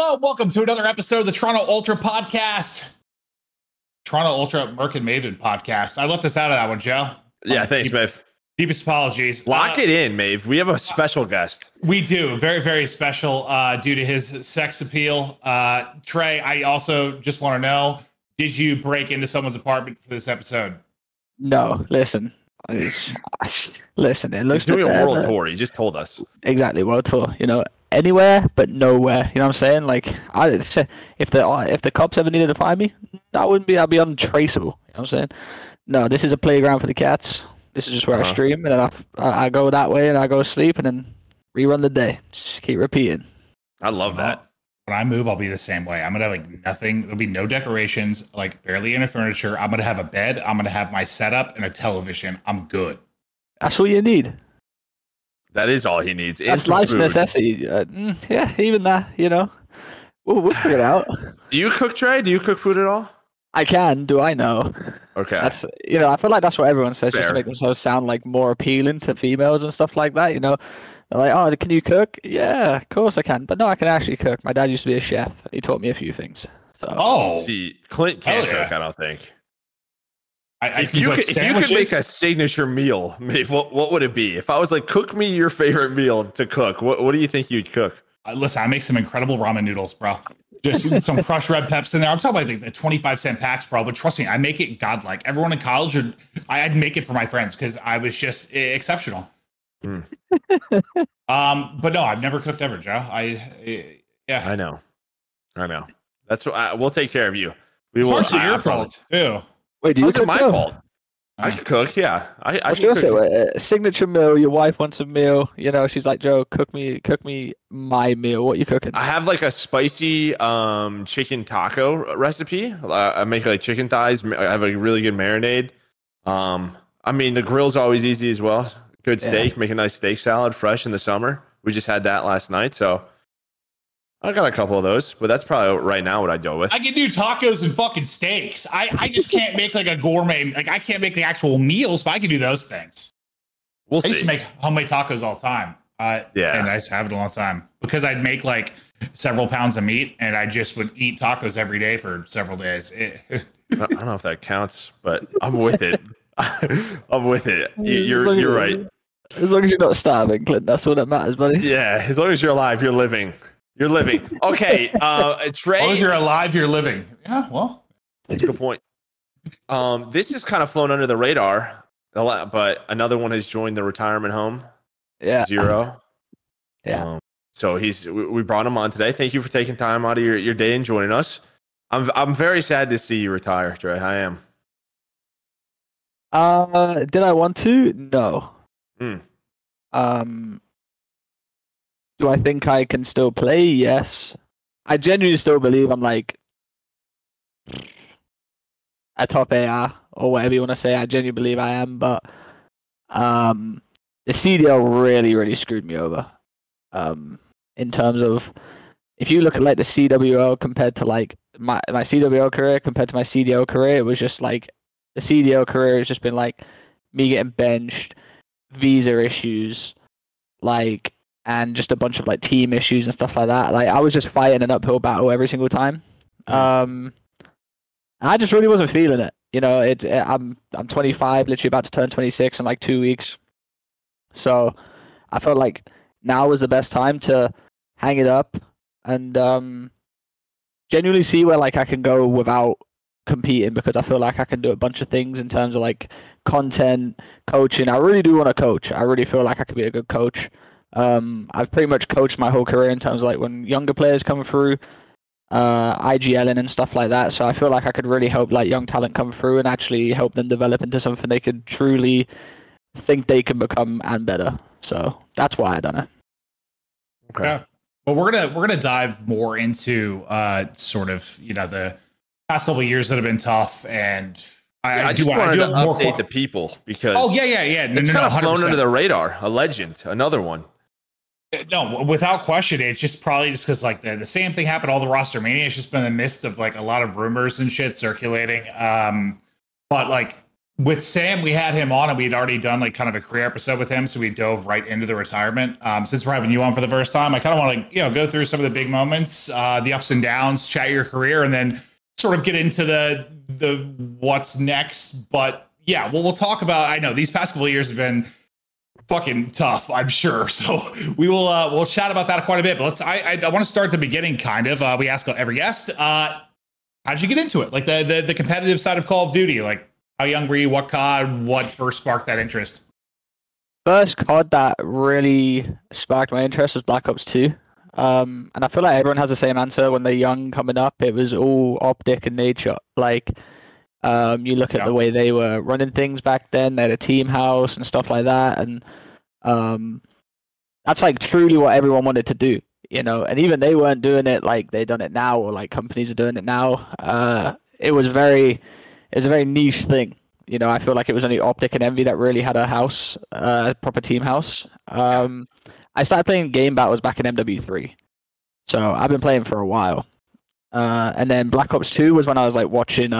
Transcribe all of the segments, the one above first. Hello, welcome to another episode of the Toronto Ultra Podcast. Toronto Ultra Merc and Maven Podcast. I left us out of that one, Joe. Yeah, thanks, Mav. Deepest apologies. Lock it in, Mav. We have a special guest. We do. Very, very special due to his sex appeal. Trey, I also just want to know, did you break into someone's apartment for this episode? No, listen. Listen, it looks doing a world tour. He just told us. Exactly, world tour. You know, anywhere but nowhere. You know what I'm saying? Like, if the cops ever needed to find me, I'd be untraceable. You know what I'm saying? No, this is a playground for the cats. This is just where I stream, and then I go that way, and I go sleep, and then rerun the day. Just keep repeating. I love that. When I move, I'll be the same way. I'm going to have like nothing. There'll be no decorations, like barely any furniture. I'm going to have a bed. I'm going to have my setup and a television. I'm good. That's all you need. That is all he needs. That's life's necessity. Yeah, even that, you know. We'll figure it out. Do you cook, Trey? Do you cook food at all? I can. Do I know? Okay. That's, you know, I feel like that's what everyone says, just to make themselves sound like more appealing to females and stuff like that, you know. Like, oh, can you cook? Yeah, of course I can. But no, I can actually cook. My dad used to be a chef. He taught me a few things. So. Oh, see, Clint can't cook. I don't think. If you could make a signature meal, Maeve, what would it be? If I was like, cook me your favorite meal to cook, what do you think you'd cook? Listen, I make some incredible ramen noodles, bro. Just some crushed red peps in there. I'm talking about like the 25-cent packs, bro. But trust me, I make it godlike. Everyone in college, I'd make it for my friends because I was just exceptional. Mm. But no, I've never cooked ever, Joe. I know. That's what we'll take care of you. It's partially your fault too. Wait, do you cook? My fault. I can cook. Yeah, I should cook. Signature meal. Your wife wants a meal. You know, she's like, Joe, cook me my meal. What are you cooking? I have like a spicy chicken taco recipe. I make like chicken thighs. I have a really good marinade. I mean, the grill's always easy as well. Good steak, make a nice steak salad, fresh in the summer. We just had that last night, so I got a couple of those, but that's probably right now what I deal with. I can do tacos and fucking steaks. I just can't make like a gourmet, like I can't make the actual meals, but I can do those things. I used to make homemade tacos all the time. And I used to have it a long time because I'd make like several pounds of meat and I just would eat tacos every day for several days. I don't know if that counts, but I'm with it. I'm with it. You're right. As long as you're not starving, Clint, that's all that matters, buddy. Yeah, as long as you're alive, you're living. You're living. Okay, Trey. As long as you're alive, you're living. Yeah, well, that's a good point. This has kind of flown under the radar, but another one has joined the retirement home. Yeah, Zero. Yeah. So we brought him on today. Thank you for taking time out of your day and joining us. I'm very sad to see you retire, Trey. I am. Did I want to? No. Mm. Do I think I can still play? Yes. I genuinely still believe I'm like a top AR or whatever you want to say. I genuinely believe I am, but the CDL really, really screwed me over. In terms of if you look at like the CWL compared to like my CWL career compared to my CDL career, it was just like the CDL career has just been like me getting benched, visa issues, like, and just a bunch of like team issues and stuff like that. Like I was just fighting an uphill battle every single time. I just really wasn't feeling it. You know, I'm 25, literally about to turn 26 in like 2 weeks. So I felt like now was the best time to hang it up and genuinely see where like I can go without competing, because I feel like I can do a bunch of things in terms of like content, coaching. I really do want to coach. I really feel like I could be a good coach. I've pretty much coached my whole career in terms of like when younger players come through, IGLing and stuff like that. So I feel like I could really help like young talent come through and actually help them develop into something they could truly think they can become and better. So that's why I done it. Okay. Yeah. Well, we're gonna dive more into sort of, you know, the past couple of years that have been tough, and I just wanted to update the people because it's kind of flown under the radar. A legend, another one. No, without question, it's just probably just because like the same thing happened all the roster mania. It's just been in the midst of like a lot of rumors and shit circulating. But like with Sam, we had him on and we'd already done like kind of a career episode with him. So we dove right into the retirement. Since we're having you on for the first time, I kind of want to, you know, go through some of the big moments, the ups and downs, chat your career, and then sort of get into the what's next. But yeah, well, we'll talk about, I know these past couple of years have been fucking tough, I'm sure. So we will, we'll chat about that quite a bit, but let's, I want to start at the beginning kind of, we ask every guest, how did you get into it? Like the competitive side of Call of Duty, like, how young were you? What COD? What first sparked that interest? First COD that really sparked my interest was Black Ops 2. And I feel like everyone has the same answer when they're young coming up. It was all Optic and nature. Like, you look at the way they were running things back then. They had a team house and stuff like that. And that's like truly what everyone wanted to do, you know. And even they weren't doing it like they've done it now or like companies are doing it now. It was a very niche thing. You know, I feel like it was only Optic and Envy that really had a house, a proper team house. I started playing game battles back in MW3. So I've been playing for a while. And then Black Ops 2 was when I was like watching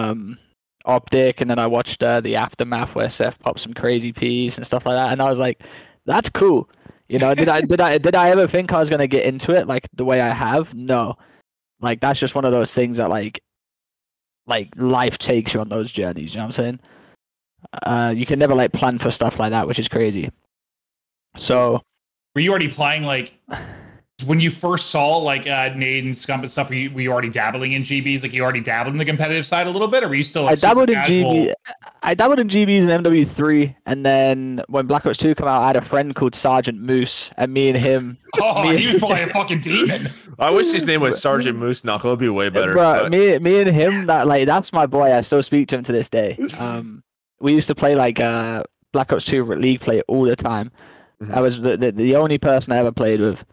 Optic, and then I watched the Aftermath where Seth popped some crazy Ps and stuff like that. And I was like, that's cool. You know, did I ever think I was going to get into it like the way I have? No. Like, that's just one of those things that like life takes you on those journeys, you know what I'm saying? You can never like plan for stuff like that, which is crazy. So were you already playing, like when you first saw like Nade and Scump and stuff, were you already dabbling in GBs? Like, you already dabbled in the competitive side a little bit, or were you still like, I dabbled in GBs and MW3, and then when Black Ops 2 came out, I had a friend called Sergeant Moose, and me and him he was probably a fucking demon. I wish his name was Sergeant Moose Knuckle. It'd be way better. Bro, but me and him, that's my boy. I still speak to him to this day. We used to play like Black Ops 2 League play all the time. Mm-hmm. I was the only person I ever played with.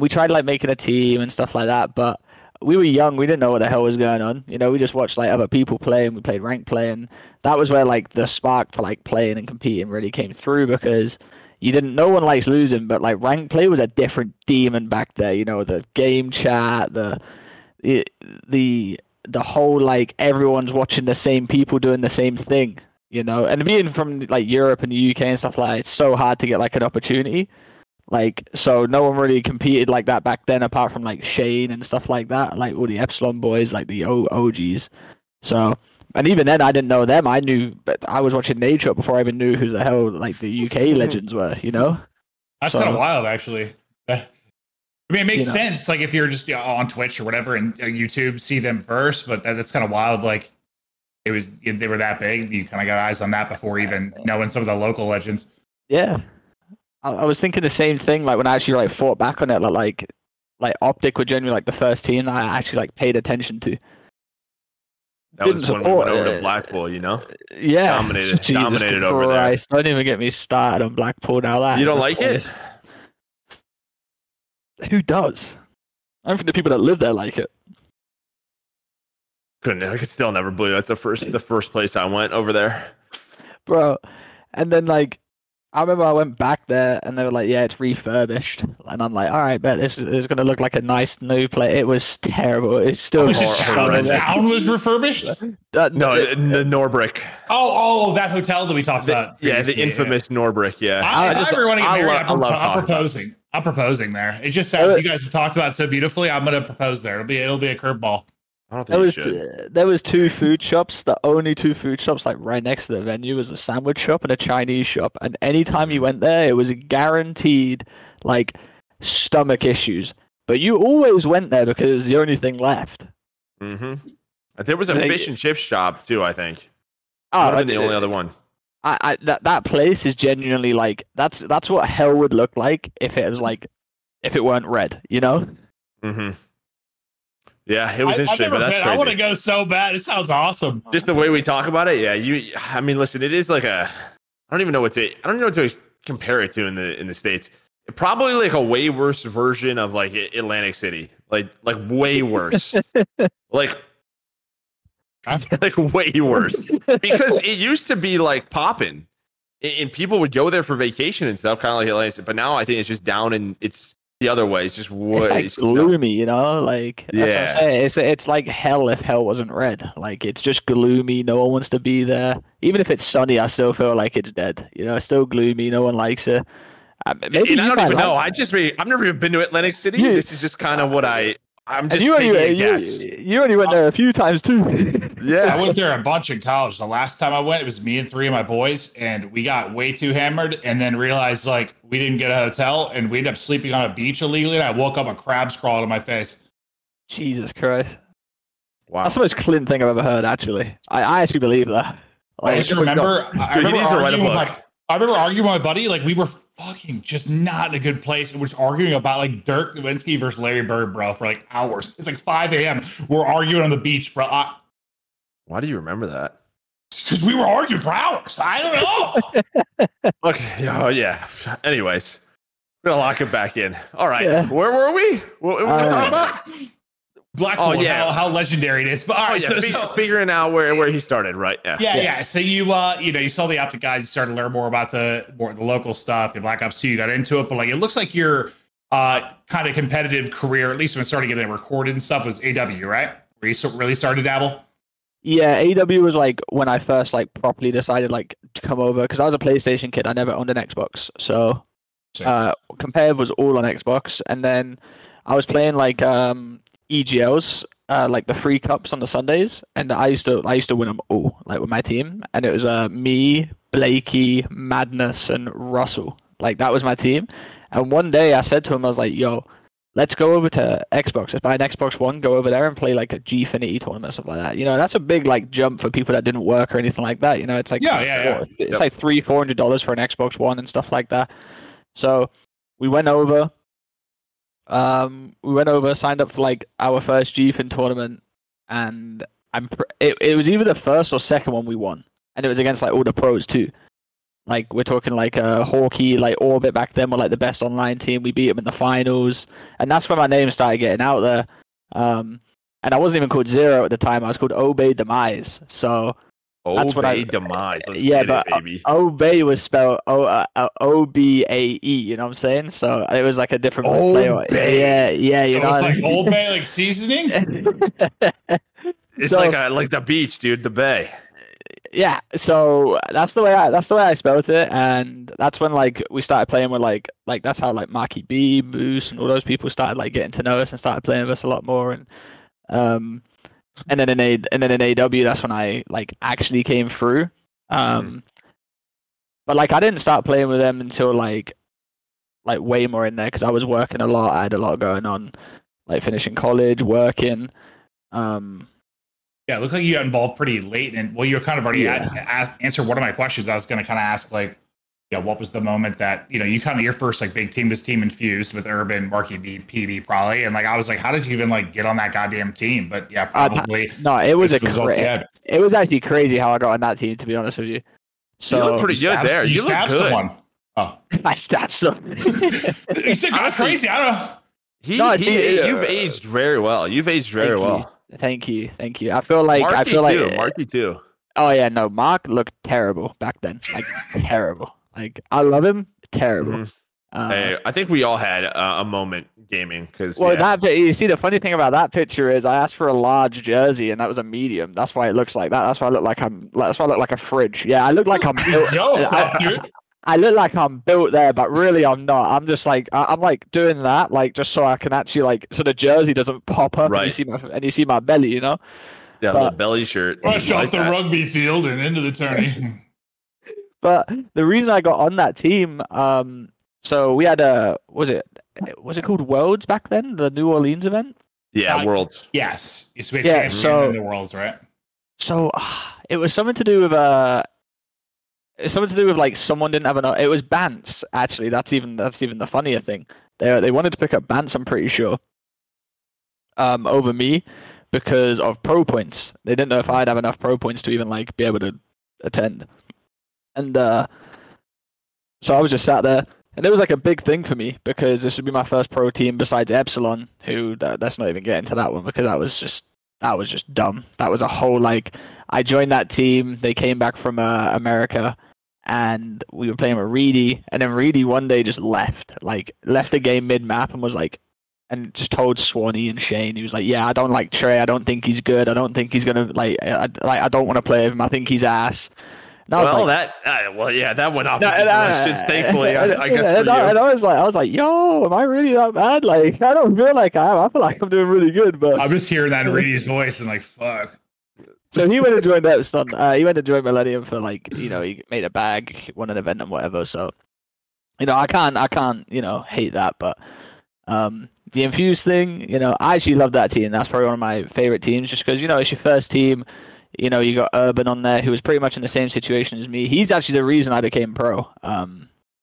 We tried like making a team and stuff like that, but we were young. We didn't know what the hell was going on. You know, we just watched like other people play, and we played ranked play, and that was where like the spark for like playing and competing really came through, because no one likes losing, but like ranked play was a different demon back there. You know, the game chat, the whole like everyone's watching the same people doing the same thing. You know, and being from like Europe and the UK and stuff like that, it's so hard to get like an opportunity. Like, so no one really competed like that back then, apart from like Shane and stuff like that, like all the Epsilon boys, like the OGs. So, and even then, I didn't know them. I knew, but I was watching Nature before I even knew who the hell like the UK legends were. You know, that's kind of wild, actually. I mean, it makes sense. Like, if you're just on Twitch or whatever, and YouTube, see them first. But that's kind of wild. Like, they were that big. You kind of got eyes on that before even knowing some of the local legends. Yeah, I was thinking the same thing. Like, when I actually like fought back on it, like Optic were generally like the first team that I actually like paid attention to. That was when we went over to Blackpool, you know? Yeah. Dominated over there. Don't even get me started on Blackpool now. You don't like it? Who does? I don't think the people that live there like it. I could still never believe that's the first place I went over there. Bro. And then like, I remember I went back there and they were like, yeah, it's refurbished. And I'm like, all right, bet this is going to look like a nice new place. It was terrible. It's still horrible. The town was refurbished? No, the Norbrick. Oh, that hotel that we talked about. Infamous Norbrick, yeah. I'm proposing there. It just sounds, you guys have talked about it so beautifully. I'm going to propose there. It'll be a curveball. I don't think there was two food shops. The only two food shops like right next to the venue was a sandwich shop and a Chinese shop. And anytime you went there, it was guaranteed like stomach issues. But you always went there because it was the only thing left. Mm-hmm. There was a fish and chip shop too, I think. Oh, that was the only other one. That place is genuinely like that's what hell would look like if it weren't red. You know. Mm-hmm. Yeah, it was interesting, but that's crazy. I want to go so bad. It sounds awesome. Just the way we talk about it, yeah. I mean, listen, it is like I don't know what to compare it to in the States. Probably like a way worse version of like Atlantic City, like way worse, like way worse, because it used to be like popping, and people would go there for vacation and stuff, kind of like Atlantic City. But now I think it's just down and it's. the other way. It's just way. It's like gloomy, you know? Like, that's what I'm saying. It's like hell if hell wasn't red. Like, it's just gloomy. No one wants to be there. Even if it's sunny, I still feel like it's dead. You know, it's still gloomy. No one likes it. Maybe and I don't even know. It. I've never even been to Atlantic City. Yeah. This is just kind of what I'm just you only went there a few times too. Yeah, I went there a bunch in college. The last time I went, it was me and three of my boys, and we got way too hammered and then realized, like, we didn't get a hotel, and we ended up sleeping on a beach illegally, and I woke up, a crab's crawled on my face. Jesus Christ. Wow. That's the most Clint thing I've ever heard, actually. I actually believe that. Like, I just remember, I remember arguing with my buddy, like, we were fucking just not in a good place. And we're just arguing about, like, Dirk Nowitzki versus Larry Bird, bro, for, like, hours. It's, like, 5 a.m. We're arguing on the beach, bro. Why do you remember that? Because we were arguing for hours. I don't know. Look, oh, yeah. Anyways, we're going to lock it back in. All right. Yeah. Where were we? What were we talking about? Blackpool, how legendary it is. But all right, so figuring out where he started, right? Yeah. So you you saw the Optic guys, you started to learn more about the local stuff, and Black Ops 2, you got into it, but like it looks like your kind of competitive career, at least when it started getting recorded and stuff, was AW, right? Where you really started to dabble? Yeah, AW was like when I first like properly decided like to come over, because I was a PlayStation kid, I never owned an Xbox. So Competitive was all on Xbox, and then I was playing like EGLs, like the free cups on the Sundays, and I used to win them all, like with my team, and it was me, Blakey, Madness, and Russell. Like that was my team. And one day I said to him, I was like, "Yo, let's go over to Xbox. Let's buy an Xbox One, go over there and play like a Gfinity tournament or something like that." You know, that's a big like jump for people that didn't work or anything like that. You know, it's like like $300-$400 for an Xbox One and stuff like that. So we went over. Signed up for like our first Gfin tournament, and it was either the first or second one we won, and it was against like all the pros too. Like we're talking like Hawkeye, like Orbit back then were like the best online team. We beat them in the finals, and that's when my name started getting out there. And I wasn't even called Zero at the time; I was called Obey Demise. So that's what I Demise. Obey was spelled Obae. You know what I'm saying? So it was like a different flavor. Yeah. You know, it's like Old Bay, like seasoning. It's so, like the beach, dude. The bay. Yeah. So that's the way I spelled it, and that's when like we started playing with like that's how like Marky B, Moose, and all those people started like getting to know us and started playing with us a lot more, and then in AW, that's when I like actually came through. But like I didn't start playing with them until like way more in there, because I was working a lot. I had a lot going on, like finishing college, working. Yeah, it looked like you got involved pretty late, and well, you were kind of already answered one of my questions. I was going to kind of ask like, what was the moment that you kind of your first like big team was Team Infused with Urban, Marky B, Petey, probably, and like I was like, how did you even like get on that goddamn team? But yeah, probably. It was actually crazy how I got on that team, to be honest with you. So you look pretty good there. You stabbed someone. Oh, I stabbed someone. You said that's crazy. I don't know. You've aged very well. Thank you. I feel like Marky too. Oh yeah, no, Mark looked terrible back then. Like terrible. Like I love him. Terrible. Mm-hmm. Hey, I think we all had a moment gaming because. Well, that you see, the funny thing about that picture is I asked for a large jersey and that was a medium. That's why it looks like that. That's why I look like That's why I look like a fridge. Yeah, I look like I'm built. I look like I'm built there, but really I'm not. I'm just like I'm like doing that, like just so I can actually like so the jersey doesn't pop up and you see my belly, you know. Yeah, the belly shirt. Rush off the rugby field and into the tourney. But the reason I got on that team, so we had was it called Worlds back then, the New Orleans event? Yeah, Worlds. Yes, it's in the Worlds, right? So it was something to do with like someone didn't have enough. It was Bance, actually. That's even the funnier thing. They wanted to pick up Bance, I'm pretty sure, over me because of pro points. They didn't know if I'd have enough pro points to even like be able to attend. And so I was just sat there, and it was like a big thing for me because this would be my first pro team besides Epsilon. Who that's not even getting to that one because that was just dumb. That was a whole like. I joined that team. They came back from America, and we were playing with Reedy, and then Reedy one day just left the game mid-map and was like, and just told Swanee and Shane, he was like, yeah, I don't like Trey, I don't think he's good, I don't think he's gonna, I don't want to play with him, I think he's ass. And that went off. Thankfully, I guess. For you. And I was like, yo, am I really that bad? Like, I don't feel like I am. I feel like I'm doing really good, but I'm just hearing that in Reedy's voice and like, fuck. So he went and joined Epsilon. He went and joined Millennium for he made a bag, won an event and whatever. So, I can't hate that, but the Infused thing, I actually love that team. That's probably one of my favorite teams, just because it's your first team. You got Urban on there, who was pretty much in the same situation as me. He's actually the reason I became pro.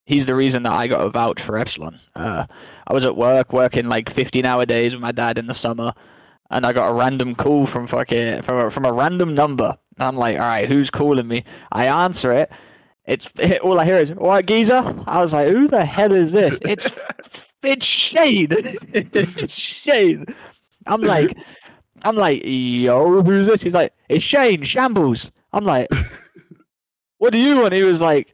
He's the reason that I got a vouch for Epsilon. I was at work, working 15-hour days with my dad in the summer, and I got a random call from a random number. And I'm like, all right, who's calling me? I answer it. All I hear is, all right, geezer. I was like, who the hell is this? It's Shane. It's Shane. I'm like, yo, who's this? He's like, it's Shane, Shambles. I'm like, what do you want? He was like,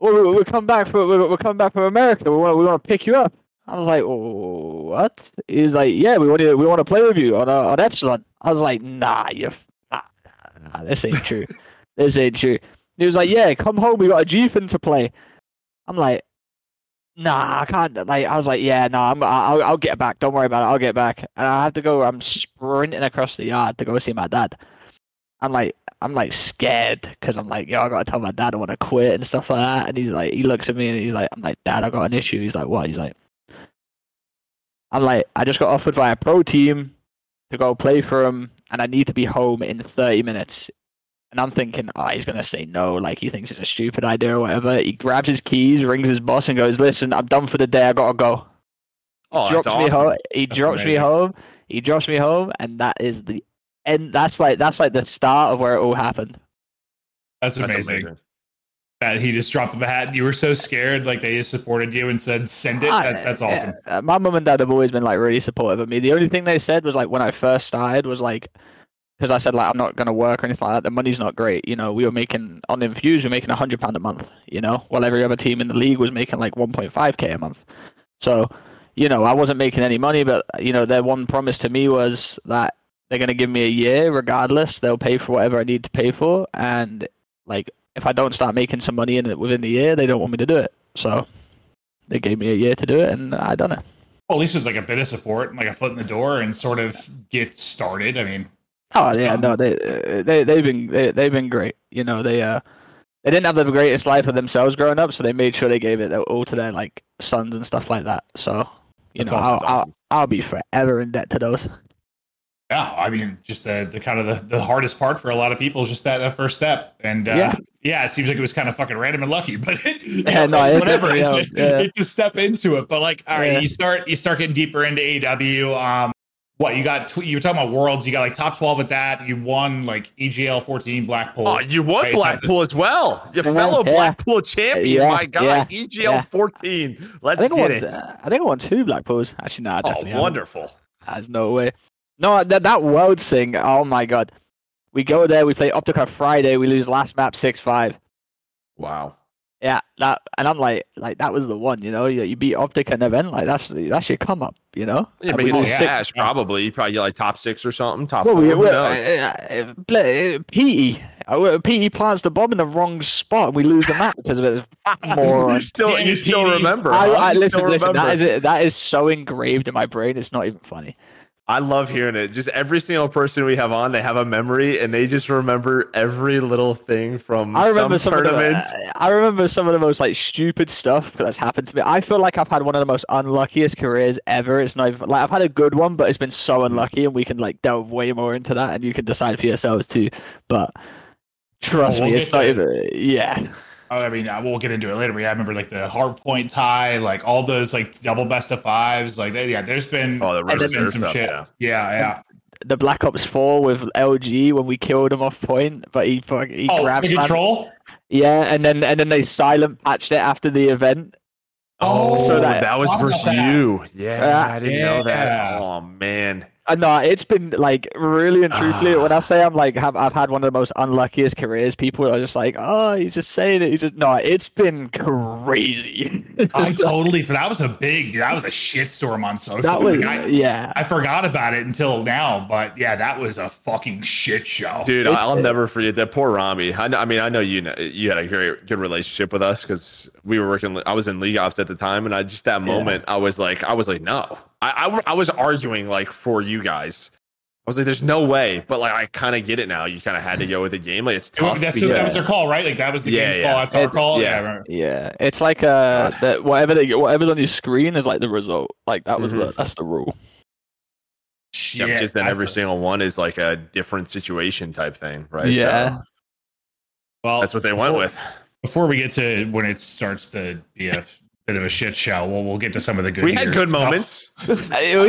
we'll come back from America. We want to pick you up. I was like, oh, what? He's like, yeah, we want to play with you on Epsilon. I was like, nah, this ain't true. This ain't true. He was like, yeah, come home. We got a G-Fin to play. I'm like, nah, I can't. I was like, yeah, no, I'll get back. Don't worry about it. I'll get back. And I had to go. I'm sprinting across the yard to go see my dad. I'm scared because I'm like, yo, I gotta tell my dad I want to quit and stuff like that. And he's like, he looks at me and he's like, I'm like, Dad, I got an issue. He's like, what? He's like, I'm like, I just got offered by a pro team to go play for him, and I need to be home in 30 minutes. And I'm thinking, he's going to say no. He thinks it's a stupid idea or whatever. He grabs his keys, rings his boss, and goes, listen, I'm done for the day. I got to go. Oh, that's awesome. He drops me home. And that is the end. That's the start of where it all happened. That's amazing. That he just dropped the hat. You were so scared. They just supported you and said, send it. That's awesome. Yeah. My mom and dad have always been really supportive of me. The only thing they said was when I first started was because I said I'm not going to work or anything like that. The money's not great. We were making on Infused, £100 a month, while every other team in the league was making $1.5K a month. So, I wasn't making any money, but their one promise to me was that they're going to give me a year regardless. They'll pay for whatever I need to pay for. And if I don't start making some money in it within the year, they don't want me to do it. So they gave me a year to do it, and I done it. Well, at least it's a bit of support and a foot in the door and sort of get started. Oh yeah, no, they've been great. They didn't have the greatest life of themselves growing up, so they made sure they gave it all to their sons and stuff like that. So awesome. I'll be forever in debt to those. Yeah, just the kind of the hardest part for a lot of people is just that first step, and yeah, it seems like it was kind of fucking random and lucky, but whatever. It's a step into it, but all right, you start getting deeper into AEW. What you got? You were talking about Worlds. You got top 12 at that. You won EGL 14 Blackpool. Oh, you won Blackpool as well. Your fellow Blackpool champion. Yeah, my God, yeah, EGL 14. Let's get it. I think I won 2 Blackpools. Actually, no, I definitely haven't. Wonderful. There's no way. No, that Worlds thing. Oh my God, we go there. We play Optica Friday. We lose last map 6-5. Wow. Yeah, that, and I'm that was the one, you beat Optic an event, that's your come up, Yeah, but you cash probably. You probably top 6 or something, top 4. Petey plants the bomb in the wrong spot, and we lose the match because of it. You still remember. Listen, that is so engraved in my brain, it's not even funny. I love hearing it. Just every single person we have on, they have a memory, and they just remember every little thing from some tournament. I remember some of the most stupid stuff that's happened to me. I feel like I've had one of the most unluckiest careers ever. It's not even, I've had a good one, but it's been so unlucky, and we can delve way more into that, and you can decide for yourselves too. But trust me, it's not even. Yeah. We'll get into it later. I remember the hard point tie, all those double best of fives. There's been some stuff, shit. Yeah. The Black Ops 4 with LG when we killed him off point, but he grabbed the control. Yeah, and then they silent patched it after the event. Oh, so that was versus you. Yeah, I didn't know that. Oh man. No, it's been like really and truthfully, when I say I'm like, I've had one of the most unluckiest careers, people are just like, oh, he's just saying it. He's just, no, it's been crazy. I totally, that was a big, dude, that was a shitstorm on social. That was, I forgot about it until now, but yeah, that was a fucking shit show. Dude, I'll never forget that. Poor Rami. I know you had a very good relationship with us because we were working, I was in League Ops at the time, and I just, that moment, I was like, no. I was arguing like for you guys. I was like, "There's no way," but like I kind of get it now. You kind of had to go with the game. Like it's tough. That was their call, right? Like that was the game's call. That's our call. Yeah. It's like that whatever's on your screen is like the result. Like that was that's the rule. Yeah, yeah, just then every single one is like a different situation type thing, right? Yeah. So, well, that's what they went with. Before we get to when it starts to be a bit of a shit show. Well, we'll get to some of the good. We had good moments. We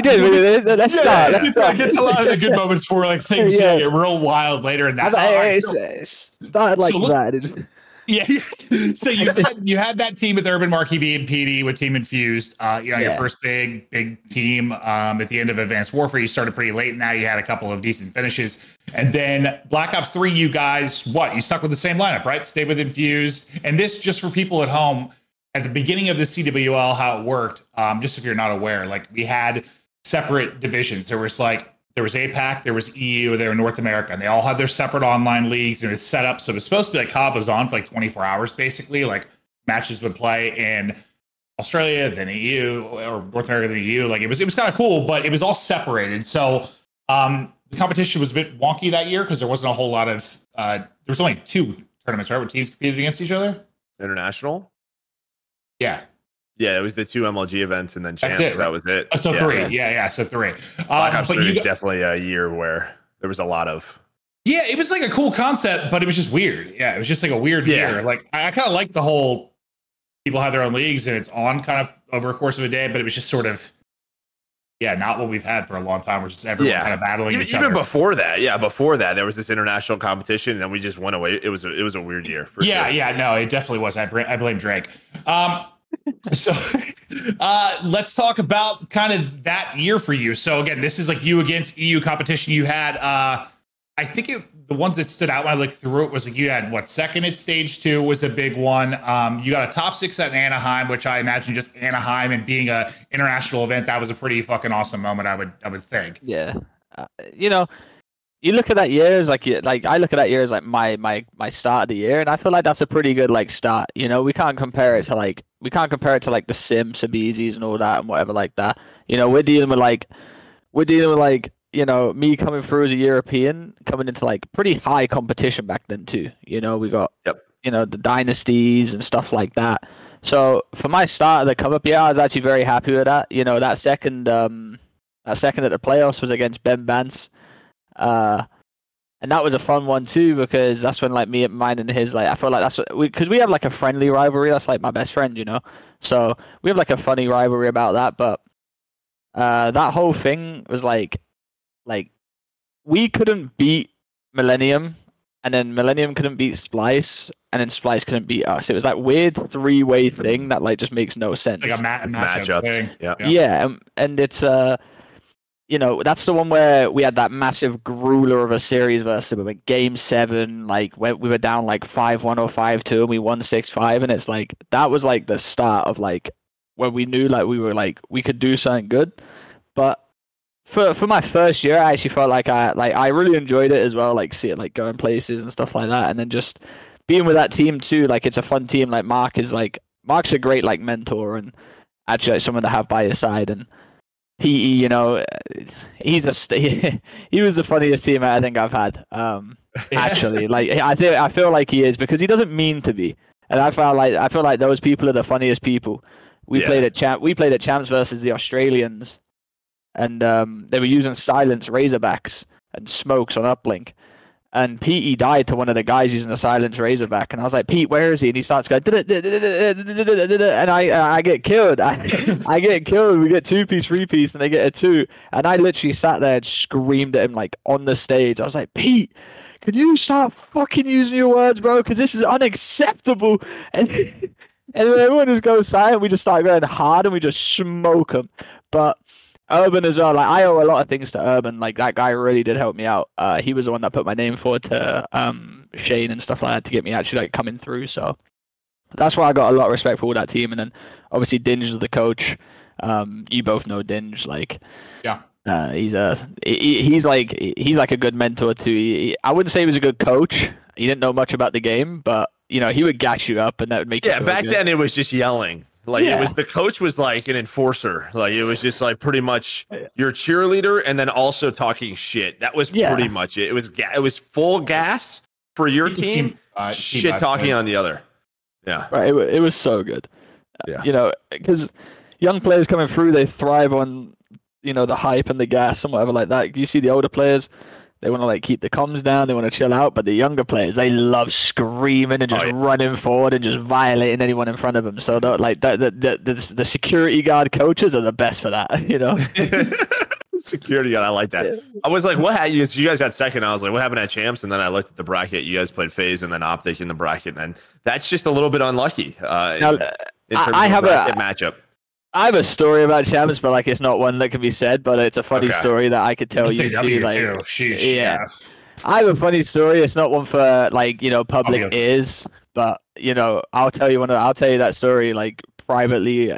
did. Let's start. It's a lot of the good moments for like things that get real wild later in that. So you had that team with Urban, Marky B, and Petey with Team Infused. Your first big team at the end of Advanced Warfare. You started pretty late. Now you had a couple of decent finishes, and then Black Ops 3. You guys, you stuck with the same lineup, right? Stayed with Infused, and this just for people at home. At the beginning of the CWL, how it worked, just if you're not aware, like we had separate divisions. There was APOC, there was EU, there were North America, and they all had their separate online leagues, and it was set up. So it was supposed to be like COD was on for like 24 hours, basically. Like matches would play in Australia, then EU, or North America, then EU. Like it was kind of cool, but it was all separated. So the competition was a bit wonky that year because there wasn't a whole lot of. There was only two tournaments, right, where teams competed against each other. International. Yeah, it was the two MLG events and then Champs. That was it. Three. So three. Black Ops 3 is definitely a year where there was a lot of... Yeah, it was like a cool concept, but it was just weird. Yeah, it was just like a weird year. Like, I kind of like the whole people have their own leagues and it's on kind of over a course of a day, but it was just sort of... Yeah, not what we've had for a long time. We're just everyone kind of battling each other. Even before that, there was this international competition, and then we just went away. It was a weird year. No, it definitely was. I blame Drake. So let's talk about kind of that year for you. So again, this is like you against EU competition. You had, I think the ones that stood out when I looked through it was like you had second at stage 2 was a big one. You got a top 6 at Anaheim, which I imagine just Anaheim and being a international event, that was a pretty fucking awesome moment. I would think. Yeah, you look at that year as like I look at that year as like my start of the year, and I feel like that's a pretty good like start. You know, we can't compare it to like the Sims, Sabizis, and all that and whatever like that. You know, we're dealing with you know, me coming through as a European, coming into like pretty high competition back then too. You know, we got the dynasties and stuff like that. So for my start of the come up year, I was actually very happy with that. You know, that second at the playoffs was against Ben Bance, and that was a fun one too because that's when like mine and his like I feel like that's what we have like a friendly rivalry. That's like my best friend, you know. So we have like a funny rivalry about that, but that whole thing was like. Like, we couldn't beat Millennium, and then Millennium couldn't beat Splyce, and then Splyce couldn't beat us. It was that weird three-way thing that, like, just makes no sense. Like a matchup thing. Yeah, and it's, that's the one where we had that massive grueler of a series versus them. Like, Game 7, like, when we were down, like, 5-1 or 5-2, and we won 6-5, and it's, like, that was, like, the start of, like, when we knew, like, we were, like, we could do something good, but... For my first year, I actually felt like I really enjoyed it as well. Like see it like going places and stuff like that, and then just being with that team too. Like it's a fun team. Like Mark's a great like mentor and actually like, someone to have by your side. And he, you know, he was the funniest teammate I think I've had. Actually, like I feel like he is because he doesn't mean to be, and I feel like those people are the funniest people. We played at Champs versus the Australians. And they were using silence razorbacks and smokes on uplink. And Petey died to one of the guys using the silence razorback. And I was like, Pete, where is he? And he starts going, and I get killed. I get killed. We get 2-piece, 3-piece, and they get a 2. And I literally sat there and screamed at him like on the stage. I was like, Pete, can you start fucking using your words, bro? Because this is unacceptable. And everyone just goes silent. We just start going hard and we just smoke them. But... Urban as well. Like, I owe a lot of things to Urban. Like, that guy really did help me out. He was the one that put my name forward to Shane and stuff like that to get me actually like coming through. So that's why I got a lot of respect for all that team. And then obviously Dinge is the coach. You both know Dinge. Like, yeah. He's like a good mentor too. I wouldn't say he was a good coach. He didn't know much about the game, but you know, he would gash you up, and that would make you feel back good. Then it was just yelling. Like, yeah. It was, the coach was like an enforcer. Like, it was just like pretty much your cheerleader, and then also talking shit. That was pretty much it. It was full gas for your team. Shit talking on the other. Yeah, right. It was so good. Yeah, you know, because young players coming through, they thrive on, you know, the hype and the gas and whatever like that. You see the older players, they want to like keep the comms down, they want to chill out, but the younger players, they love screaming and just running forward and just violating anyone in front of them. So like the security guard coaches are the best for that, you know. Security guard, I like that. Yeah. I was like, what happened? You guys got second. I was like, what happened at champs? And then I looked at the bracket. You guys played FaZe and then Optic in the bracket, and that's just a little bit unlucky. Now, in terms of the matchup. I have a story about champs, but like, it's not one that can be said, but it's a funny story that I could tell you too. Like, yeah, I have a funny story. It's not one for like, you know, public ears, but you know, I'll tell you that story like privately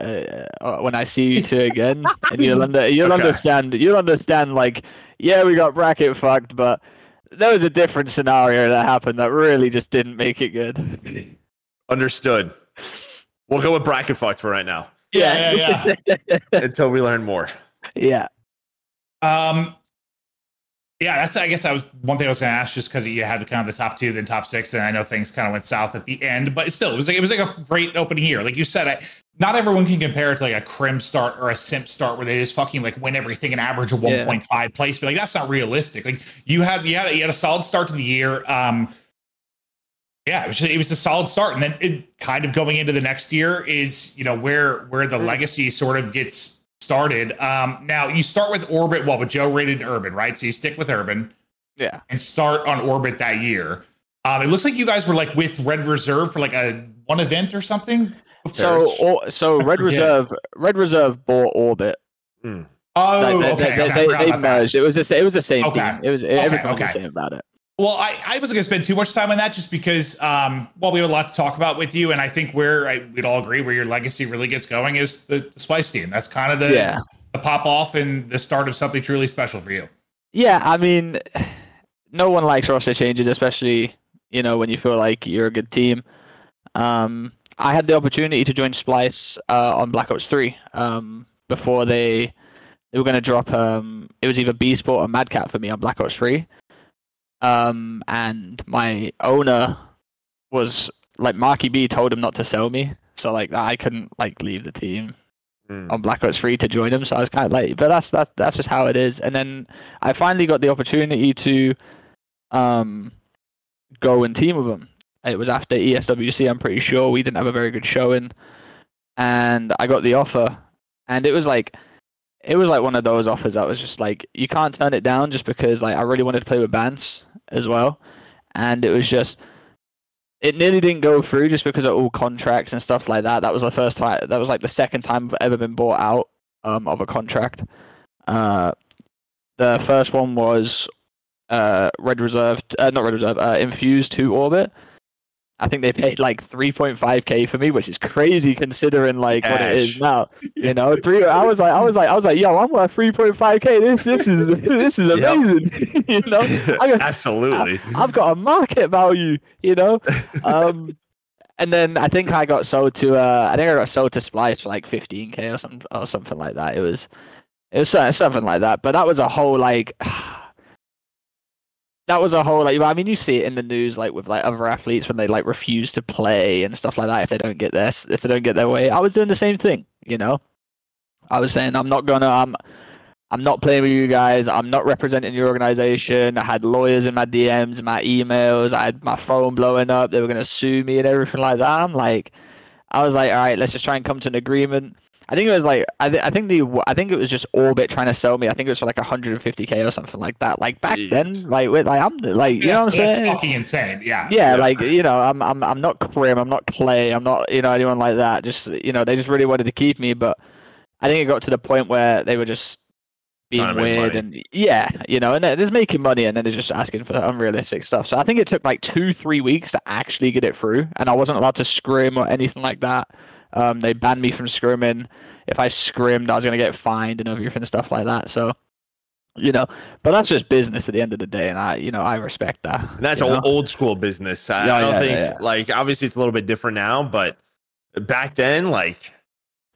when I see you two again, and you'll understand. Like, yeah, we got bracket fucked, but there was a different scenario that happened that really just didn't make it good. Understood. We'll go with bracket fucked for right now. Yeah. Until we learn more. Yeah. That's, I guess, that was one thing I was going to ask, just because you had kind of the top two, then top six, and I know things kind of went south at the end, but still, it was like a great opening year. Like you said, not everyone can compare it to like a Crim start or a Simp start where they just fucking like win everything and average a 1.5 place. But like, that's not realistic. Like you had a solid start to the year. Yeah, it was a solid start, and then it kind of going into the next year is, you know, where the legacy sort of gets started. Now you start with Orbit, with Joe Rated Urban, right? So you stick with Urban, and start on Orbit that year. It looks like you guys were like with Red Reserve for like one event or something. So Red Reserve bought Orbit. Mm. Oh, they merged. It was the same team. Everything was the same about it. Well, I wasn't going to spend too much time on that just because, we have a lot to talk about with you. And I think we'd all agree where your legacy really gets going is the Splyce team. That's kind of the pop off and the start of something truly special for you. Yeah, I mean, no one likes roster changes, especially, you know, when you feel like you're a good team. I had the opportunity to join Splyce on Black Ops 3 before they were going to drop. It was either B-Sport or MadCat for me on Black Ops 3. And my owner was like, Marky B told him not to sell me, so like I couldn't like leave the team on Black Ops 3 to join him. So I was kind of like, but that's just how it is. And then I finally got the opportunity to go and team with him. It was after ESWC, I'm pretty sure. We didn't have a very good showing, and I got the offer, and it was like one of those offers that was just like, you can't turn it down, just because like I really wanted to play with Bance as well. And it was just, it nearly didn't go through just because of all contracts and stuff like that. That was the first time, that was like the second time I've ever been bought out of a contract. The first one was Infused to Orbit. I think they paid like 3.5K for me, which is crazy considering like what it is now. You know, I was like, yo, I'm worth 3.5K. This is amazing. You know, absolutely. I've got a market value. You know, and then I think I got sold to Splyce for like 15K or something like that. It was something like that. But that was a whole like. That was a whole, like, I mean, you see it in the news, like, with, like, other athletes when they, like, refuse to play and stuff like that if they don't get their way. I was doing the same thing, you know? I was saying, I'm not playing with you guys. I'm not representing your organization. I had lawyers in my DMs, my emails. I had my phone blowing up. They were going to sue me and everything like that. I was like, all right, let's just try and come to an agreement. I think it was like I think it was just Orbit trying to sell me. I think it was for like 150K or something like that. Like back then, you know what I'm saying? It's fucking insane. Yeah. Yeah, like, you know, I'm not Crim, I'm not Clay, I'm not, you know, anyone like that. Just, you know, they just really wanted to keep me, but I think it got to the point where they were just being weird and and they're making money and then they're just asking for unrealistic stuff. So I think it took like 2-3 weeks to actually get it through, and I wasn't allowed to scrim or anything like that. They banned me from scrimming. If I scrimmed, I was going to get fined and everything and stuff like that. So, but that's just business at the end of the day, and I respect that. And that's old school business. I don't think like, obviously it's a little bit different now, but back then, like,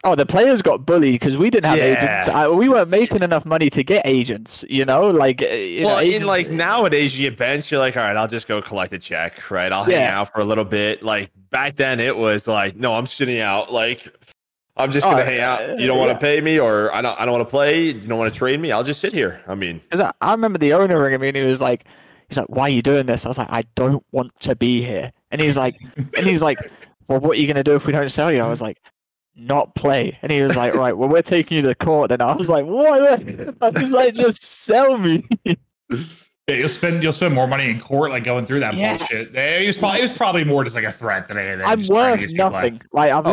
oh, the players got bullied because we didn't have agents. We weren't making enough money to get agents, agents... like nowadays you get benched, you're like, all right, I'll just go collect a check, right? I'll hang out for a little bit. Like back then it was like, no, I'm sitting out. Like I'm just going to hang out. You don't want to pay me, or I don't want to play. You don't want to trade me. I'll just sit here. I mean, I remember the owner ringing me and he was like, why are you doing this? I was like, I don't want to be here. And he's like, well, what are you going to do if we don't sell you? I was like, not play. And he was like, right, well, we're taking you to court. And I was like, what? I was like, just sell me. Yeah, you'll spend more money in court, like going through that bullshit. It was probably more just like a threat than anything. I'm worth nothing. Like I've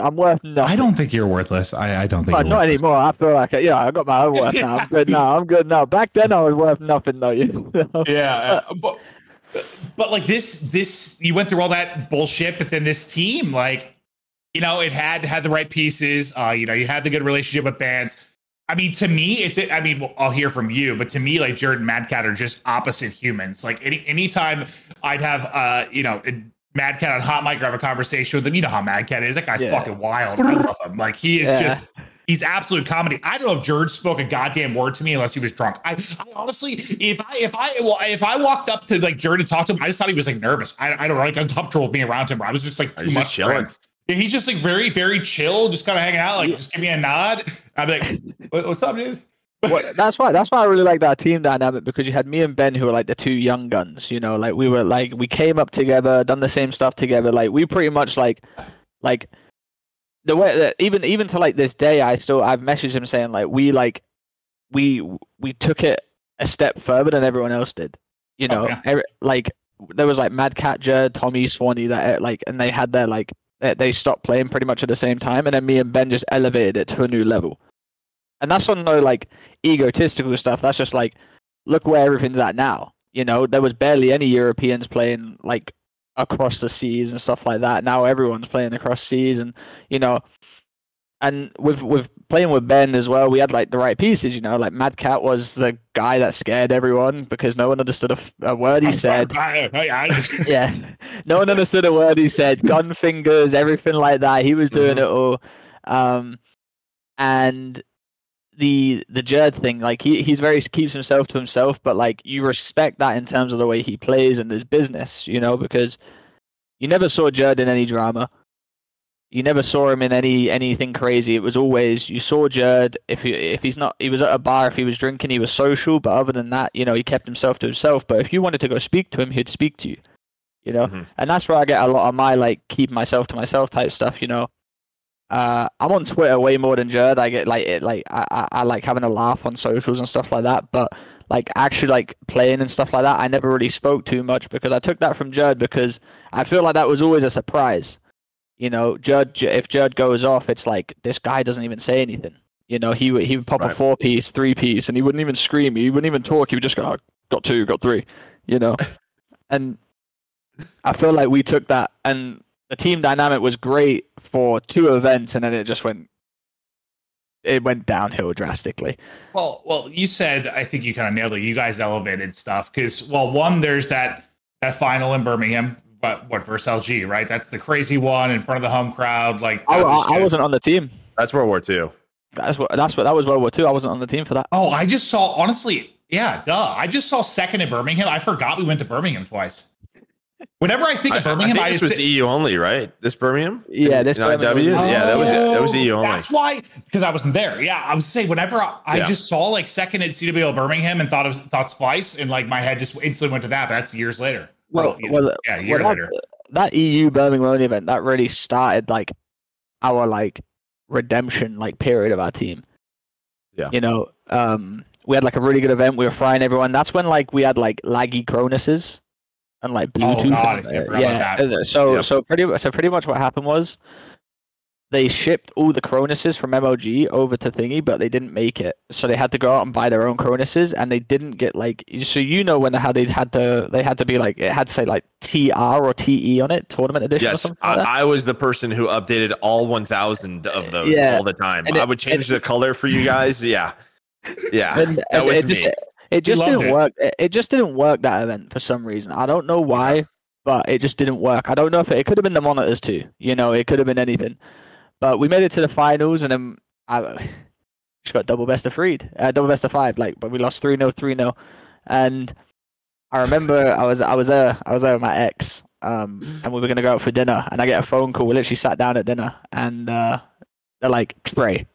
I'm worth nothing. I don't think you're worthless. I don't think. But not worthless anymore. I feel like I got my own worth now. I'm good now. Back then I was worth nothing though. But like this, you went through all that bullshit, but then this team, like, it had the right pieces. You had the good relationship with Bance. I mean, to me, I'll hear from you, but to me, like, Jurd and MadCat are just opposite humans. Like anytime I'd have, MadCat on Hot Mic or have a conversation with him, you know how MadCat is. That guy's fucking wild. I love him. Like, he is just, he's absolute comedy. I don't know if Jurd spoke a goddamn word to me unless he was drunk. I honestly, if I walked up to like Jurd and talked to him, I just thought he was like nervous. I don't know, like uncomfortable being around him. I was just like too much chilling. Yeah, he's just like very, very chill, just kind of hanging out. Like, just give me a nod. I'm like, what's up, dude? That's why I really like that team dynamic, because you had me and Ben, who were like the two young guns. Like we were like, we came up together, done the same stuff together. Like we pretty much like the way that even to like this day, I've messaged him saying like we took it a step further than everyone else did. There was like MadCat, Jurd, Tommy, Swanee, that like, and they had their like. They stopped playing pretty much at the same time, and then me and Ben just elevated it to a new level. And that's on no like egotistical stuff. That's just like, look where everything's at now. There was barely any Europeans playing like across the seas and stuff like that. Now everyone's playing across seas, and and with playing with Ben as well, we had like the right pieces. Like MadCat was the guy that scared everyone because no one understood a word he said. No one understood a word he said. Gun fingers, everything like that. He was doing it all. And the Jurd thing, like he's very keeps himself to himself, but like you respect that in terms of the way he plays and his business. Because you never saw Jurd in any drama. You never saw him in anything crazy. It was always, you saw Jurd, he was at a bar, if he was drinking, he was social, but other than that, he kept himself to himself. But if you wanted to go speak to him, he'd speak to you, And that's where I get a lot of my, like, keep myself to myself type stuff, I'm on Twitter way more than Jurd. I get, like, I like having a laugh on socials and stuff like that, but, like, actually, like, playing and stuff like that, I never really spoke too much, because I took that from Jurd, because I feel like that was always a surprise. Jurd, if Jurd goes off, it's like, this guy doesn't even say anything. He would pop a 4-piece, 3-piece, and he wouldn't even scream. He wouldn't even talk. He would just go, oh, got 2, got 3, And I feel like we took that, and the team dynamic was great for 2 events, and then it just went downhill drastically. Well, you said, I think you kind of nailed it. You guys elevated stuff because, one, there's that final in Birmingham. But what, versus LG, right? That's the crazy one in front of the home crowd. Like, I wasn't on the team. That's World War II. That was World War II. I wasn't on the team for that. Oh, I just saw. Honestly, yeah, duh. I just saw second in Birmingham. I forgot we went to Birmingham twice. Whenever I think of Birmingham, I think this was EU only, right? This Birmingham, yeah, this Birmingham. That was EU only. That's why, because I wasn't there. Yeah, I was saying whenever I just saw like second at CWL Birmingham and thought Splyce, and like my head just instantly went to that. But that's years later. Later. That EU Birmingham only event that really started like our like redemption like period of our team. Yeah, we had like a really good event. We were frying everyone. That's when like we had like laggy Cronuses and like Bluetooth. Oh God, I forgot about that. So pretty much what happened was they shipped all the Cronuses from MLG over to Thingy, but they didn't make it. So they had to go out and buy their own Cronuses, and they didn't get, like... So you know when how they had to be, like... It had to say, like, TR or TE on it, Tournament Edition or something like that. I was the person who updated all 1,000 of those all the time. I would change the color for you guys. Yeah. Yeah. That was me. It just didn't work. It just didn't work, that event, for some reason. I don't know why, but it just didn't work. I don't know if it could have been the monitors, too. You know, it could have been anything. But we made it to the finals, and then I just got double best of five. Like, but we lost 3-0. And I remember I was there with my ex, and we were gonna go out for dinner. And I get a phone call. We literally sat down at dinner, and they're like, "Trey,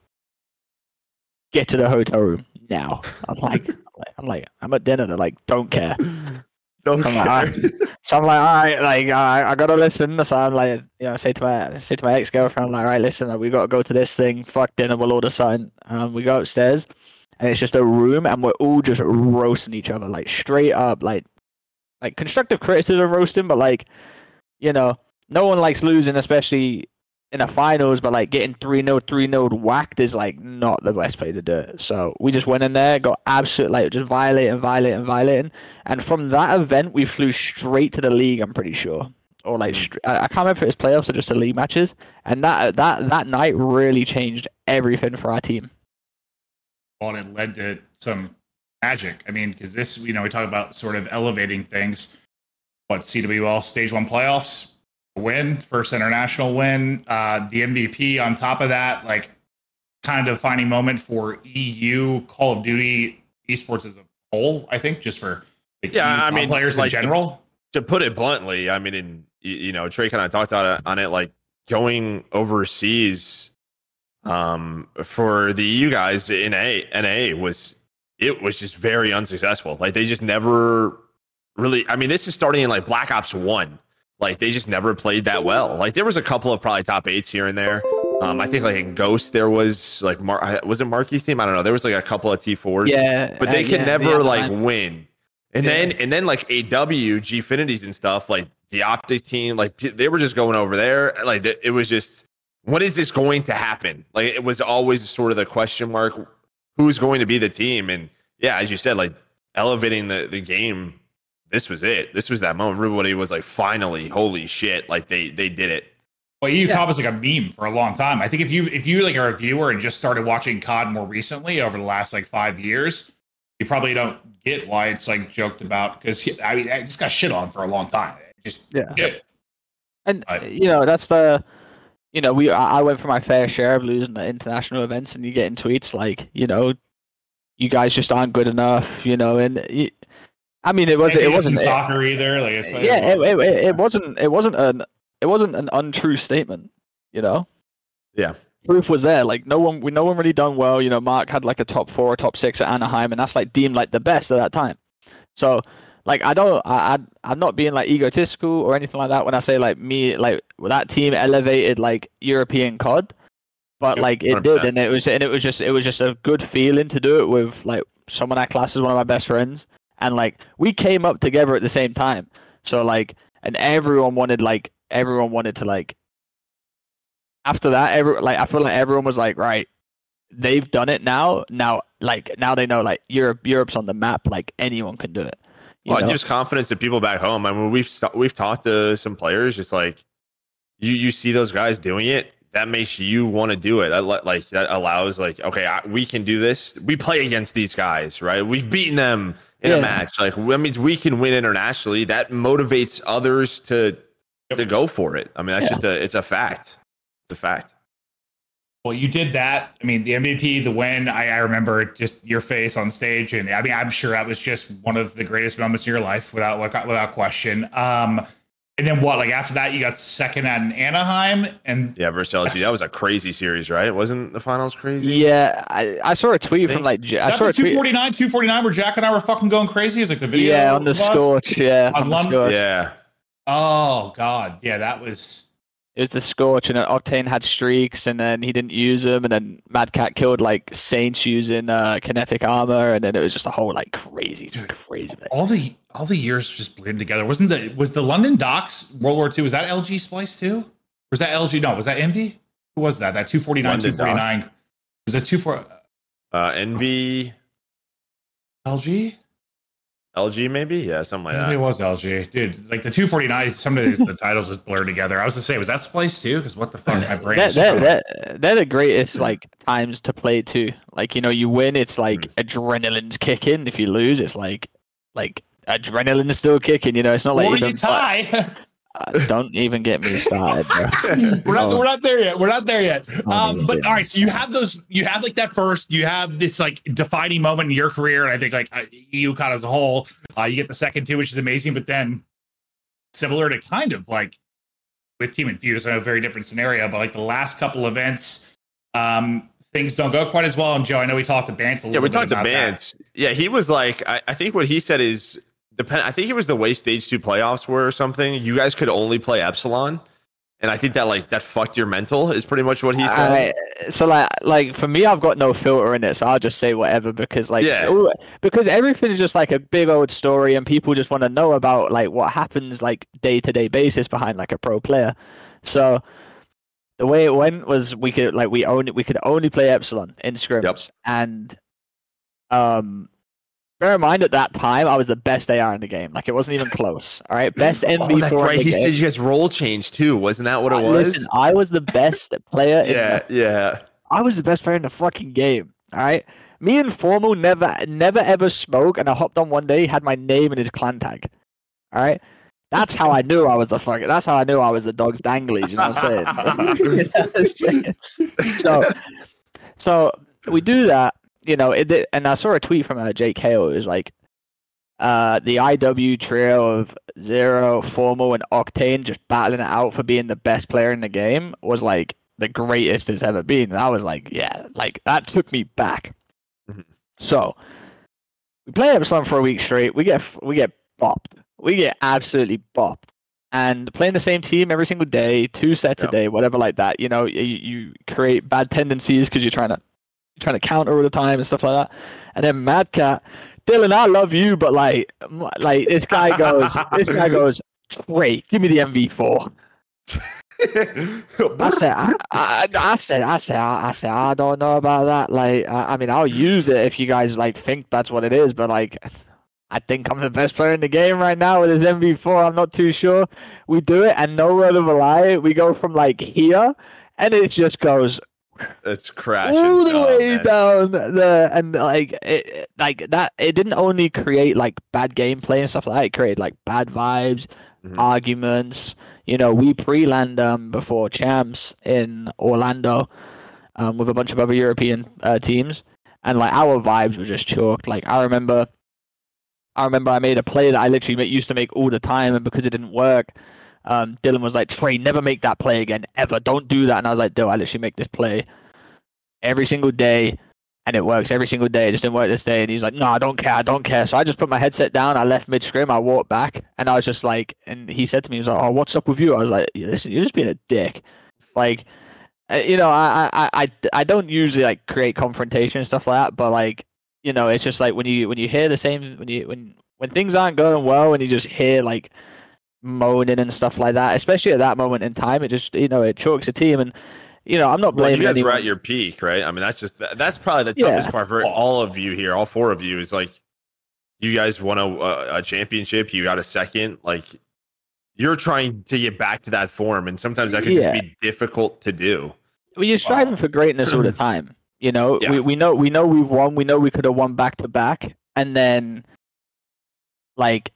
get to the hotel room now." I'm like, I'm at dinner. They're like, "Don't care." So I'm like, all right, I gotta listen. So I'm like, you know, I say to my ex girlfriend, I'm like, all right, listen, like, we gotta go to this thing. Fuck dinner, we'll order something. We go upstairs, and it's just a room, and we're all just roasting each other, like straight up, like constructive criticism roasting, but like, you know, no one likes losing, especially in the finals. But like getting 3-0 whacked is like not the best way to do it. So we just went in there, got absolute, like, just violating. And from that event, we flew straight to the league, I'm pretty sure, or like I can't remember if it was playoffs or just the league matches. And that night really changed everything for our team. Well, it led to some magic. I mean, because this, you know, we talk about sort of elevating things. What, CWL stage one playoffs? Win, first international win, the MVP on top of that, like kind of defining moment for EU Call of Duty esports as a whole, I think, just for players like, in general. To put it bluntly, I mean, you know, Trey kind of talked on it, like going overseas for the EU guys in NA was just very unsuccessful. Like they just never really, I mean, this is starting in like Black Ops 1. Like, they just never played that well. Like, there was a couple of probably top eights here and there. I think, like, in Ghost, there was, like, was it Marky's team? I don't know. There was, like, a couple of T4s. Yeah. But they can never, like, win. And then like, AW, Gfinities and stuff, like, the Optic team, like, they were just going over there. Like, it was just, what is this going to happen? Like, it was always sort of the question mark, who's going to be the team? And, yeah, as you said, like, elevating the game. This was it. This was that moment. Everybody was like, finally, holy shit. Like they did it. Well, COD was like a meme for a long time. I think if you like are a viewer and just started watching COD more recently over the last like 5 years, you probably don't get why it's like joked about. Cause I mean, I just got shit on for a long time. And you know, that's the, you know, I went for my fair share of losing at international events, and you get in tweets like, you know, you guys just aren't good enough, you know, and I mean, it wasn't soccer either. Like, it's like, yeah, it wasn't an untrue statement, you know. Yeah, proof was there. Like no one really done well. You know, Mark had like a top 4 or top 6 at Anaheim, and that's like deemed like the best at that time. So, like, I'm not being like egotistical or anything like that when I say like me, like that team elevated like European COD, but like it 100%. Did, and it was just a good feeling to do it with like someone I class as one of my best friends. And, like, we came up together at the same time. So, like, and everyone wanted to, after that, I feel like everyone was like, right, they've done it now. Now they know, like, Europe's on the map. Like, anyone can do it. Well, just confidence that people back home. I mean, we've talked to some players, just like, you see those guys doing it. That makes you want to do it. That allows, like, okay, we can do this. We play against these guys, right? We've beaten them in a match. Like, that means we can win internationally. That motivates others to go for it. I mean, that's just it's a fact. It's a fact. Well, you did that. I mean, the MVP, the win, I remember just your face on stage. And I mean, I'm sure that was just one of the greatest moments in your life without question. And then what? Like after that, you got second at Anaheim, and versus LG. That was a crazy series, right? Wasn't the finals crazy? Yeah, I saw a tweet from like I saw a 249 where Jack and I were fucking going crazy. It was like the video. Yeah, on the Scorch. Yeah, on London. Yeah. Oh God, yeah, that was. It was the Scorch, and then Octane had streaks, and then he didn't use them, and then MadCat killed like Saints using kinetic armor, and then it was just a whole like crazy. All the years just blend together. Was the London Docks World War II? Was that LG Splyce too? Was that LG? No, was that Envy? Who was that? That 249, London 249. Doc. Was that 24? NV. LG? LG, maybe? Yeah, something like that. It was LG. Dude, like the 249, some of the titles just blur together. I was going to say, was that Splyce too? Because what the fuck? My brain is they're the greatest like times to play too. Like, you know, you win, it's like adrenaline's kicking. If you lose, it's like adrenaline's still kicking. You know, it's not like... Or you tie! Don't even get me started. We're not there yet. But all right, so you have those. You have like that first. You have this like defining moment in your career, and I think like UConn as a whole. You get the second too, which is amazing. But then, similar to kind of like with Team Infused, I know a very different scenario. But like the last couple events, things don't go quite as well. And Joe, I know we talked to Bance a little. Yeah, we talked to Bance. Yeah, he was like, I think what he said is. I think it was the way stage 2 playoffs were or something. You guys could only play Epsilon, and I think that like that fucked your mental is pretty much what he said. So like for me, I've got no filter in it, so I'll just say whatever because like because everything is just like a big old story, and people just want to know about like what happens like day to day basis behind like a pro player. So the way it went was we could only play Epsilon in scrims, and bear in mind, at that time, I was the best AR in the game. Like, it wasn't even close. All right? Best MV4 that's right. He said you guys role change, too. Wasn't that what it was? Listen, I was the best player. I was the best player in the fucking game. All right? Me and Formal never ever smoke, and I hopped on one day, had my name in his clan tag. All right? That's how I knew I was the fucking... That's how I knew I was the dog's danglies. You know what I'm saying? You know what I'm saying? So we do that. You know, and I saw a tweet from Jake Hale. It was like, the IW trio of Zero, Formal, and Octane just battling it out for being the best player in the game was like the greatest it's ever been. And I was like, yeah, like that took me back. Mm-hmm. So we play Epsilon for a week straight. We get bopped. We get absolutely bopped. And playing the same team every single day, 2 sets a day, whatever like that. You know, you create bad tendencies because you're trying to counter all the time and stuff like that. And then MadCat, Dylan, I love you, but like this guy goes, wait, give me the MV4. I said, I don't know about that. Like, I mean, I'll use it if you guys like think that's what it is, but like, I think I'm the best player in the game right now with this MV4. I'm not too sure. We do it, and no word of a lie, we go from like here, and it just goes. It's crashing all the way down there, and like it, like that. It didn't only create like bad gameplay and stuff like that. It created like bad vibes, arguments. You know, we pre-land before champs in Orlando with a bunch of other European teams, and like our vibes were just chalked. Like I remember I made a play that I literally used to make all the time, and because it didn't work. Dylan was like, Trey, never make that play again, ever. Don't do that. And I was like, dude, I literally make this play every single day, and it works every single day. It just didn't work this day. And he's like, no, I don't care. So I just put my headset down. I left mid-scrim. I walked back, and I was just like, and he said to me, he was like, oh, what's up with you? I was like, listen, you're just being a dick. Like, you know, I don't usually like create confrontation and stuff like that, but like, you know, it's just like when you hear the same, when things aren't going well, and you just hear like moaning and stuff like that, especially at that moment in time, it just, you know, it chokes a team. And you know, I'm not blaming you guys anyone. Were at your peak, right? I mean, that's probably the toughest part for all of you here, all four of you, is like you guys won a championship, you got a second, like you're trying to get back to that form, and sometimes that can just be difficult to do. Well, you're striving for greatness all the time, you know. We know we've won, we know we could have won back to back, and then like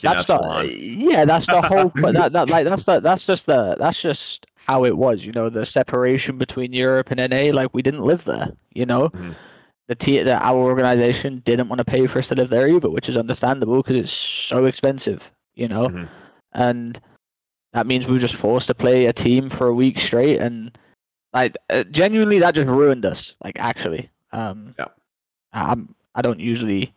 that's the whole. That's just how it was. You know, the separation between Europe and NA. Like, we didn't live there. You know, our organization didn't want to pay for us to live there either, which is understandable because it's so expensive. You know, and that means we were just forced to play a team for a week straight, and like genuinely, that just ruined us. Like, actually, I don't usually.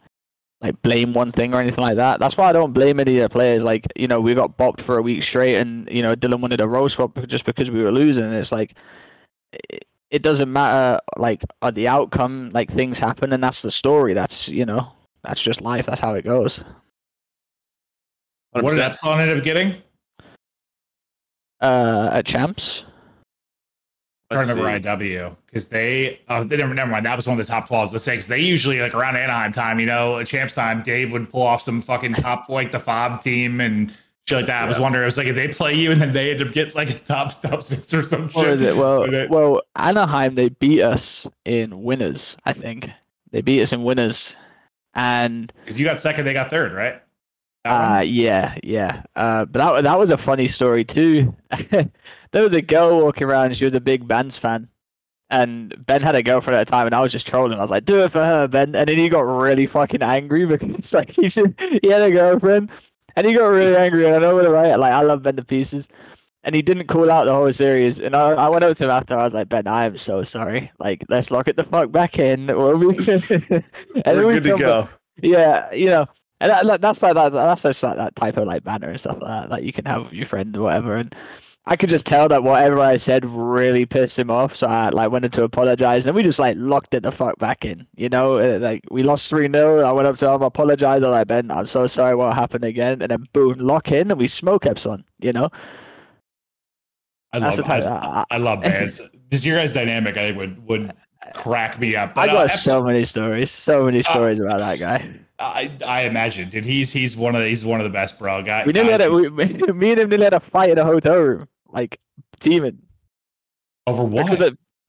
Like blame one thing or anything like that. That's why I don't blame any of the players. Like, you know, we got bopped for a week straight, and you know, Dylan wanted a roll swap just because we were losing. And it's like, it doesn't matter. Like, the outcome, like things happen, and that's the story. That's, you know, that's just life. That's how it goes. 100%. What did Epsilon end up getting? At champs. I don't remember IW because they never mind. That was one of the top 12s. Let's say because they usually like around Anaheim time, you know, Champs time, Dave would pull off some fucking top like the FOB team and shit like that. I was wondering, I was like, if they play you and then they end up getting like a top six or some shit. Or is it? Well, Anaheim, they beat us in winners. I think they beat us in winners, and because you got second, they got third, right? Yeah. But that was a funny story too. There was a girl walking around, and she was a big Bance fan. And Ben had a girlfriend at the time, and I was just trolling. I was like, do it for her, Ben. And then he got really fucking angry because like he had a girlfriend. And he got really angry, and I know what to write. Like, I love Ben to pieces. And he didn't call out the whole series. And I went over to him after. I was like, Ben, I am so sorry. Like, let's lock it the fuck back in. We're good to go. Yeah, you know. And that's just like that typo like banner and stuff like that. Like, you can have with your friend or whatever. And I could just tell that whatever I said really pissed him off, so I like went in to apologize, and we just like locked it the fuck back in, you know. Like we lost 3-0. I went up to him, apologized, I'm like, Ben, I'm so sorry, what happened again? And then boom, lock in, and we smoke Epsilon, you know. I love bands. This your guys' dynamic, I think would crack me up. But, I got so many stories about that guy. I imagine, dude. He's one of the best, bro. Guy. Me and him nearly had a fight in a hotel room. Like, teaming. Over what?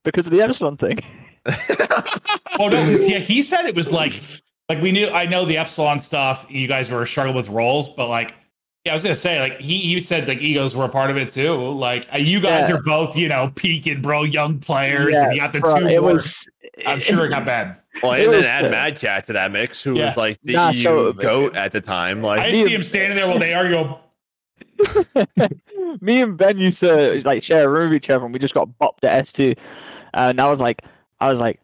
Because of the Epsilon thing. Oh, no. Yeah, he said it was like we knew, I know the Epsilon stuff, you guys were struggling with roles, but like, yeah, I was going to say, like, he said, like, egos were a part of it too. Like, you guys are both, you know, peaking, bro, young players. Yeah, and you got the two worst. I'm sure it got bad. Well, and then add MadCat to that mix, who was like the goat at the time. Like, I see him standing there while they argue. Me and Ben used to like share a room with each other, and we just got bopped at S2. And I was like, I'm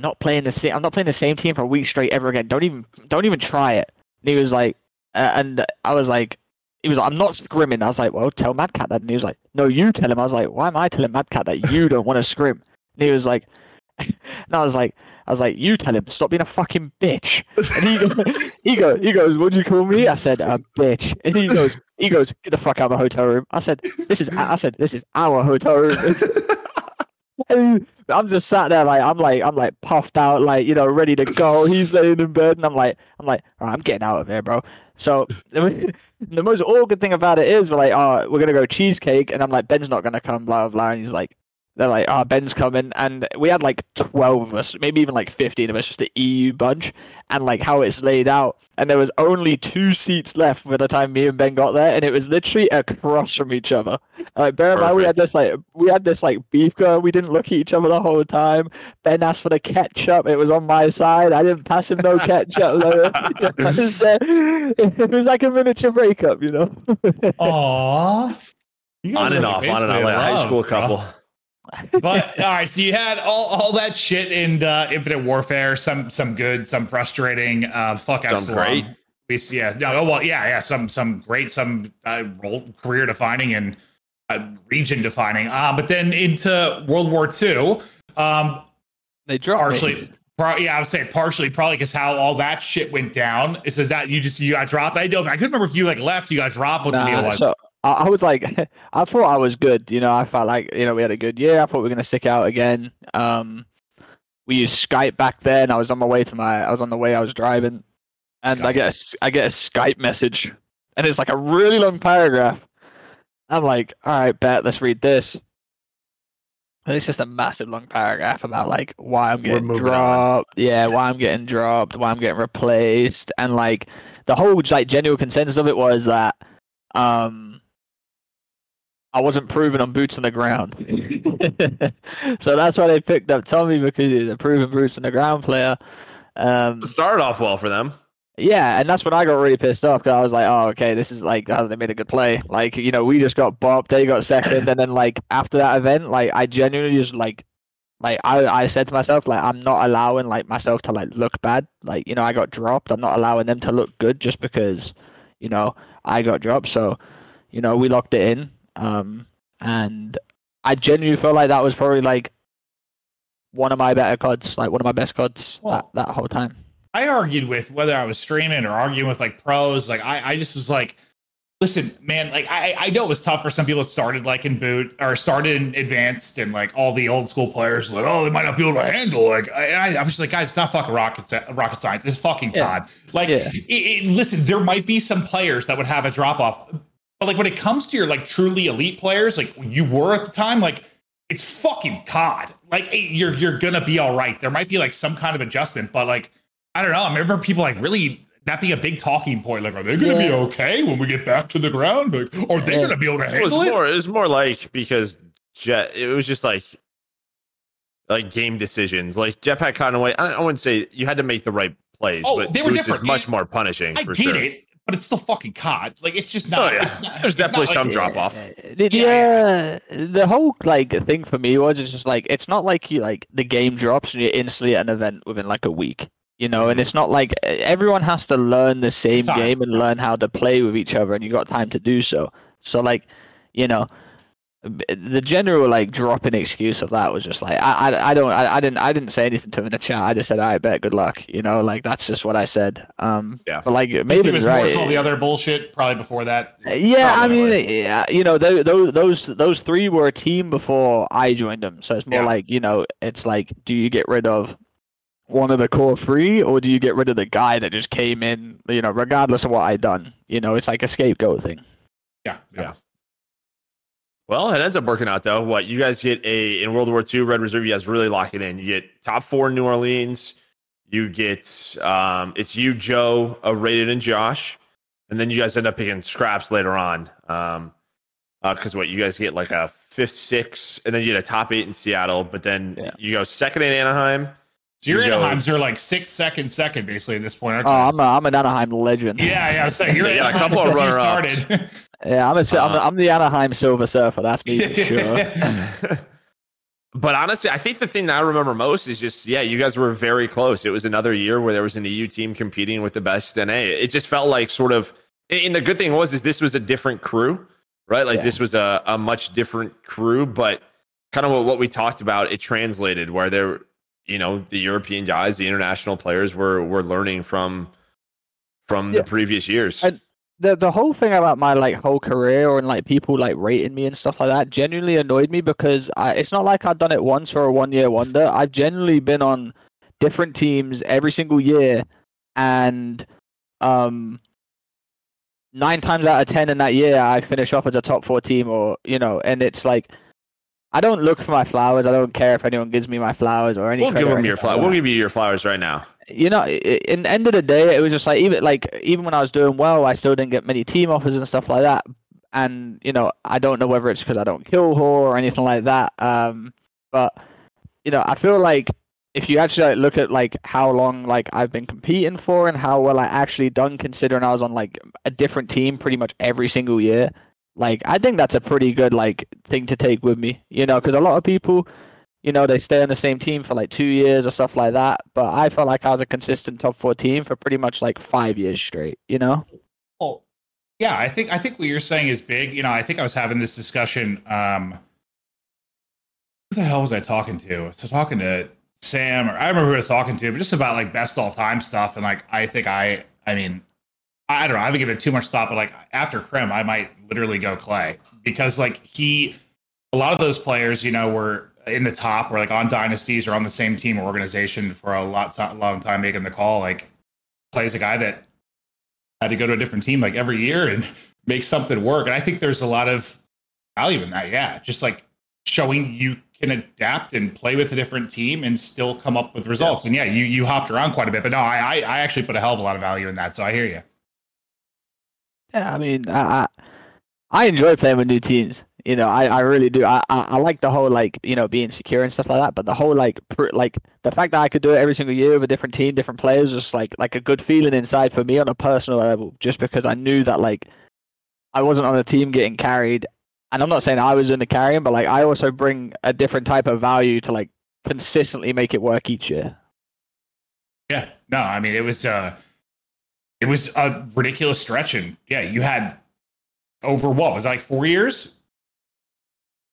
not playing the same team for a week straight ever again. Don't even try it. And he was like, and I was like, he was like, I'm not scrimming. I was like, well, tell MadCat that. And he was like, no, you tell him. I was like, why am I telling MadCat that you don't want to scrim? And he was like. And I was like, you tell him, stop being a fucking bitch. And he goes, what do you call me? I said, a bitch. And he goes, get the fuck out of my hotel room. I said, this is our hotel room. And I'm just sat there, like, I'm like puffed out, like, you know, ready to go. He's laying in bed, and I'm like, all right, I'm getting out of here, bro. So the most awkward thing about it is, we're like, oh, we're gonna go cheesecake, and I'm like, Ben's not gonna come, blah blah. And he's like. They're like, oh, Ben's coming. And we had like 12 of us, maybe even like 15 of us, just the EU bunch. And like how it's laid out. And there was only 2 seats left by the time me and Ben got there. And it was literally across from each other. Like, bear in mind, we had this like beef going. We didn't look at each other the whole time. Ben asked for the ketchup. It was on my side. I didn't pass him no ketchup. It was like a miniature breakup, you know? Aww. You on and off, like a high school couple. But all right, so you had all that shit in Infinite Warfare, some good, some frustrating. Fuck, Epsilon. Some great, some career defining and region defining. But then into World War II, they dropped partially. I would say partially, probably because how all that shit went down. Is so that you got dropped? I couldn't remember if you like left. You got dropped. What the deal was? I was like, I thought I was good, you know. I felt like, you know, we had a good year. I thought we were gonna stick out again. We used Skype back then. I was on my way I was driving, and Skype. I get a Skype message, and it's like a really long paragraph. I'm like, all right, bet, let's read this. And it's just a massive long paragraph about like why I'm getting dropped, why I'm getting dropped, why I'm getting replaced, and like the whole like general consensus of it was that I wasn't proven on boots on the ground. So that's why they picked up Tommy, because he's a proven boots on the ground player. Started off well for them. Yeah, and that's when I got really pissed off, because I was like, oh, okay, this is like, oh, they made a good play. Like, you know, we just got bopped, they got second, and then like after that event, like I genuinely just like I said to myself, like, I'm not allowing like myself to like look bad. Like, you know, I got dropped. I'm not allowing them to look good just because, you know, I got dropped. So, you know, we locked it in. And I genuinely felt like that was probably like one of my better CODs, like one of my best CODs that whole time. I argued with, whether I was streaming or arguing with like pros, like I just was like, Listen, man, like I know it was tough for some people that started like in boot or started in advanced, and like all the old school players were like, oh, they might not be able to handle. Like I was just like, guys, it's not fucking rocket science. It's fucking COD. Like, listen, there might be some players that would have a drop off, but like when it comes to your like truly elite players, like you were at the time, like it's fucking COD. Like you're gonna be all right. There might be like some kind of adjustment, but like I don't know. I remember people like really. That being a big talking point, like, are they going to be okay when we get back to the ground? Like, are they going to be able to handle it? It was more like because it was just like game decisions. Like Jetpack Conway, I wouldn't say you had to make the right plays. Oh, but they were different. Much more punishing. I get it, but it's still fucking COD. Like, it's just not. Oh, yeah. There's definitely some drop off. The whole like thing for me was it's just like it's not like you like the game drops and you're instantly at an event within like a week. You know, and it's not like everyone has to learn the same game and learn how to play with each other, and you got time to do so. So, like, you know, the general like dropping excuse of that was just like I didn't say anything to him in the chat. I just said, I bet, good luck. You know, like that's just what I said. But like maybe it was more so the other bullshit probably before that. Yeah, I mean, you know, those three were a team before I joined them, so it's more like, you know, it's like, do you get rid of one of the core three, or do you get rid of the guy that just came in, you know, regardless of what I'd done? You know, it's like a scapegoat thing. Yeah. Well, it ends up working out, though. What, you guys get in World War II, Red Reserve, you guys really lock it in. You get top four in New Orleans. You get, it's you, Joe, Rated, and Josh. And then you guys end up picking scraps later on. Because you guys get like a 5th, 6th, and then you get a top 8 in Seattle. But then you go second in Anaheim. So your Anaheims are like 6th, 2nd, 2nd, basically at this point. Aren't I'm an Anaheim legend. Yeah, I was saying you're a couple of runners. Yeah, I'm the Anaheim Silver Surfer. That's me for sure. But honestly, I think the thing that I remember most is just you guys were very close. It was another year where there was an EU team competing with the best NA. It just felt like sort of, and the good thing was this was a different crew, right? Like this was a much different crew, but kind of what we talked about, it translated where there. You know, the European guys, the international players were learning from the previous years. And the whole thing about my like whole career and like people like rating me and stuff like that genuinely annoyed me because it's not like I've done it once for a 1 year wonder. I've generally been on different teams every single year, and 9 times out of 10 in that year I finish off as a top 4 team, or you know, and it's like. I don't look for my flowers. I don't care if anyone gives me my flowers or anything. We'll give them your flowers. We'll give you your flowers right now. You know, in the end of the day, it was just like even when I was doing well, I still didn't get many team offers and stuff like that. And you know, I don't know whether it's because I don't kill whore or anything like that. But you know, I feel like if you actually like, look at like how long like I've been competing for and how well I actually done, considering I was on like a different team pretty much every single year. Like, I think that's a pretty good, like, thing to take with me, you know, because a lot of people, you know, they stay on the same team for, like, 2 years or stuff like that, but I felt like I was a consistent top 4 team for pretty much, like, 5 years straight, you know? Well, yeah, I think what you're saying is big. You know, I think I was having this discussion, who the hell was I talking to? So talking to Sam, or I remember who I was talking to, but just about, like, best all-time stuff, and, like, I think I mean... I don't know. I haven't given it too much thought, but like after Krim, I might literally go Clay because like a lot of those players, you know, were in the top or like on dynasties or on the same team or organization for a long time making the call. Like Clay's a guy that had to go to a different team like every year and make something work. And I think there's a lot of value in that. Yeah. Just like showing you can adapt and play with a different team and still come up with results. Yeah. And you hopped around quite a bit, but no, I actually put a hell of a lot of value in that. So I hear you. Yeah, I mean, I enjoy playing with new teams. You know, I really do. I like the whole, like, you know, being secure and stuff like that. But the whole, like, the fact that I could do it every single year with a different team, different players, just, like a good feeling inside for me on a personal level, just because I knew that, like, I wasn't on a team getting carried. And I'm not saying I was in the carrying, but, like, I also bring a different type of value to, like, consistently make it work each year. Yeah. No, I mean, it was a ridiculous stretch, and you had over what was it, like 4 years?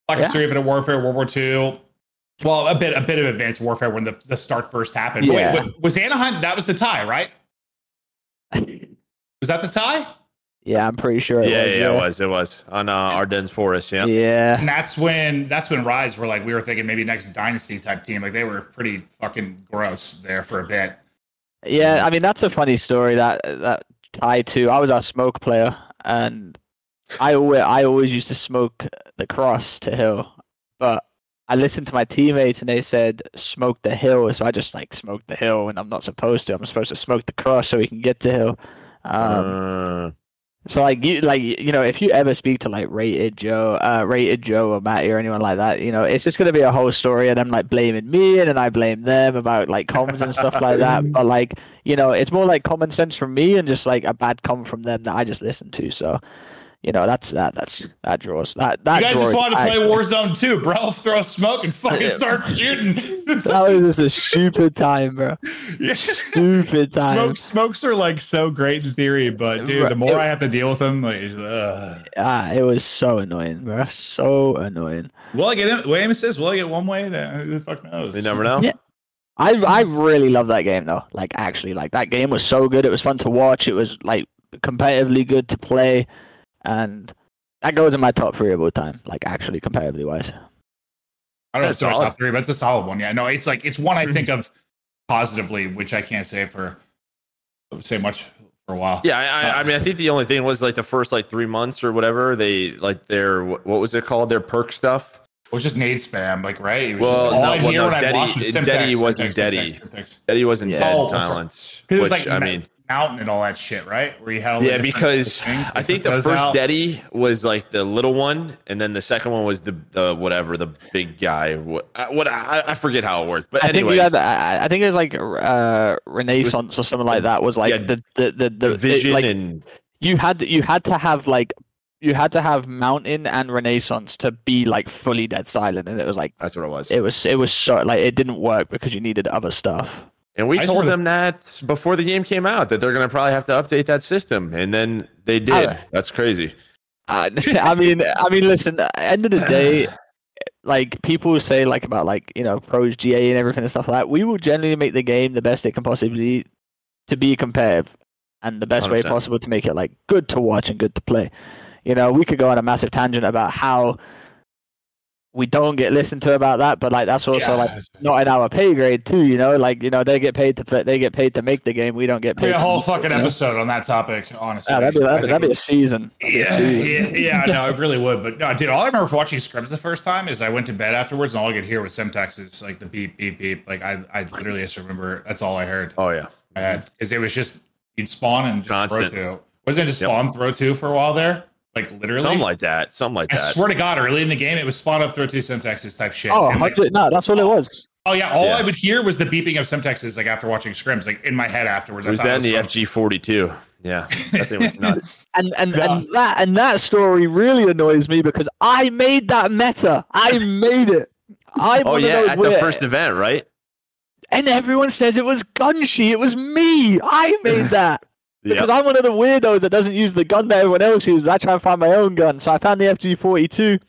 Like a series of Warfare, World War II. Well, a bit of Advanced Warfare when the start first happened. But wait, was Anaheim? That was the tie, right? Was that the tie? Yeah, I'm pretty sure. It was on Ardennes Forest. Yeah, yeah. And that's when Rise were like, we were thinking maybe next Dynasty type team. Like they were pretty fucking gross there for a bit. Yeah, I mean that's a funny story that tied to. I was our smoke player, and I always used to smoke the cross to hill, but I listened to my teammates and they said smoke the hill, so I just like smoked the hill, and I'm not supposed to. I'm supposed to smoke the cross so we can get to hill. So like you know, if you ever speak to like Rated Joe or Matty or anyone like that, you know, it's just gonna be a whole story and them like blaming me and then I blame them about like comms and stuff like that. But like, you know, it's more like common sense from me and just like a bad comment from them that I just listen to. So, you know, that draws. You guys just want to play Warzone 2, bro. Throw smoke and fucking start shooting. That was just a stupid time, bro. Yeah. Stupid time. Smokes are like so great in theory, but dude, the more I have to deal with them, like, it was so annoying, bro. So annoying. Will I get in? Wait, Amos says, will I get one way? Who the fuck knows? You never know. Yeah. I really love that game though. Like actually, like that game was so good. It was fun to watch. It was like competitively good to play. And that goes in my top three of all time, like actually comparatively wise. I don't know if it's my top three, but it's a solid one. Yeah, no, it's like it's one I think of positively, which I can't say much for a while. Yeah, I mean, I think the only thing was like the first like 3 months or whatever they like their what was it called their perk stuff. It was just nade spam, like right. It was Deddy wasn't dead silence. Which like, I mean. Mountain and all that shit, right? Where you had because I think the first Deddy was like the little one, and then the second one was the big guy. I forget how it works, but anyway, I think it was like Renaissance or something like that. Was like the vision it, like, and you had to have Mountain and Renaissance to be like fully dead silent, and it was like that's what it was. It was so like it didn't work because you needed other stuff. And we told them that before the game came out that they're going to probably have to update that system. And then they did. That's crazy. I mean, listen, at the end of the day, like people say like about like, you know, pros GA and everything and stuff like that. We will generally make the game the best it can possibly to be competitive and the best 100%. Way possible to make it like good to watch and good to play. You know, we could go on a massive tangent about how we don't get listened to about that, but like that's also like not in our pay grade too, you know. Like you know, they get paid to play, they get paid to make the game. We don't get paid. A whole fucking episode on that topic, honestly. Yeah, that'd be a season. Yeah, no, it really would. But no, dude, all I remember from watching Scrims the first time is I went to bed afterwards, and all I could hear was Semtex. It's like the beep, beep, beep. Like I literally just remember that's all I heard. Oh yeah, because it was just you'd spawn and just throw two. Wasn't it just spawn throw two for a while there? Like literally, something like that. I swear to God, early in the game, it was spawn up throw two Semtexes type shit. Oh, like, no, that's what it was. Oh yeah, all I would hear was the beeping of Semtexes. Like after watching Scrims, like in my head afterwards. It was FG42. Yeah, that thing was nuts. and that story really annoys me because I made that meta. I made it. The first event, right? And everyone says it was Gunshi. It was me. I made that. Because I'm one of the weirdos that doesn't use the gun that everyone else uses. I try and find my own gun. So I found the FG42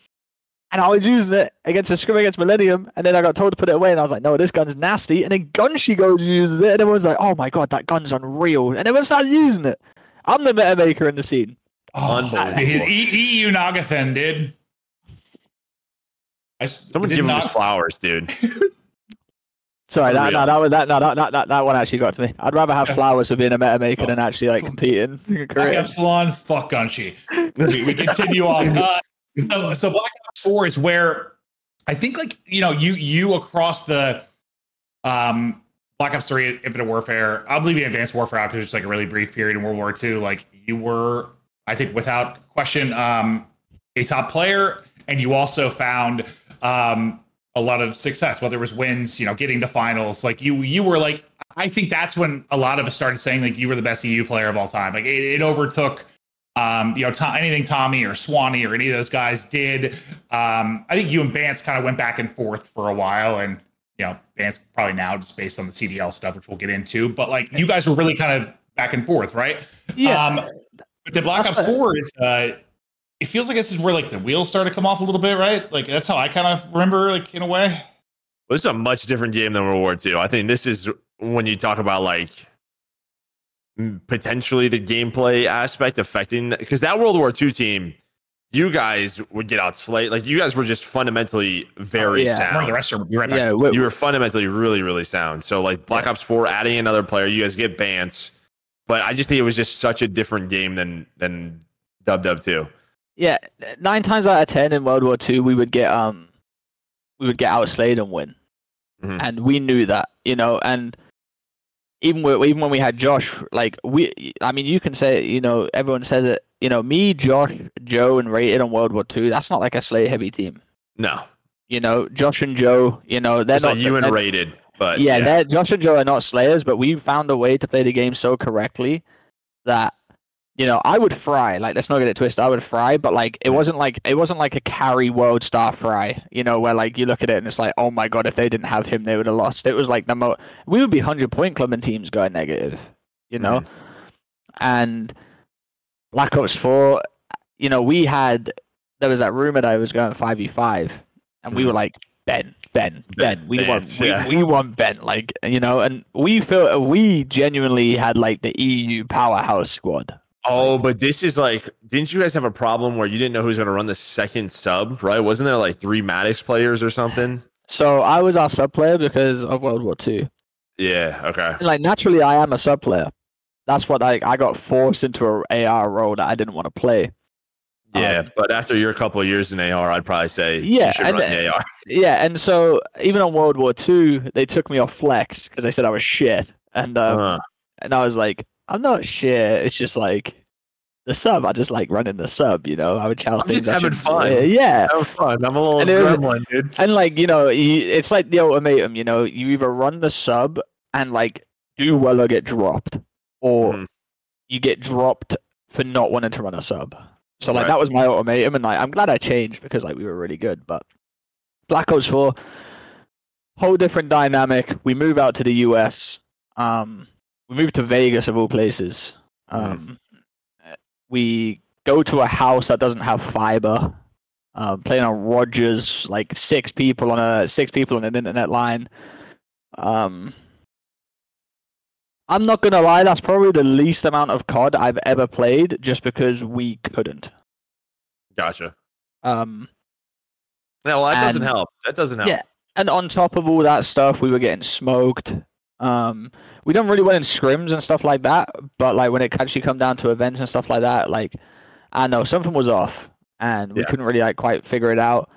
and I was using it against a scrim against Millennium. And then I got told to put it away. And I was like, no, this gun's nasty. And then Gunshi goes and uses it. And everyone's like, oh my God, that gun's unreal. And everyone started using it. I'm the meta maker in the scene. Unbelievable. EU Nagafen, dude. Someone give him flowers, dude. Sorry, that one actually got to me. I'd rather have flowers for being a meta maker than actually like competing. Black Epsilon, fuck Gunshi. We continue on. So Black Ops 4 is where I think like you know you across the Black Ops 3, Infinite Warfare. I'll leave Advanced Warfare out because it's like a really brief period in World War II. Like you were, I think, without question, a top player, and you also found. A lot of success, whether it was wins, you know, getting the finals, like you were like, I think that's when a lot of us started saying like you were the best EU player of all time. Like it overtook, you know, anything Tommy or Swanee or any of those guys did. I think you and Bance kind of went back and forth for a while, and you know, Bance probably now just based on the CDL stuff, which we'll get into. But like you guys were really kind of back and forth, right? Yeah. But the Black Ops 4 is. It feels like this is where like the wheels started to come off a little bit, right? Like that's how I kind of remember, like in a way. Well, this is a much different game than World War II. I think this is when you talk about like potentially the gameplay aspect affecting, because that World War II team, you guys would get out slayed. Like, you guys were just fundamentally very sound. No, the rest are right back. Yeah, you were fundamentally really, really sound. So, like, Black Ops 4, adding another player, you guys get Bance. But I just think it was just such a different game than Dub 2. Yeah, 9 times out of 10 in World War II, we would get outslayed and win, and we knew that, you know. And even when we had Josh, like you can say, you know, everyone says it, you know, me, Josh, Joe, and Rated on World War II. That's not like a slay heavy team. No, you know, Josh and Joe, you know, they're not like you and Rated, but they're Josh and Joe are not slayers, but we found a way to play the game so correctly that. You know, I would fry. Like, let's not get it twisted. I would fry, but like, it wasn't like a carry world star fry. You know, where like you look at it and it's like, oh my god, if they didn't have him, they would have lost. It was like we would be 100-point clubbing teams going negative. You know, and Black Ops 4. You know, there was that rumor that I was going 5v5, and we were like Ben. We want Ben. Like, you know, and we feel we genuinely had like the EU powerhouse squad. Oh, but this is like, didn't you guys have a problem where you didn't know who's going to run the second sub, right? Wasn't there like 3 Maddox players or something? So I was our sub player because of World War II. Yeah, okay. And like, naturally, I am a sub player. That's what I got forced into an AR role that I didn't want to play. Yeah, but after your couple of years in AR, I'd probably say you should run the AR. Yeah, and so even on World War II, they took me off flex because they said I was shit. And, and I was like, I'm not shit. It's just like the sub. I just like running the sub, you know. I would challenge. I'm just having fun. Yeah, having fun. I'm a little gremlin, dude. And like, you know, it's like the ultimatum. You know, you either run the sub and like do well or get dropped, or you get dropped for not wanting to run a sub. So like that was my ultimatum, and like I'm glad I changed because like we were really good. But Black Ops 4, whole different dynamic. We move out to the US. We moved to Vegas, of all places. We go to a house that doesn't have fiber. Playing on Rogers, like 6 people on an internet line. I'm not gonna lie, that's probably the least amount of COD I've ever played, just because we couldn't. Gotcha. No, well, that doesn't help. Yeah, and on top of all that stuff, we were getting smoked. We done really well in scrims and stuff like that, but like when it actually come down to events and stuff like that, like I know something was off, and we couldn't really like quite figure it out.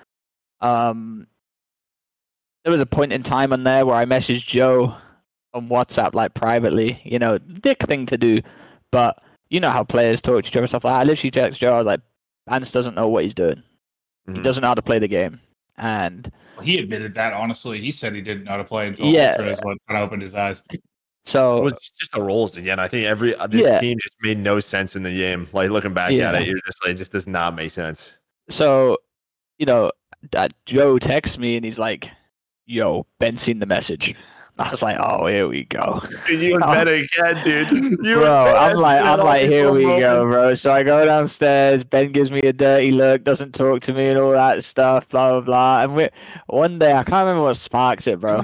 There was a point in time on there where I messaged Joe on WhatsApp like privately, you know, dick thing to do, but you know how players talk to each other and stuff like that. I literally text Joe. I was like, Bance doesn't know what he's doing. He doesn't know how to play the game. And he admitted that, honestly. He said he didn't know how to play until when I opened his eyes. So it was just the roles again. I think this team just made no sense in the game. Like, looking back at it, you're just like, it just does not make sense. So, you know, Joe texts me and he's like, "Yo, Ben seen the message." I was like, "Oh, here we go." Dude, you bet again, dude. I'm like, "Here we go, bro." So I go downstairs. Ben gives me a dirty look, doesn't talk to me, and all that stuff, blah blah blah. And one day, I can't remember what sparks it, bro.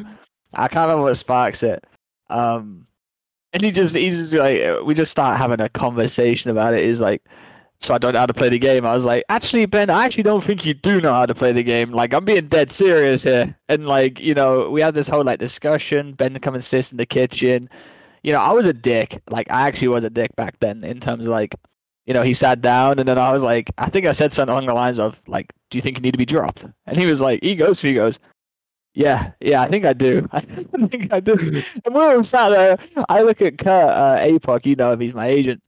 And he's just like, we just start having a conversation about it. He's like, "So I don't know how to play the game." I was like, "Actually, Ben, I actually don't think you do know how to play the game. Like, I'm being dead serious here." And like, you know, we had this whole like discussion. Ben come and sit in the kitchen. You know, I was a dick. Like, I actually was a dick back then in terms of like, you know, he sat down and then I was like, I think I said something along the lines of like, "Do you think you need to be dropped?" And he was like, he goes, Yeah, "I think I do. And when I'm sat there, I look at Kurt, APOC, you know him, he's my agent.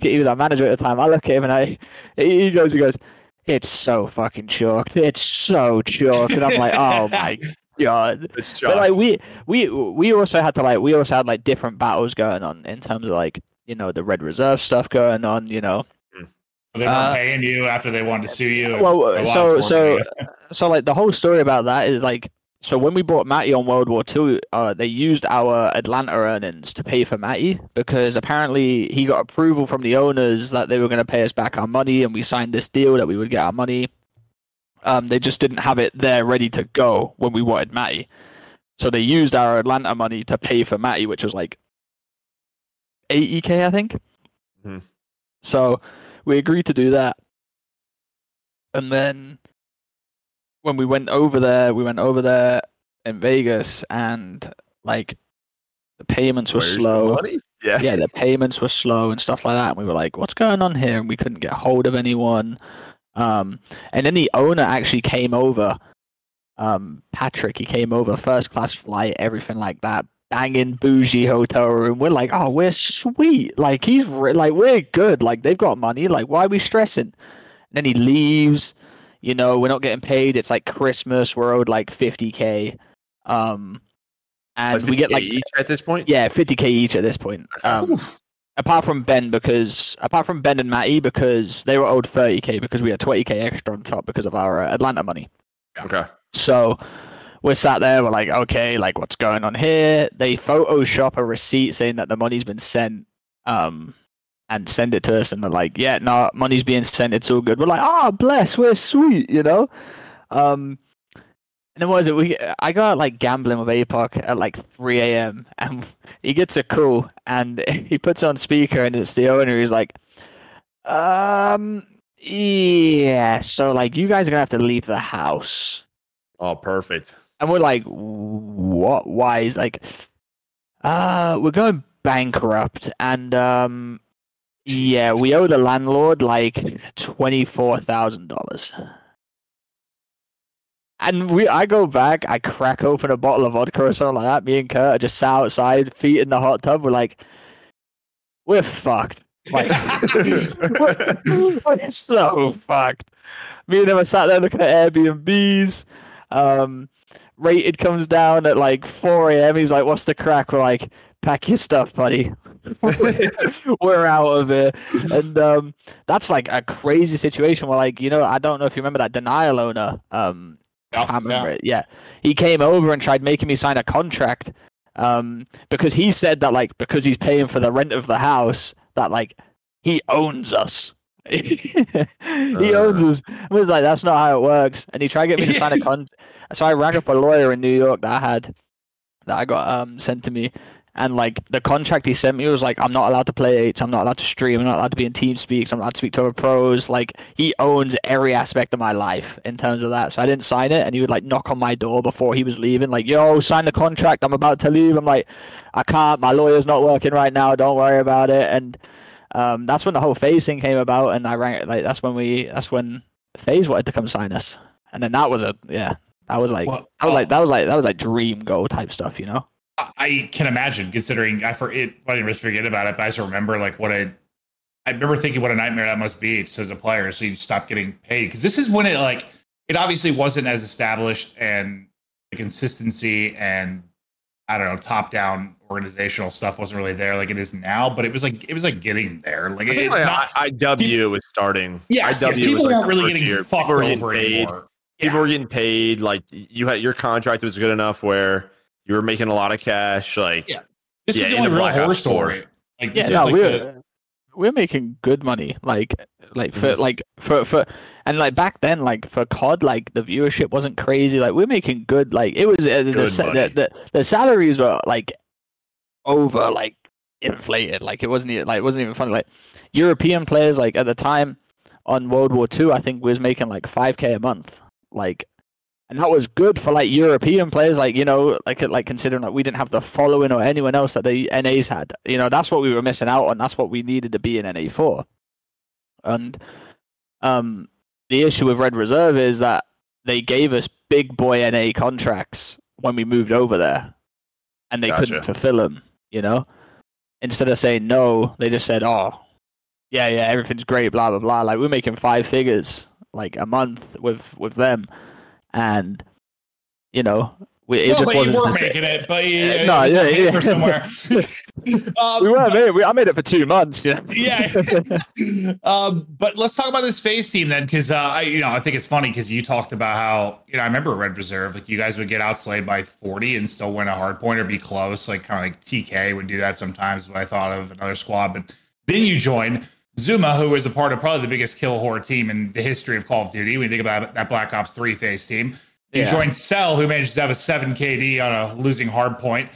He was our manager at the time. I look at him and he goes, "It's so fucking chalked. It's so chalked." And I'm like, "Oh my god." It's chalked. But like we also had different battles going on in terms of like, you know, the Red Reserve stuff going on, you know. They weren't paying you after they wanted to sue you. Well, so like the whole story about that is like, so when we bought Matty on World War II, they used our Atlanta earnings to pay for Matty because apparently he got approval from the owners that they were going to pay us back our money, and we signed this deal that we would get our money. They just didn't have it there ready to go when we wanted Matty. So they used our Atlanta money to pay for Matty, which was like 80k, I think. Mm-hmm. So we agreed to do that. And then when we went over there in Vegas, and like the payments were slow. Yeah, the payments were slow and stuff like that. And we were like, what's going on here? And we couldn't get hold of anyone. And then the owner actually came over. Patrick, he came over, first class flight, everything like that. Banging bougie hotel room. We're like, oh, we're sweet. Like, we're good. Like, they've got money. Like, why are we stressing? And then he leaves. You know, we're not getting paid. It's like Christmas. We're owed like 50k. And we get like each at this point. Yeah, 50k each at this point. Apart from Ben and Matty, because they were owed 30k because we had 20k extra on top because of our Atlanta money. Okay. So we're sat there. We're like, okay, like what's going on here? They Photoshop a receipt saying that the money's been sent, and send it to us, and they're like, yeah, no, money's being sent. It's all good. We're like, oh, bless, we're sweet, you know. And then what is it? I got like gambling with APOC at like 3 a.m. and he gets a call and he puts on speaker and it's the owner who's like, yeah, so like you guys are gonna have to leave the house. Oh, perfect. And we're like, what? Why? He's like, we're going bankrupt and yeah, we owe the landlord like $24,000. And I go back, I crack open a bottle of vodka or something like that. Me and Kurt are just sat outside, feet in the hot tub. We're like, we're fucked. Like, we're so fucked. Me and him are sat there looking at Airbnbs. Rated comes down at like 4 a.m. He's like, what's the crack? We're like, pack your stuff, buddy. We're out of here. And that's like a crazy situation where, like, you know, I don't know if you remember that Denial owner. Yeah, he came over and tried making me sign a contract because he said that, like, because he's paying for the rent of the house, that like he owns us. He owns us. I was like, that's not how it works. And he tried to get me to sign a contract. So I rang up a lawyer in New York that I got sent to me, and like the contract he sent me was like, I'm not allowed to play eights, I'm not allowed to stream, I'm not allowed to be in team speaks, I'm not allowed to speak to other pros. Like, he owns every aspect of my life in terms of that. So I didn't sign it, and he would like knock on my door before he was leaving, like, yo, sign the contract, I'm about to leave. I'm like, I can't, my lawyer's not working right now, don't worry about it. And that's when the whole FaZe thing came about, and I rang it, like that's when FaZe wanted to come sign us. And then that was like dream goal type stuff, you know. I can imagine, considering I didn't just forget about it, but I just remember like what I remember thinking what a nightmare that must be as a player. So you stop getting paid, because this is when it like it obviously wasn't as established and the consistency and I don't know top down organizational stuff wasn't really there like it is now. But it was like getting there. Like IW was starting. Yeah, people weren't really getting fucked over anymore. People were getting paid. Like you had your contract was good enough where you were making a lot of cash, like this is the only real horror story. Like, this is like we're making good money, for back then, like for COD, like the viewership wasn't crazy. Like we're making good, like it was the salaries were like over like inflated. Like it wasn't even funny. Like European players, like at the time on World War II, I think was making like 5k a month, like. And that was good for like European players, like, you know, like considering like we didn't have the following or anyone else that the NAs had. You know, that's what we were missing out on. That's what we needed to be in NA for. And the issue with Red Reserve is that they gave us big boy NA contracts when we moved over there, and they couldn't fulfill them. You know, instead of saying no, they just said, "Oh, yeah, everything's great, blah blah blah." Like we're making 5 figures like a month with them. And you know, somewhere. I made it for 2 months. Yeah. Yeah. But let's talk about this FaZe team then, because I think it's funny because you talked about how, you know, I remember Red Reserve, like you guys would get outslayed by 40 and still win a hard point or be close, like kind of like TK would do that sometimes. When I thought of another squad, but then you join Zuma, who is a part of probably the biggest kill whore team in the history of Call of Duty. When you think about that Black Ops 3 FaZe team, you joined Cell, who manages to have a 7 KD on a losing hard point.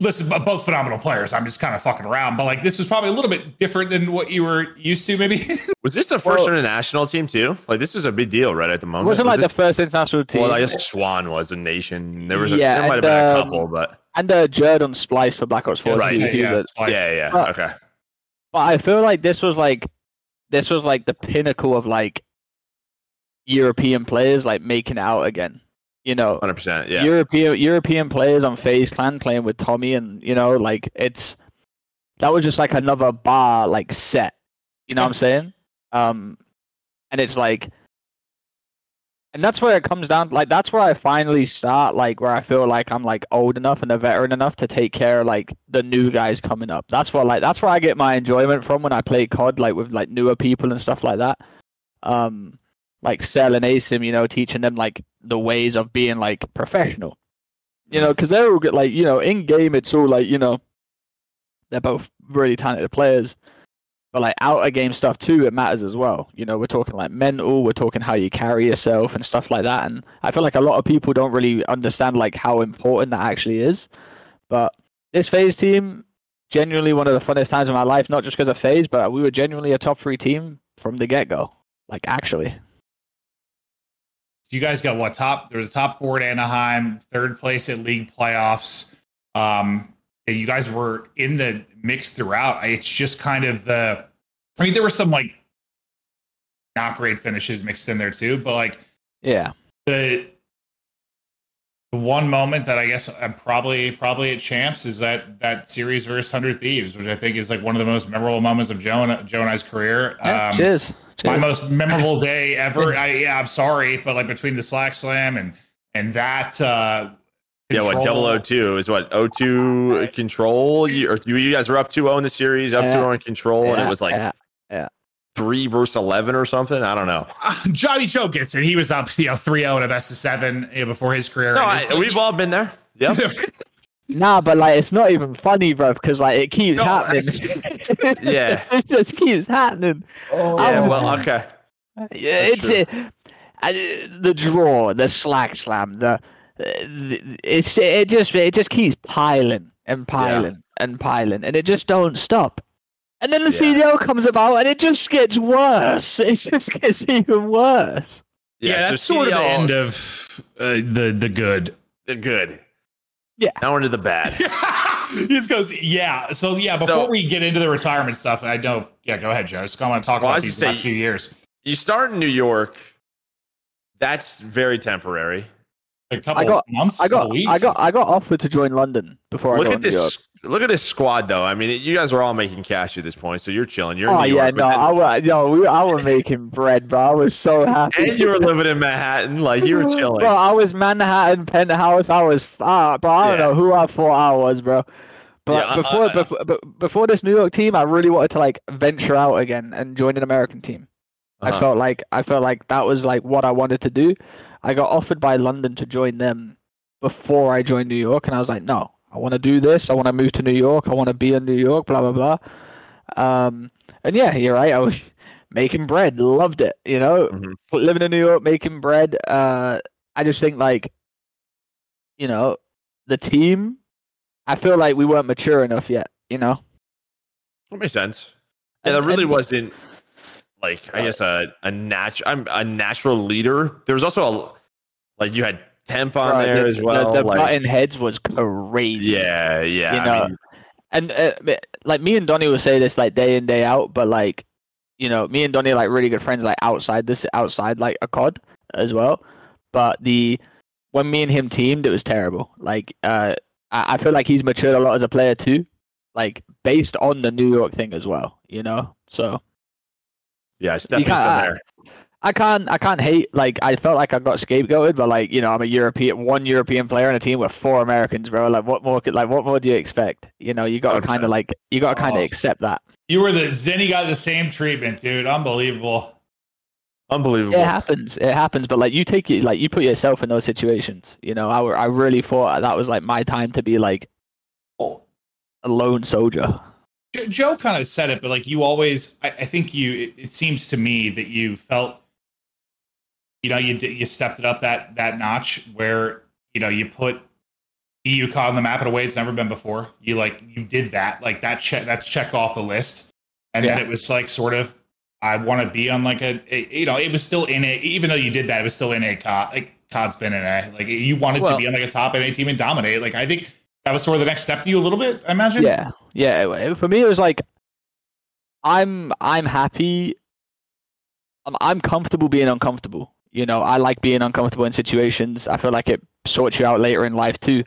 listen, both phenomenal players. I'm just kind of fucking around, but like this is probably a little bit different than what you were used to, maybe. Was this the first international team too? Like this was a big deal right at the moment. Wasn't like the first international team? Well, I guess Swan was a nation. There was a, there might have been a couple, but and Jurd on Splyce for Black Ops 4. Right. Okay. But I feel like this was like the pinnacle of like European players like making it out again. You know, 100%, yeah. European players on FaZe Clan playing with Tommy, and you know, like that was just like another bar like set. You know what I'm saying? And it's like, and that's where it comes down. Like that's where I finally start. Like where I feel like I'm like old enough and a veteran enough to take care of like the new guys coming up. That's where I get my enjoyment from when I play COD, like with like newer people and stuff like that. Like Cell and Asim, you know, teaching them like the ways of being like professional, you know, because they're all good, like, you know, in game it's all like, you know, they're both really talented players, but like out of game stuff too, it matters as well. You know, we're talking like mental, we're talking how you carry yourself and stuff like that, and I feel like a lot of people don't really understand like how important that actually is. But this FaZe team, genuinely one of the funnest times of my life, not just because of FaZe, but we were genuinely a top 3 team from the get-go, like actually. You guys got what top? There was a top 4 at Anaheim, 3rd place at league playoffs. You guys were in the mix throughout. It's just kind of there were some like not great finishes mixed in there too, but like, yeah, the one moment that I guess I'm probably at champs is that series versus 100 Thieves, which I think is like one of the most memorable moments of Joe and I's career. Yeah, cheers. My most memorable day ever. I'm sorry, but like between the Slack Slam and that. What 002 is what 02 Control. You guys were up 2-0 in the series, up 2-0 in Control, and it was like 3-11 or something. I don't know. Johnny Joe gets it. He was up 3-0 in a best of 7 before his career. No, we've all been there. Yep. Nah, but like it's not even funny, bro, because like it keeps happening. Yeah, it just keeps happening. Oh, yeah. Well, okay. Yeah, the draw, the Slack Slam, it just keeps piling and piling and piling, and it just don't stop. And then the CDL comes about, and it just gets worse. It just gets even worse. Yeah, that's sort of the end of the good. The good. Yeah. Now into the bad. He just goes, before we get into the retirement stuff, I know. Yeah, go ahead, Joe. I just want to talk about these last few years. You start in New York. That's very temporary. A couple months? I got offered to join London before New York. Look at this squad, though. I mean, you guys were all making cash at this point, so you're chilling. You're in New York. I was making bread, bro. I was so happy. And you were living in Manhattan, like you were chilling. Bro, I was Manhattan penthouse. I was, bro. I don't know who I thought I was, bro. But before this New York team, I really wanted to like venture out again and join an American team. Uh-huh. I felt like that was like what I wanted to do. I got offered by London to join them before I joined New York, and I was like, no. I want to do this. I want to move to New York. I want to be in New York, blah, blah, blah. And yeah, you're right. I was making bread. Loved it, you know? Mm-hmm. Living in New York, making bread. I just think, like, you know, the team, I feel like we weren't mature enough yet, you know? That makes sense. Yeah, that really wasn't, like, I guess a natural leader. There was also, you had... temp on there as well. The button heads was crazy. Yeah. You know, and me and Donnie would say this like day in day out, but like, you know, me and Donnie are, like really good friends like outside like a COD as well. But when me and him teamed, it was terrible. Like I feel like he's matured a lot as a player too, like based on the New York thing as well. You know, so yeah, it's definitely somewhere. I can't hate, like, I felt like I got scapegoated, but, like, you know, I'm one European player on a team with 4 Americans, bro. Like, what more do you expect? You know, you got to kind of, like, accept that. You were the Zenny got the same treatment, dude. Unbelievable. It happens, but, like, you put yourself in those situations. You know, I really thought that was, like, my time to be, like, a lone soldier. Joe kind of said it, but, like, you always, I think it seems to me that you felt, you know, you stepped it up that notch where, you know, you put you caught on the map in a way it's never been before. You did that. That's checked off the list. And then it was like sort of, I want to be on like a it was still in a, even though you did that, it was still in a COD. Like COD's been in a, like you wanted to be on like a top NA team and dominate. Like I think that was sort of the next step to you a little bit, I imagine. Yeah. Yeah. For me, it was like, I'm happy. I'm comfortable being uncomfortable. You know, I like being uncomfortable in situations. I feel like it sorts you out later in life too.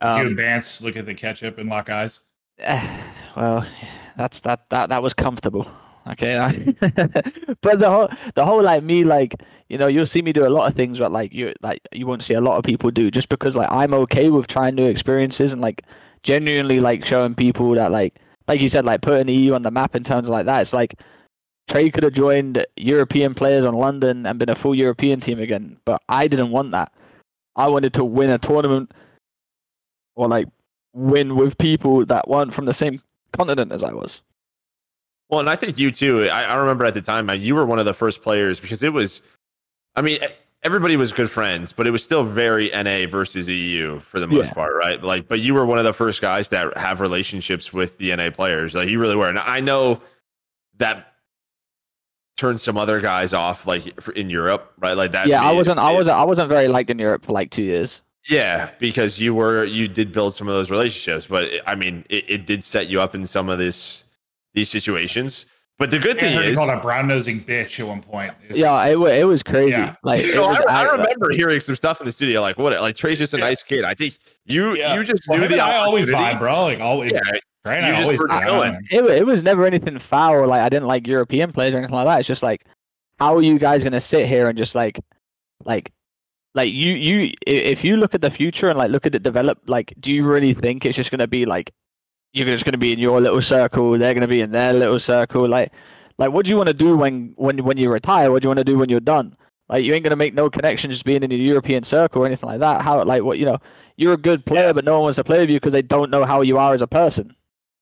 You advance, look at the ketchup and lock eyes. Well, that's that was comfortable. Okay. But the whole like me, like, you know, you'll see me do a lot of things that you won't see a lot of people do, just because like I'm okay with trying new experiences and like genuinely like showing people that like you said, like putting the EU on the map in terms of like that. It's like Trey could have joined European players on London and been a full European team again, but I didn't want that. I wanted to win a tournament or like win with people that weren't from the same continent as I was. Well, and I think you too. I remember at the time you were one of the first players, because it was, I mean, everybody was good friends, but it was still very NA versus EU for the most part, right? Like, but you were one of the first guys that have relationships with the NA players. Like, you really were. And I know that turned some other guys off, like in Europe, right? Like that. Yeah, I wasn't very liked in Europe for like 2 years. Yeah, because you did build some of those relationships, but I mean, it did set you up in some of these situations. But the good thing is, called a brown nosing bitch at one point. It was crazy. Yeah. Like, I remember hearing some stuff in the studio, like what? Like Trey's just a nice kid. I think you just knew the. I always vibe, bro. Like always. Yeah. Right, you it was never anything foul. Like I didn't like European players or anything like that. It's just like, how are you guys gonna sit here and just like you if you look at the future and like look at it develop, like do you really think it's just gonna be like you're just gonna be in your little circle, they're gonna be in their little circle? Like what do you want to do when you retire? What do you want to do when you're done? Like you ain't gonna make no connections just being in a European circle or anything like that. How like what you know? You're a good player, but no one wants to play with you because they don't know how you are as a person.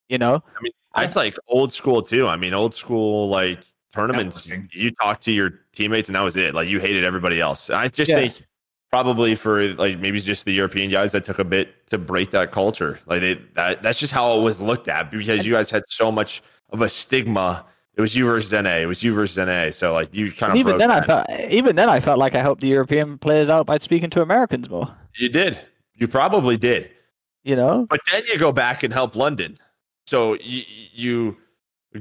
You know, I mean, that's like old school too. I mean, old school like tournaments, you talk to your teammates and that was it. Like you hated everybody else. I just think probably for like maybe just the European guys that took a bit to break that culture. Like that's just how it was looked at, because you guys had so much of a stigma. It was you versus NA. So like you kind of even then that. I felt like I helped the European players out by speaking to Americans more. You did. You probably did. You know, but then you go back and help London. So you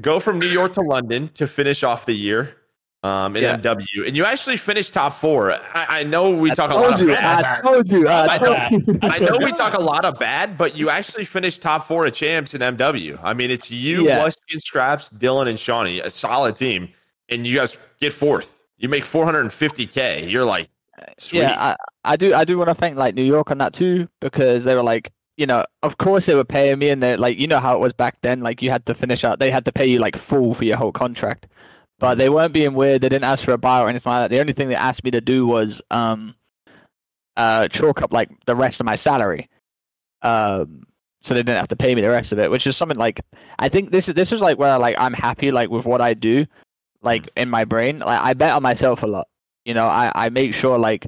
go from New York to London to finish off the year in MW, and you actually finished top four. I know we talk a lot of bad. I know we talk a lot of bad, but you actually finished top four at champs in MW. I mean, it's you, Lusty and Straps, Dylan and Shawnee, a solid team, and you guys get fourth. You make $450K. You're like, sweet. Yeah, I do want to thank like New York on that too, because they were like, you know, of course they were paying me, and they like, you know how it was back then, like you had to finish out, they had to pay you like full for your whole contract, but they weren't being weird. They didn't ask for a buyout or anything like that. The only thing they asked me to do was chalk up like the rest of my salary, so they didn't have to pay me the rest of it, which is something like, I think this is like where I, like I'm happy like with what I do, like in my brain, like I bet on myself a lot, you know. I make sure like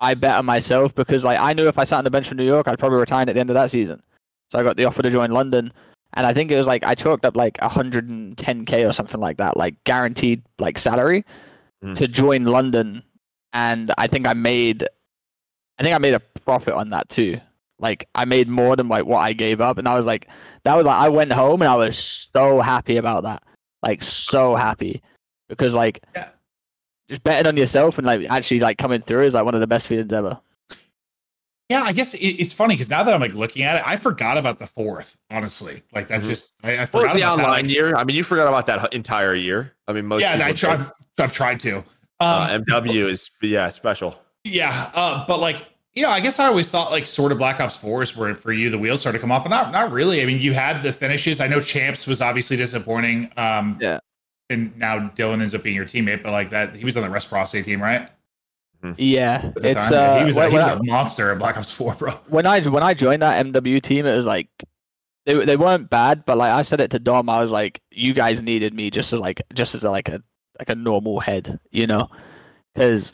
I bet on myself, because like I knew if I sat on the bench for New York, I'd probably retire at the end of that season. So I got the offer to join London, and I think it was like I chalked up like $110K or something like that, like guaranteed like salary to join London, and I think I made a profit on that too. Like I made more than like what I gave up, and I was like, that was like I went home and I was so happy about that, like so happy, because like. Yeah. Just betting on yourself and like actually like coming through is like one of the best feelings ever. Yeah, I guess it's funny because now that I'm like looking at it, I forgot about the fourth. Honestly, like that I forgot about the online year. I mean, you forgot about that entire year. I mean, most I've tried to. MW is special. Yeah, but like you know, I guess I always thought like sort of Black Ops 4s where for you the wheels started to come off, but not really. I mean, you had the finishes. I know Champs was obviously disappointing. Yeah. And now Dylan ends up being your teammate, but like that, he was on the Reciprocity team, right? Yeah, it's he was a monster at Black Ops 4, bro. When I joined that MW team, it was like they weren't bad, but like I said it to Dom, I was like, you guys needed me just as like a normal head, you know? Because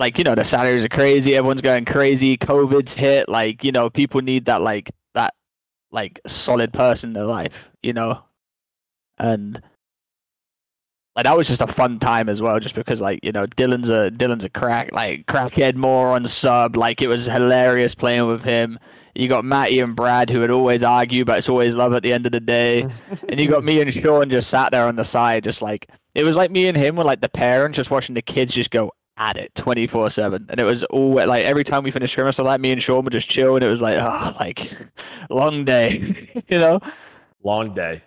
like, you know, the salaries are crazy. Everyone's going crazy. COVID's hit. Like, you know, people need that solid person in their life, you know? And like, that was just a fun time as well, just because, like, you know, Dylan's a crackhead moron sub. Like, it was hilarious playing with him. You got Matty and Brad, who would always argue, but it's always love at the end of the day. And you got me and Sean just sat there on the side, just like, it was like me and him were like the parents just watching the kids just go at it 24/7. And it was all like, every time we finished scrimmage, so like me and Sean would just chill, and it was like, oh, like, long day, you know? Long day.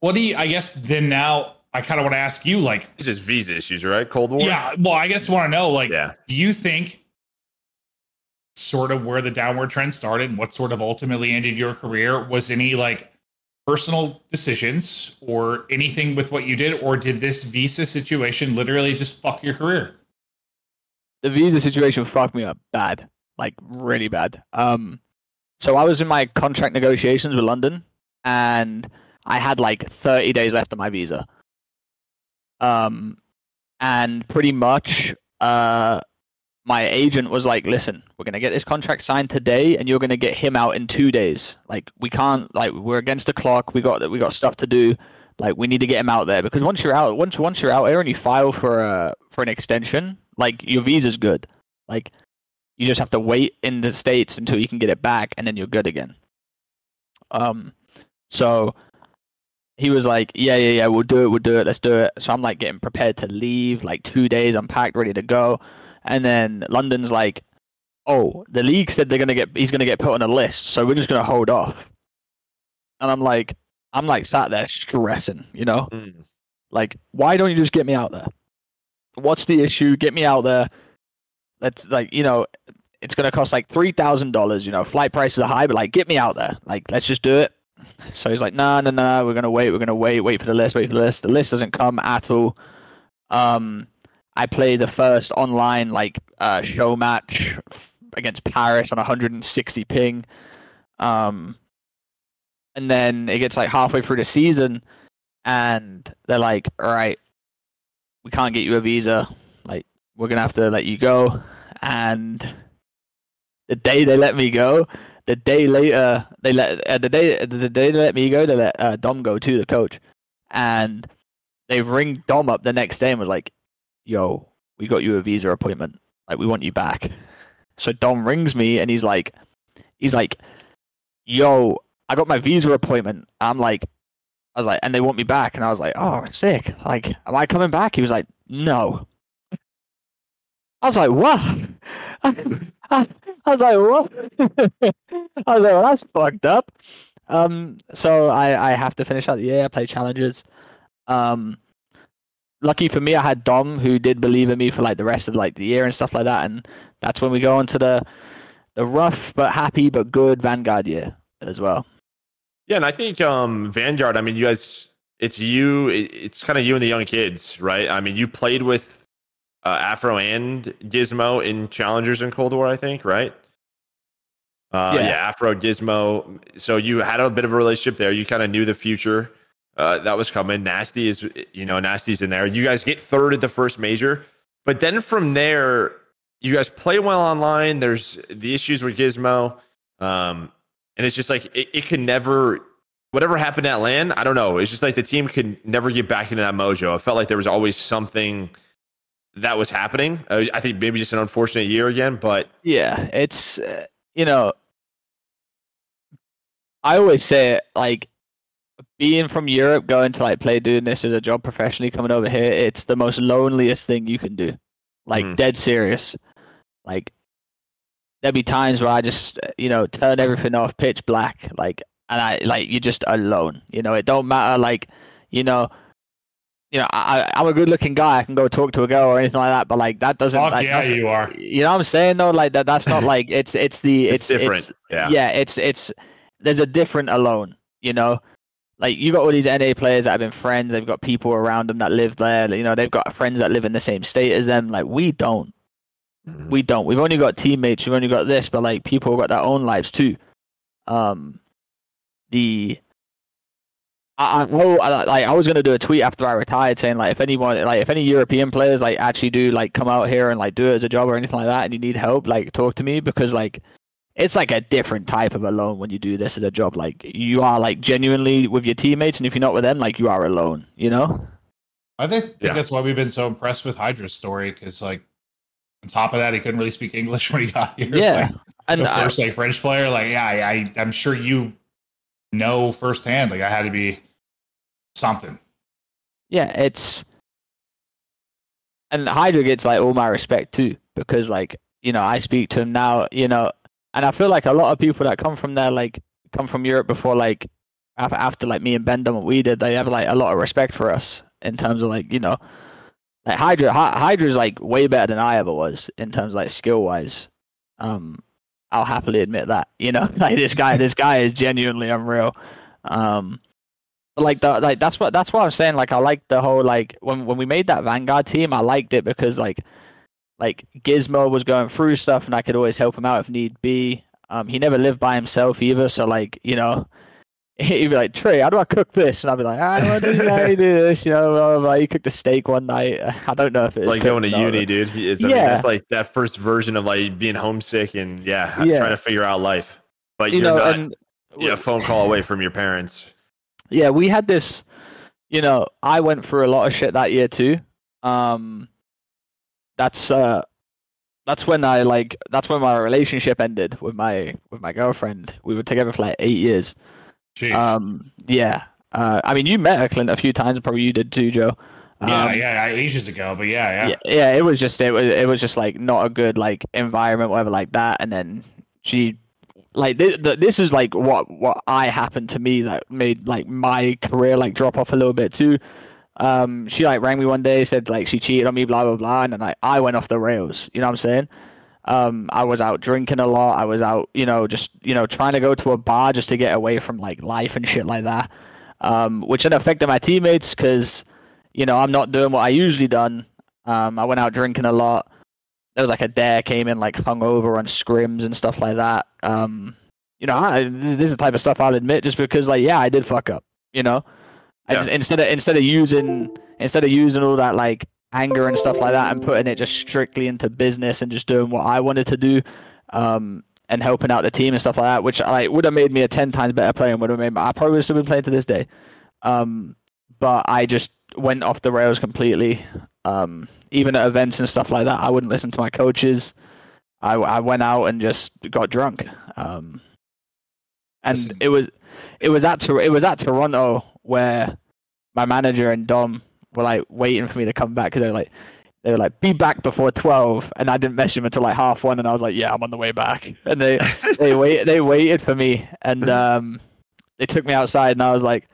What do you, I guess then now I kind of want to ask you, like, it's just visa issues, right? Cold War. Yeah. Well, I guess want to know, like, do you think sort of where the downward trend started and what sort of ultimately ended your career was any like personal decisions or anything with what you did, or did this visa situation literally just fuck your career? The visa situation fucked me up bad, like really bad. So I was in my contract negotiations with London, and I had like 30 days left on my visa. And pretty much, my agent was like, listen, we're going to get this contract signed today, and you're going to get him out in 2 days. Like, we can't, like, we're against the clock. We got stuff to do. Like, we need to get him out there, because once you're out here and you file for an extension, like, your visa's good. Like, you just have to wait in the States until you can get it back, and then you're good again. So he was like, yeah, we'll do it. Let's do it. So I'm like getting prepared to leave, like 2 days, I'm packed, ready to go. And then London's like, oh, the league said he's going to get put on a list, so we're just going to hold off. And I'm like sat there stressing, you know? Mm. Like, why don't you just get me out there? What's the issue? Get me out there. That's like, you know, it's going to cost like $3,000, you know, flight prices are high, but like, get me out there. Like, let's just do it. So he's like, no, we're going to wait for the list. The list doesn't come at all. I played the first online show match against Paris on 160 ping. And then it gets like halfway through the season, and they're like, all right, we can't get you a visa. Like, we're going to have to let you go. And the day they let me go, they let Dom go too, the coach. And they ring Dom up the next day and was like, yo, we got you a visa appointment. Like, we want you back. So Dom rings me, and he's like, yo, I got my visa appointment. I was like, and they want me back. And I was like, oh, sick. Like, am I coming back? He was like, no. I was like, what? I was like, well, that's fucked up. So I have to finish out the year. I play challenges. Lucky for me, I had Dom, who did believe in me for like the rest of like the year and stuff like that, and that's when we go on to the rough but happy but good Vanguard year as well. Yeah, and I think Vanguard, I mean, you guys, it's kind of you and the young kids, right? I mean, you played with Afro and Gizmo in Challengers in Cold War, I think, right? Yeah, Afro, Gizmo. So you had a bit of a relationship there. You kind of knew the future. That was coming. Nasty's in there. You guys get third at the first major, but then from there, you guys play well online. There's the issues with Gizmo, and it's just like it can never. Whatever happened at LAN, I don't know. It's just like the team could never get back into that mojo. I felt like there was always something that was happening. I think maybe just an unfortunate year again, but yeah, it's you know, I always say it like. Being from Europe, going to like play, doing this as a job professionally, coming over here, it's the most loneliest thing you can do. Like, dead serious. Like, there'd be times where I just, you know, turn everything off, pitch black. Like, and I, like, you're just alone. You know, it don't matter. Like, you know, I'm a good looking guy. I can go talk to a girl or anything like that. But like, that doesn't. Fuck like, yeah, nothing, you are. You know what I'm saying though? Like that. That's not like it's different. It's there's a different alone. You know. Like, you got all these NA players that have been friends. They've got people around them that live there. You know, they've got friends that live in the same state as them. Like, we don't. We don't. We've only got teammates. We've only got this. But, like, people have got their own lives, too. I was gonna do a tweet after I retired saying like if any European players like actually do like come out here and like do it as a job or anything like that and you need help, like talk to me, because like it's like a different type of alone when you do this as a job. Like you are like genuinely with your teammates, and if you're not with them, like you are alone, you know? I think that's why we've been so impressed with Hydra's story, because like on top of that, he couldn't really speak English when he got here. Yeah, like, and the first like French player, like I'm sure you know firsthand. Like I had to be something. Yeah, it's, and Hydra gets like all my respect too, because like, you know, I speak to him now, you know. And I feel like a lot of people that come from there, like, come from Europe before, like, after, like, me and Ben done what we did, they have, like, a lot of respect for us in terms of, like, you know, like, Hydra's, like, way better than I ever was in terms of, like, skill-wise. I'll happily admit that, you know? Like, this guy is genuinely unreal. But, like, that's what I'm saying. Like, I like the whole, like, when we made that Vanguard team, I liked it because, like Gizmo was going through stuff and I could always help him out if need be. He never lived by himself either. So like, you know, he'd be like, Trey, how do I cook this? And I'd be like, how do I do this? You know, like, he cooked a steak one night. I don't know if it's like going to uni, dude. It's like that first version of like being homesick and trying to figure out life, but you're not a phone call away from your parents. Yeah. We had this, you know, I went through a lot of shit that year too. That's when my relationship ended with my girlfriend. We were together for like 8 years. Jeez. I mean, you met her, Clint, a few times. Probably you did too, Joe. Ages ago, but yeah. It was just like not a good like environment, whatever, like that. And then she like this is like what happened to me that made like my career like drop off a little bit too. She like rang me one day, said like she cheated on me, blah blah blah, and then like I went off the rails. You know what I'm saying? I was out drinking a lot. I was out, you know, just, you know, trying to go to a bar just to get away from like life and shit like that. Which then affected my teammates because, you know, I'm not doing what I usually done. I went out drinking a lot. There was like a dare came in like hungover on scrims and stuff like that. You know, this is the type of stuff I'll admit just because like I did fuck up. You know. Yeah. Instead of using all that like anger and stuff like that and putting it just strictly into business and just doing what I wanted to do, and helping out the team and stuff like that, which like would have made me a 10 times better player and would have made I probably would have still been playing to this day, but I just went off the rails completely. Even at events and stuff like that, I wouldn't listen to my coaches. I went out and just got drunk, and it was at Toronto where my manager and Dom were like waiting for me to come back because they were like be back before 12, and I didn't message him until like 1:30, and I was like, I'm on the way back, and they waited for me, and they took me outside, and I was like,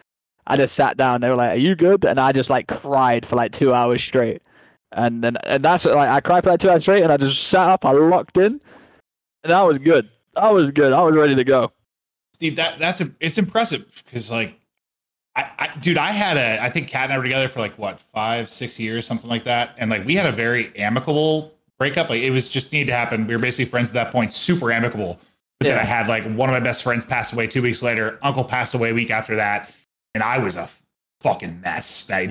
I just sat down. They were like, are you good? And I just like cried for like 2 hours straight, and that's like I cried for like 2 hours straight, and I just sat up, I locked in, and I was good, I was ready to go. Steve, it's impressive because like. I think Kat and I were together for like what, 5-6 years, something like that. And like we had a very amicable breakup. Like it was just needed to happen. We were basically friends at that point, super amicable. But then I had like one of my best friends pass away 2 weeks later. Uncle passed away a week after that. And I was a fucking mess. I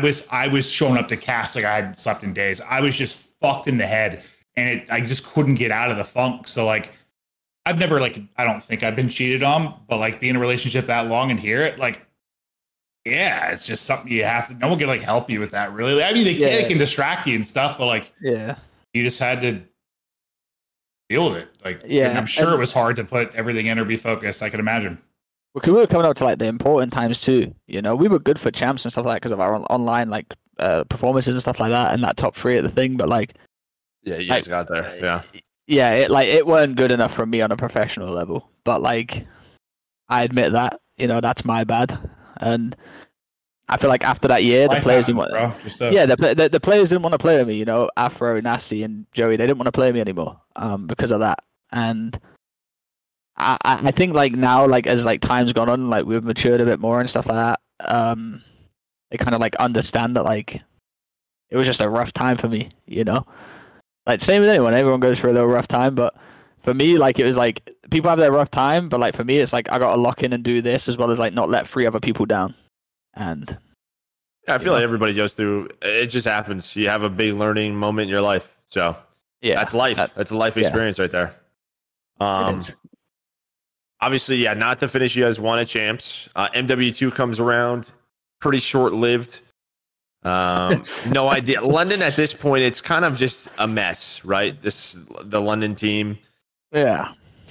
was showing up to cast like I hadn't slept in days. I was just fucked in the head and I just couldn't get out of the funk. So like, I've never like, I don't think I've been cheated on, but like being in a relationship that long and hear it, like, yeah, it's just something you have to. No one can like help you with that, really. I mean, they can distract you and stuff, but like, you just had to deal with it. Like, I'm sure it was hard to put everything in or be focused. I can imagine. Because we were coming up to like the important times too. You know, we were good for champs and stuff like that because of our online like performances and stuff like that, and that top three at the thing. But like, you guys got there. It weren't good enough for me on a professional level. But like, I admit that. You know, that's my bad. And I feel like after that year, the players didn't want to play with me. You know, Afro, Nasty, and Joey, they didn't want to play with me anymore because of that. And I think like now, like as like time's gone on, like we've matured a bit more and stuff like that. They kind of like understand that like it was just a rough time for me. You know, like same with anyone goes through a little rough time, but for me, like it was like people have their rough time, but like for me, it's like I got to lock in and do this as well as like not let three other people down. And I feel like everybody goes through. It just happens. You have a big learning moment in your life. So yeah, that's life. That's a life experience right there. Obviously, yeah, not to finish you guys won at champs. MW2 comes around, pretty short lived. No idea. London at this point, it's kind of just a mess, right? The London team. Yeah.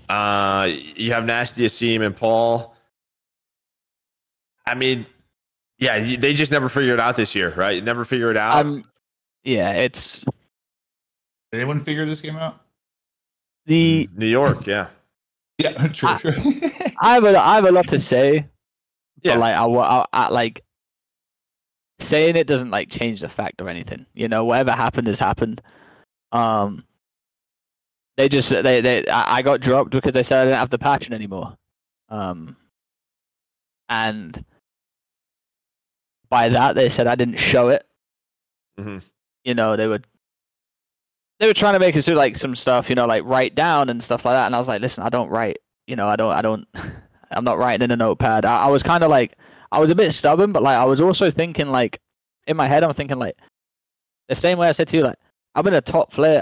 You have Nasty, Asim, and Paul. I mean, yeah, they just never figure it out this year, right? Never figure it out. Yeah, it's. Did anyone figure this game out? The New York, yeah. Yeah, true. Sure. I have a lot to say. Yeah, but like I like saying it doesn't like change the fact or anything. You know, whatever happened has happened. They just I got dropped because they said I didn't have the passion anymore. And by that they said I didn't show it. Mm-hmm. You know, they were trying to make us do like some stuff, you know, like write down and stuff like that. And I was like, listen, I don't write, you know, I'm not writing in a notepad. I was kind of like, I was a bit stubborn, but like, I was also thinking like in my head, I'm thinking like the same way I said to you, like, I've been a top player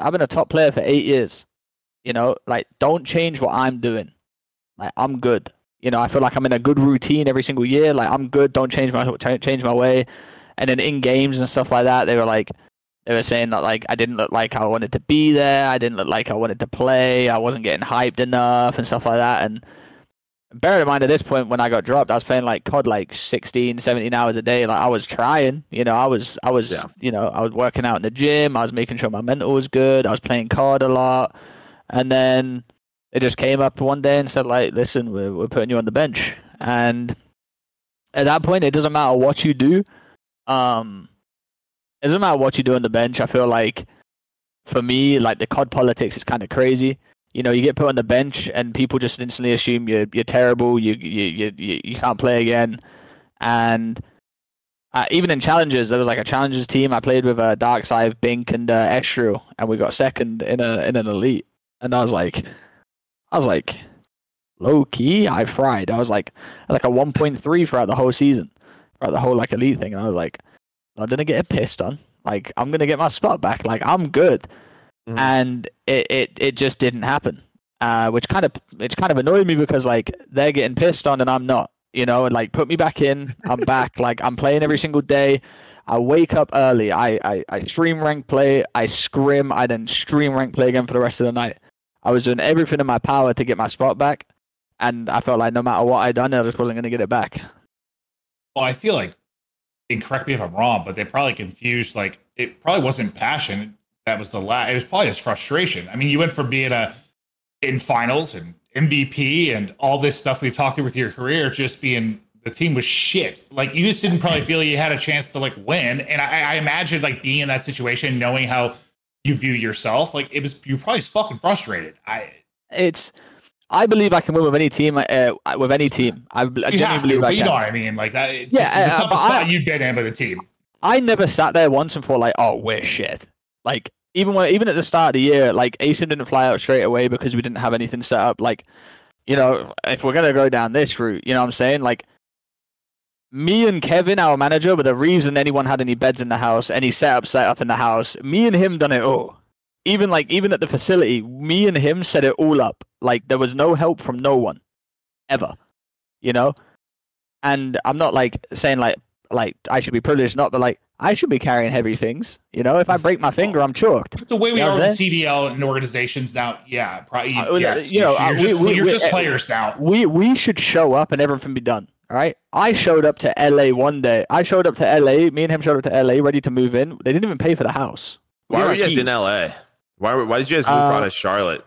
for 8 years, you know, like don't change what I'm doing. Like I'm good. You know, I feel like I'm in a good routine every single year. Like I'm good. Don't change my way. And then in games and stuff like that, they were saying that like I didn't look like I wanted to be there. I didn't look like I wanted to play. I wasn't getting hyped enough and stuff like that. And bear in mind at this point when I got dropped, I was playing like COD like 16, 17 hours a day. Like I was trying, you know, I was, yeah. You know, I was working out in the gym. I was making sure my mental was good. I was playing COD a lot. And then it just came up one day and said like, listen, we're putting you on the bench. And at that point, it doesn't matter what you do. It doesn't matter what you do on the bench. I feel like, for me, like the COD politics is kind of crazy. You know, you get put on the bench and people just instantly assume you're terrible. You can't play again. And even in challenges, there was like a challenges team. I played with Darkside, Bink, and Extru, and we got second in an elite. And I was like, low key, I fried. I was like a 1.3 throughout the whole season, throughout the whole like elite thing. And I was like, I didn't get pissed on. Like, I'm going to get my spot back. Like, I'm good. Mm-hmm. And it just didn't happen, which kind of annoyed me because, like, they're getting pissed on and I'm not, you know, and, like, put me back in. I'm back. Like, I'm playing every single day. I wake up early. I stream rank play. I scrim. I then stream rank play again for the rest of the night. I was doing everything in my power to get my spot back. And I felt like no matter what I'd done, I just wasn't going to get it back. Well, I feel like, and correct me if I'm wrong, but they probably confused, like, it probably wasn't passion. That was the last. It was probably just frustration. I mean, you went from being in finals and MVP and all this stuff we've talked through with your career, just being the team was shit. Like, you just didn't probably feel you had a chance to, like, win. And I imagine, like, being in that situation, knowing how you view yourself, like, it was, you're probably fucking frustrated. I believe I can win with any team. I genuinely believe I can. You know what I mean? Like that. It's the toughest spot you've been in with a team. I never sat there once and thought like, "Oh, we're shit." Like even at the start of the year, like Asim didn't fly out straight away because we didn't have anything set up. Like, you know, if we're gonna go down this route, you know what I'm saying? Like, me and Kevin, our manager, were the reason anyone had any beds in the house, any set up in the house. Me and him done it all. Even at the facility, me and him set it all up. Like, there was no help from no one, ever, you know. And I'm not like saying like I should be privileged, not, but like I should be carrying heavy things, you know. If I break my finger, I'm chalked. The way we are with CDL and organizations now, yeah, probably. Yes, you know, you're just players now. We should show up and everything be done. All right. I showed up to LA one day. Me and him showed up to LA ready to move in. They didn't even pay for the house. Why were you guys in LA? Why did you guys move out of Charlotte?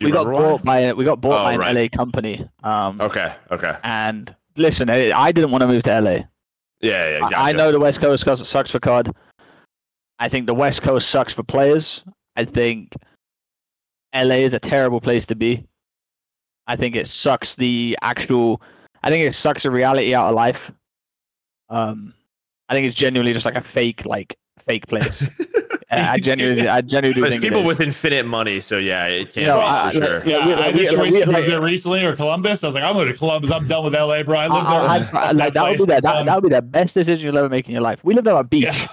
We got bought by an LA company. Okay. And listen, I didn't want to move to LA. Yeah. Gotcha. I know the West Coast sucks for COD. I think the West Coast sucks for players. I think LA is a terrible place to be. I think it sucks the reality out of life. I think it's genuinely just like a fake place. I genuinely do think people with infinite money, so yeah, it can't be for sure. I was there recently, or Columbus. I was like, I'm going to Columbus. I'm done with LA, bro. That would be the best decision you'll ever make in your life. We lived on a beach. Yeah.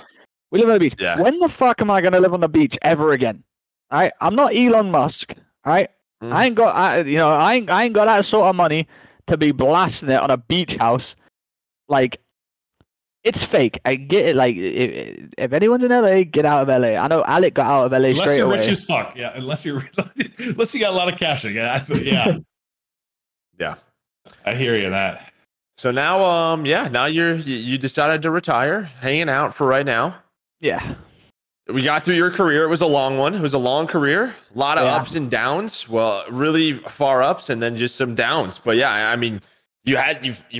We live on a beach. Yeah. When the fuck am I going to live on the beach ever again? All right, I'm not Elon Musk. All right, I ain't got that sort of money to be blasting it on a beach house, like. It's fake. I get it. Like, if anyone's in LA, get out of LA. I know Alec got out of LA straight away. Unless you're rich as fuck. Yeah. Unless you got a lot of cash. Yeah. Yeah. I hear you on that. So now, now you decided to retire, hanging out for right now. Yeah. We got through your career. It was a long one. It was a long career. A lot of ups and downs. Well, really far ups and then just some downs. But yeah, I mean. You've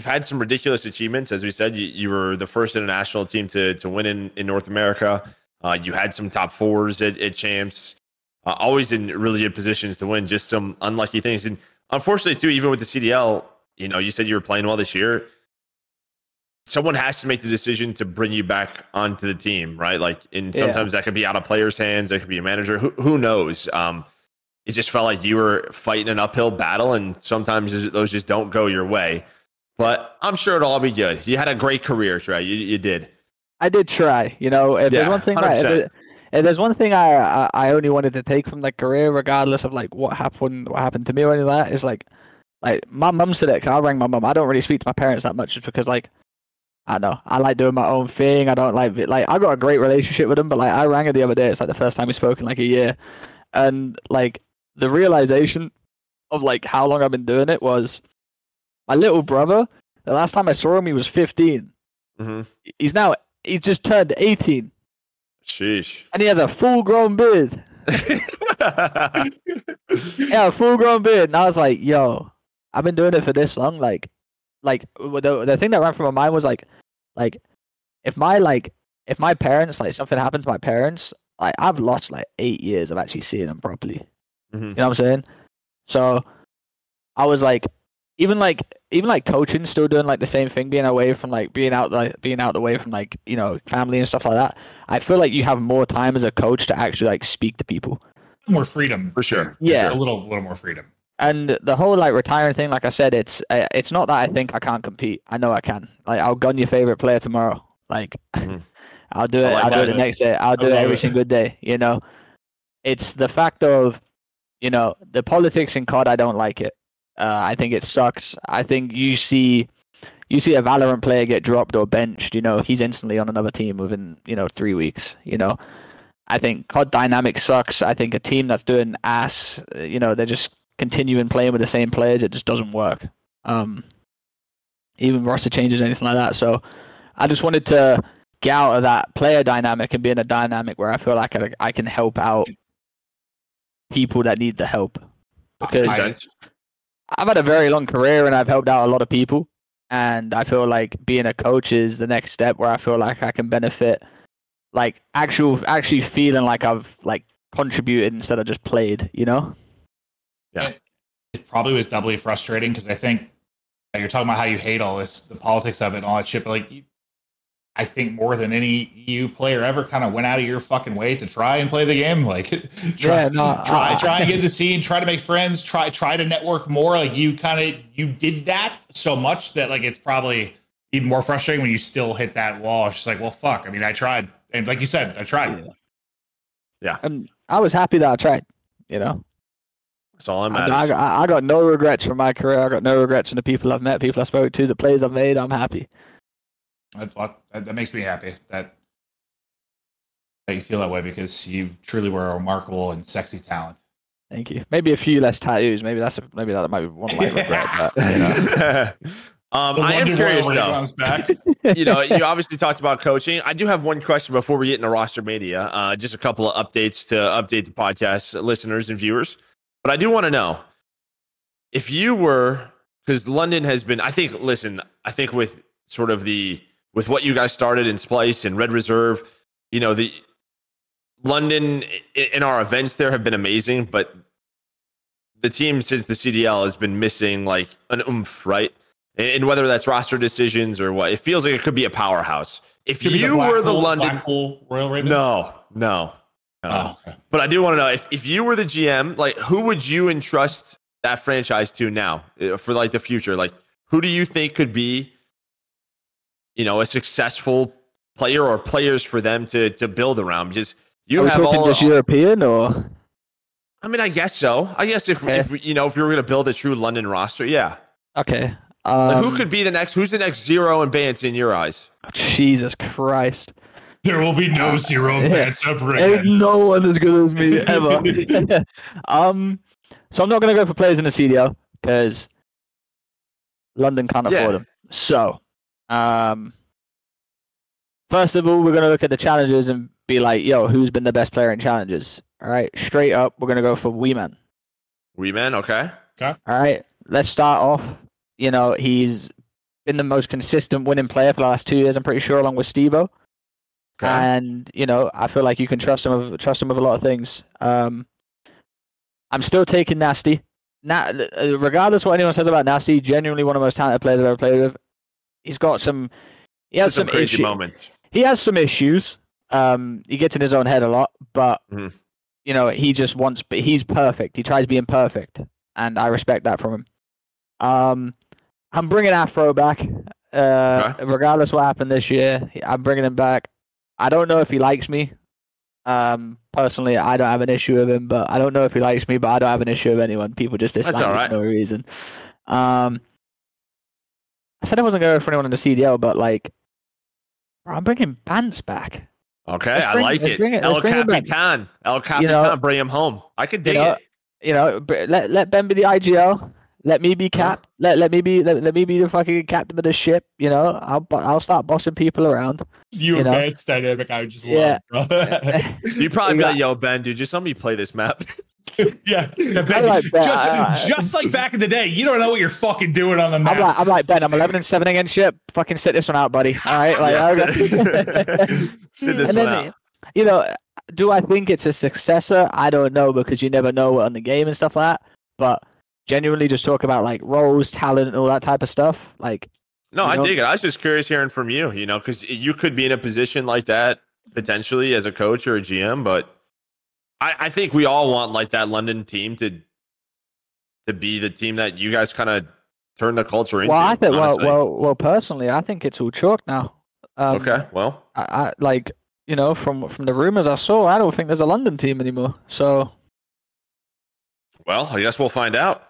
had some ridiculous achievements. As we said, you were the first international team to win in North America. You had some top fours at champs, always in really good positions to win, just some unlucky things. And unfortunately, too, even with the CDL, you know, you said you were playing well this year. Someone has to make the decision to bring you back onto the team, right? Like, and sometimes that could be out of players' hands. That could be a manager. Who knows? It just felt like you were fighting an uphill battle, and sometimes those just don't go your way. But I'm sure it'll all be good. You had a great career, Trey. You did. I did try. You know, there's one thing. If there's one thing I only wanted to take from that career, regardless of like what happened to me or any of that, is like my mum said it. 'Cause I rang my mum. I don't really speak to my parents that much, just because like. I know. I like doing my own thing. I don't like I got a great relationship with them, but like I rang her the other day. It's like the first time we spoke in like a year, and like. The realization of like how long I've been doing it was my little brother. The last time I saw him, he was 15. Mm-hmm. He just turned 18. Sheesh. And he has a full-grown beard. Yeah, a full-grown beard. And I was like, yo, I've been doing it for this long. Like the thing that ran through my mind was like if my parents, like something happened to my parents, like I've lost like 8 years of actually seeing them properly. You know what I'm saying? So I was like, even like coaching, still doing like the same thing, being away from like being out the way from like, you know, family and stuff like that. I feel like you have more time as a coach to actually like speak to people. More freedom for sure. Yeah, for a little more freedom. And the whole like retiring thing, like I said, it's not that I think I can't compete. I know I can. Like I'll gun your favorite player tomorrow. Like I'll do it. I'll do it the next day. I'll do it every single day. You know, it's the fact of. You know, the politics in COD, I don't like it. I think it sucks. I think you see a Valorant player get dropped or benched, you know, he's instantly on another team within, you know, 3 weeks, you know. I think COD dynamic sucks. I think a team that's doing ass, you know, they're just continuing playing with the same players. It just doesn't work. Even roster changes, anything like that. So I just wanted to get out of that player dynamic and be in a dynamic where I feel like I can help out people that need the help, because I've had a very long career and I've helped out a lot of people, and I feel like being a coach is the next step where I feel like I can benefit, like actually feeling like I've like contributed instead of just played, you know. Yeah, it probably was doubly frustrating because I think you're talking about how you hate all this, the politics of it and all that shit, but like I think more than any EU player ever kind of went out of your fucking way to try and play the game. Like try and get the scene, try to make friends, try to network more. Like you did that so much that like, it's probably even more frustrating when you still hit that wall. It's just like, well, fuck. I mean, I tried. And like you said, I tried. Yeah. And I was happy that I tried, you know, that's all I'm at. I got no regrets from my career. I got no regrets from the people I've met, people I spoke to, the plays I've made. I'm happy. That makes me happy that you feel that way, because you truly were a remarkable and sexy talent. Thank you. Maybe a few less tattoos. Maybe that might be one of my regret. But, you know. I am curious though. Back. You know, you obviously talked about coaching. I do have one question before we get into roster media. Just a couple of updates to update the podcast listeners and viewers. But I do want to know if you were, because London has been. I think with sort of the. With what you guys started in Splyce and Red Reserve, you know, the London in our events there have been amazing, but the team since the CDL has been missing like an oomph, right? And whether that's roster decisions or what, it feels like it could be a powerhouse. If you were the London Royal Ravens, no, But I do want to know if you were the GM, like who would you entrust that franchise to now for like the future? Like who do you think could be, you know, a successful player or players for them to build around? Because you have all just European or. I mean, I guess so. I guess if you were going to build a true London roster, yeah. Okay. Like who could be the next? Who's the next Zero and Bance in your eyes? Jesus Christ. There will be no Zero and Bance ever again. No one as good as me ever. So I'm not going to go for players in the CDL because London can't afford them. So, first of all, we're going to look at the challenges and be like, yo, who's been the best player in challenges? All right, straight up, we're going to go for Weeman. Weeman, okay. All right, let's start off. You know, he's been the most consistent winning player for the last 2 years, I'm pretty sure, along with Steve-O. Okay. And, you know, I feel like you can trust him with a lot of things. I'm still taking Nasty. Regardless what anyone says about Nasty, genuinely one of the most talented players I've ever played with. He has some crazy moments. He has some issues. He gets in his own head a lot, but, you know, he's perfect. He tries being perfect, and I respect that from him. I'm bringing Afro back. Regardless what happened this year, I'm bringing him back. I don't know if he likes me. Personally, I don't have an issue with him, but I don't know if he likes me. But I don't have an issue with anyone. People just dislike me for no reason. I said I wasn't going for anyone in the CDL, but like, bro, I'm bringing Bance back. Okay, I like it. El Capitan, bring him home. I could dig it. You know, let Ben be the IGL. Let me be cap. Let me be the fucking captain of the ship. You know, I'll start bossing people around. You and Ben's dynamic, I would just love, bro. You probably be like, yo, Ben, dude, just let me play this map. Ben, like Ben, just like back in the day, you don't know what you're fucking doing on the map. I'm like Ben, I'm 11-7 against ship. Fucking sit this one out, buddy. All right, like sit this one out. You know, do I think it's a successor? I don't know because you never know on the game and stuff like that, but. Genuinely just talk about like roles, talent, and all that type of stuff. Like, no, I dig it. I was just curious hearing from you, you know, because you could be in a position like that potentially as a coach or a GM, but I think we all want like that London team to be the team that you guys kind of turn the culture into. Well, I think, well, personally, I think it's all chalk now. Okay, well, I like, you know, from the rumors I saw, I don't think there's a London team anymore. So, well, I guess we'll find out.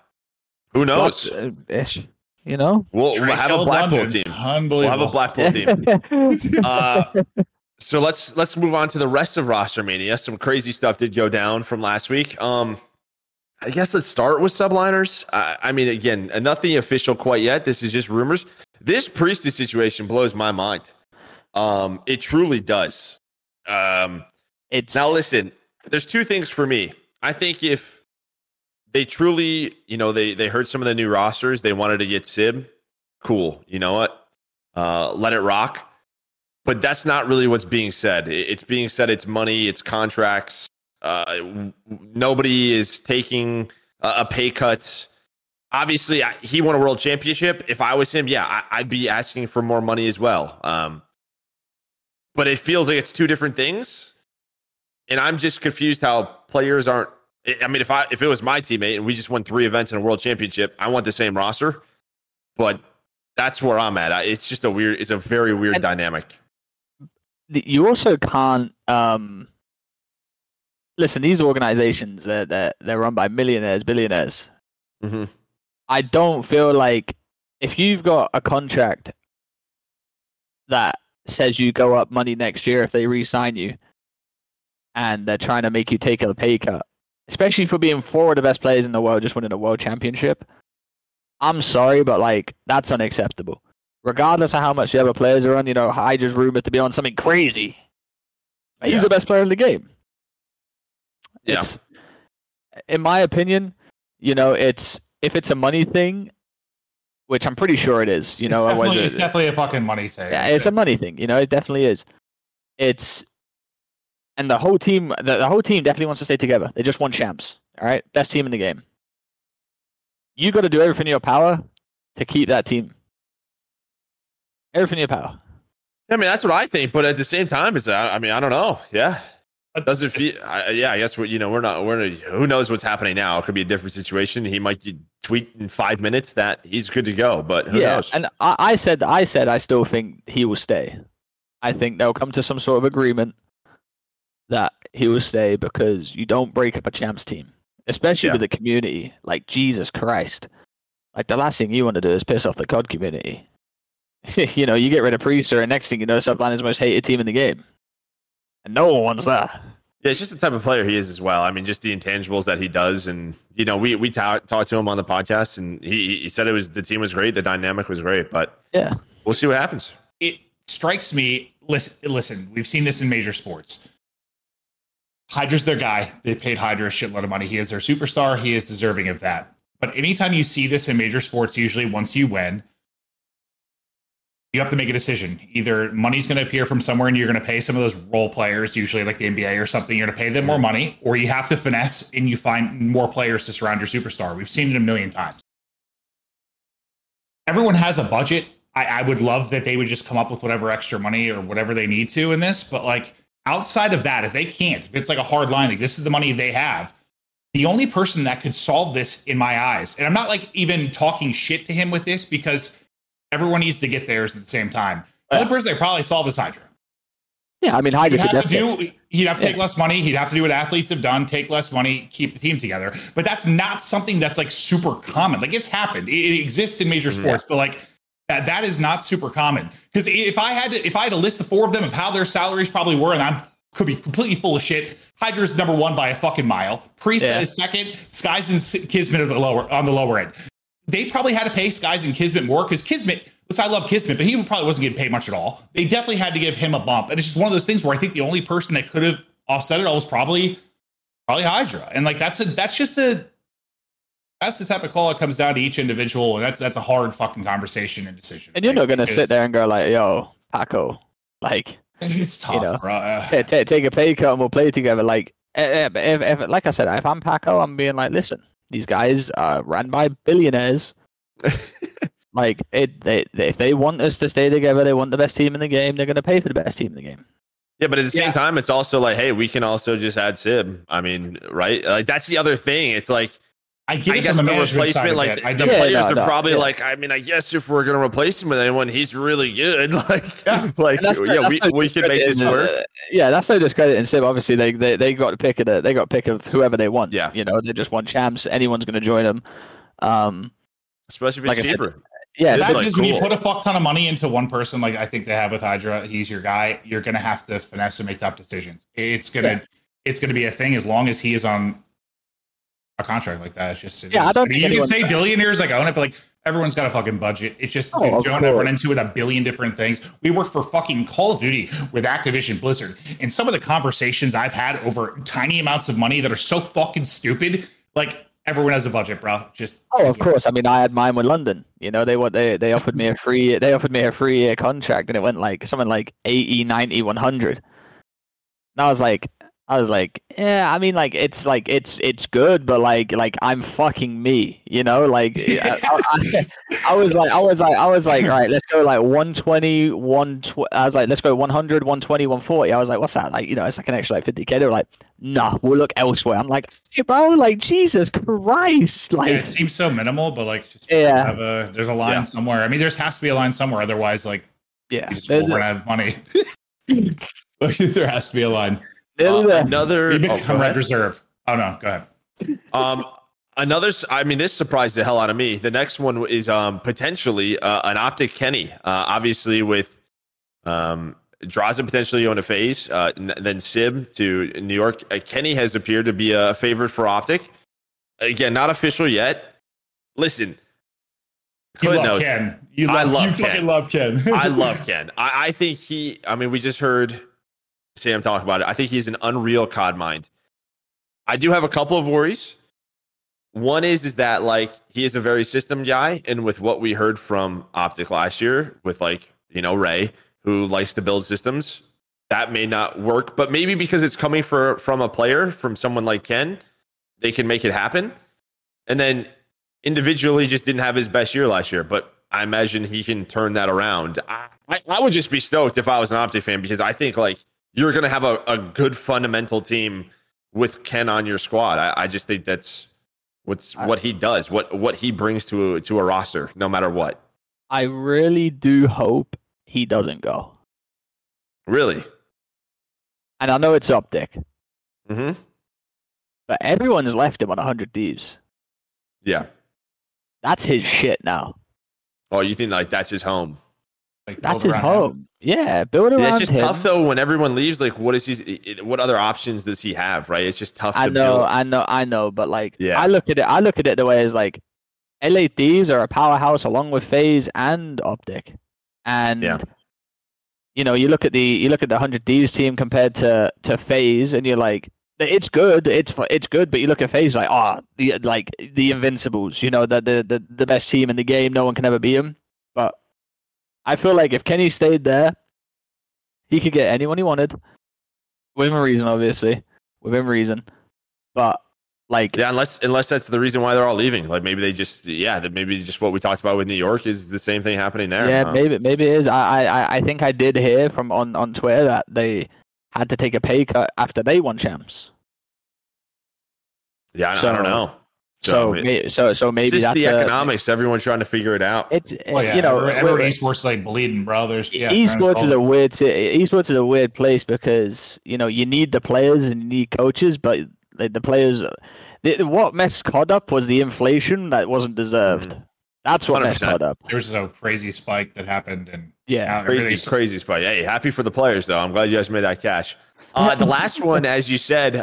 Who knows? You know, we'll have a Blackpool team. We'll have a Blackpool team. So let's move on to the rest of Roster Mania. Some crazy stuff did go down from last week. I guess let's start with Subliners. I mean, again, nothing official quite yet. This is just rumors. This Priestess situation blows my mind. It truly does. Now, listen, there's two things for me. I think if they truly, you know, they heard some of the new rosters. They wanted to get Sib. Cool. You know what? Let it rock. But that's not really what's being said. It's being said it's money, it's contracts. Nobody is taking a pay cut. Obviously, he won a world championship. If I was him, yeah, I'd be asking for more money as well. But it feels like it's two different things. And I'm just confused how players aren't. I mean, if it was my teammate and we just won 3 events in a world championship, I want the same roster. But that's where I'm at. It's just a very weird dynamic. You also can't listen. These organizations, they're run by millionaires, billionaires. Mm-hmm. I don't feel like if you've got a contract that says you go up money next year if they re-sign you, and they're trying to make you take a pay cut. Especially for being 4 of the best players in the world, just winning a world championship. I'm sorry, but like that's unacceptable. Regardless of how much the other players are on, you know, Hydra's rumored to be on something crazy. But he's the best player in the game. Yeah. It's, in my opinion, you know, if it's a money thing, which I'm pretty sure it is. You know, it's definitely a fucking money thing. Yeah, it's a money thing. You know, it definitely is. And the whole team definitely wants to stay together. They just won champs, all right? Best team in the game. You got to do everything in your power to keep that team. Everything in your power. I mean, that's what I think, but at the same time, I don't know. Yeah. Does it feel? Yeah, I guess we're not. Who knows what's happening now? It could be a different situation. He might tweet in 5 minutes that he's good to go, but who knows? And I said, I still think he will stay. I think they'll come to some sort of agreement that he will stay because you don't break up a champs team, especially with the community. Like Jesus Christ, like the last thing you want to do is piss off the COD community. You know, you get rid of Priester, and next thing you know, Subliners' most hated team in the game. And no one wants that. Yeah, it's just the type of player he is as well. I mean, just the intangibles that he does. And, you know, we talked to him on the podcast, and he said the team was great, the dynamic was great. But yeah, we'll see what happens. It strikes me, listen, we've seen this in major sports. Hydra's their guy. They paid Hydra a shitload of money. He is their superstar. He is deserving of that. But anytime you see this in major sports, usually once you win, you have to make a decision. Either money's going to appear from somewhere and you're going to pay some of those role players, usually like the NBA or something, you're going to pay them more money, or you have to finesse and you find more players to surround your superstar. We've seen it a million times. Everyone has a budget. I would love that they would just come up with whatever extra money or whatever they need to in this. But like outside of that, if they can't, if it's like a hard line, like this is the money they have, the only person that could solve this in my eyes, and I'm not like even talking shit to him with this because everyone needs to get theirs at the same time. The only person they probably solve is Hydra. Yeah, I mean, Hydra he'd have to take less money. He'd have to do what athletes have done, take less money, keep the team together. But that's not something that's like super common. Like it's happened. It exists in major sports, but like that is not super common. Because if I had to list the four of them of how their salaries probably were, and I could be completely full of shit, Hydra's number one by a fucking mile. Priest is second. Skies and Kismet are on the lower end. They probably had to pay Skies and Kismet more because Kismet, I love Kismet, but he probably wasn't getting paid much at all. They definitely had to give him a bump. And it's just one of those things where I think the only person that could have offset it all was probably Hydra. And like, that's the type of call that comes down to each individual. And that's a hard fucking conversation and decision. And you're not going to sit there and go like, yo, Paco, like, it's tough, you know, bro. Take a pay cut and we'll play together. Like, if, like I said, if I'm Paco, I'm being like, listen, these guys are run by billionaires. Like, if they want us to stay together, they want the best team in the game, they're going to pay for the best team in the game. Yeah, but at the same time, it's also like, hey, we can also just add Sib. I mean, right? Like, that's the other thing. It's like, I guess the replacement, like, the players are probably like, I mean, I guess if we're going to replace him with anyone, he's really good. We can make this work. Yeah, that's no discredit in Sib. Obviously, they got a pick of whoever they want. Yeah, you know, they just want champs. Anyone's going to join them. Especially if it's cheaper. When you put a fuck ton of money into one person, like I think they have with Hydra, he's your guy. You're going to have to finesse and make tough decisions. It's going to be a thing as long as he is on a contract like that. It's just you can say billionaires like own it, but like everyone's got a fucking budget. It's just Joe and I've run into it a billion different things. We work for fucking Call of Duty with Activision Blizzard, and some of the conversations I've had over tiny amounts of money that are so fucking stupid. Like everyone has a budget, bro. Of course. I mean, I had mine with London. You know, they offered me a 3-year contract, and it went like something like 80, 90, 100. And I was like, yeah, I mean, like, it's good, but like, I'm fucking me, you know, like, I was like, all right, let's go like 120, 120, I was like, let's go 100, 120, 140. I was like, what's that? Like, you know, it's like an extra like 50K. They were like, nah, we'll look elsewhere. I'm like, hey, bro, like, Jesus Christ. Like, yeah, it seems so minimal, but like, just there's a line somewhere. I mean, there has to be a line somewhere. Otherwise, like, you just won't run out of money. There has to be a line. You become Red Reserve. Oh no, go ahead. This surprised the hell out of me. The next one is potentially an Optic Kenny. Obviously with Draza potentially on a FaZe, then Sib to New York. Kenny has appeared to be a favorite for Optic. Again, not official yet. Listen. I love Ken. I love Ken. I think we just heard Sam talk about it. I think he's an unreal COD mind. I do have a couple of worries. One is that like he is a very system guy, and with what we heard from Optic last year with like, you know, Ray, who likes to build systems, that may not work. But maybe because it's coming from a player, from someone like Ken, they can make it happen. And then individually just didn't have his best year last year, but I imagine he can turn that around. I would just be stoked if I was an Optic fan, because I think like you're going to have a good fundamental team with Ken on your squad. I just think that's what he does, what he brings to a roster, no matter what. I really do hope he doesn't go. Really? And I know it's Optic. Mm-hmm. But everyone's left him on 100 Thieves. Yeah. That's his shit now. Oh, you think like that's his home? Like, that's his home. Him. Yeah, build around him. It's just tough, though, when everyone leaves. Like, what other options does he have, right? It's just tough to build. I know. But, like, yeah. I look at it the way as, like, LA Thieves are a powerhouse along with FaZe and Optic. And... yeah. You know, you look at the 100 Thieves team compared to FaZe, and you're like, it's good, but you look at FaZe like, the Invincibles, you know, the best team in the game, no one can ever beat them. But I feel like if Kenny stayed there, he could get anyone he wanted, within reason, but like, yeah, unless that's the reason why they're all leaving, like maybe they just, yeah, that maybe just what we talked about with New York is the same thing happening there. Yeah, maybe it is. I think I did hear from on Twitter that they had to take a pay cut after they won champs. Yeah, so, I don't know. So maybe it's just that's the economics. Everyone trying to figure it out. It's you know, every esports like bleeding brothers. Yeah, esports is a weird. Esports is a weird place because you know you need the players and you need coaches, but. Like the players, what messed COD up was the inflation that wasn't deserved. Mm-hmm. That's what 100%. Messed COD up. There was a crazy spike that happened, and yeah, crazy spike. Hey, happy for the players though. I'm glad you guys made that cash. The last one, as you said,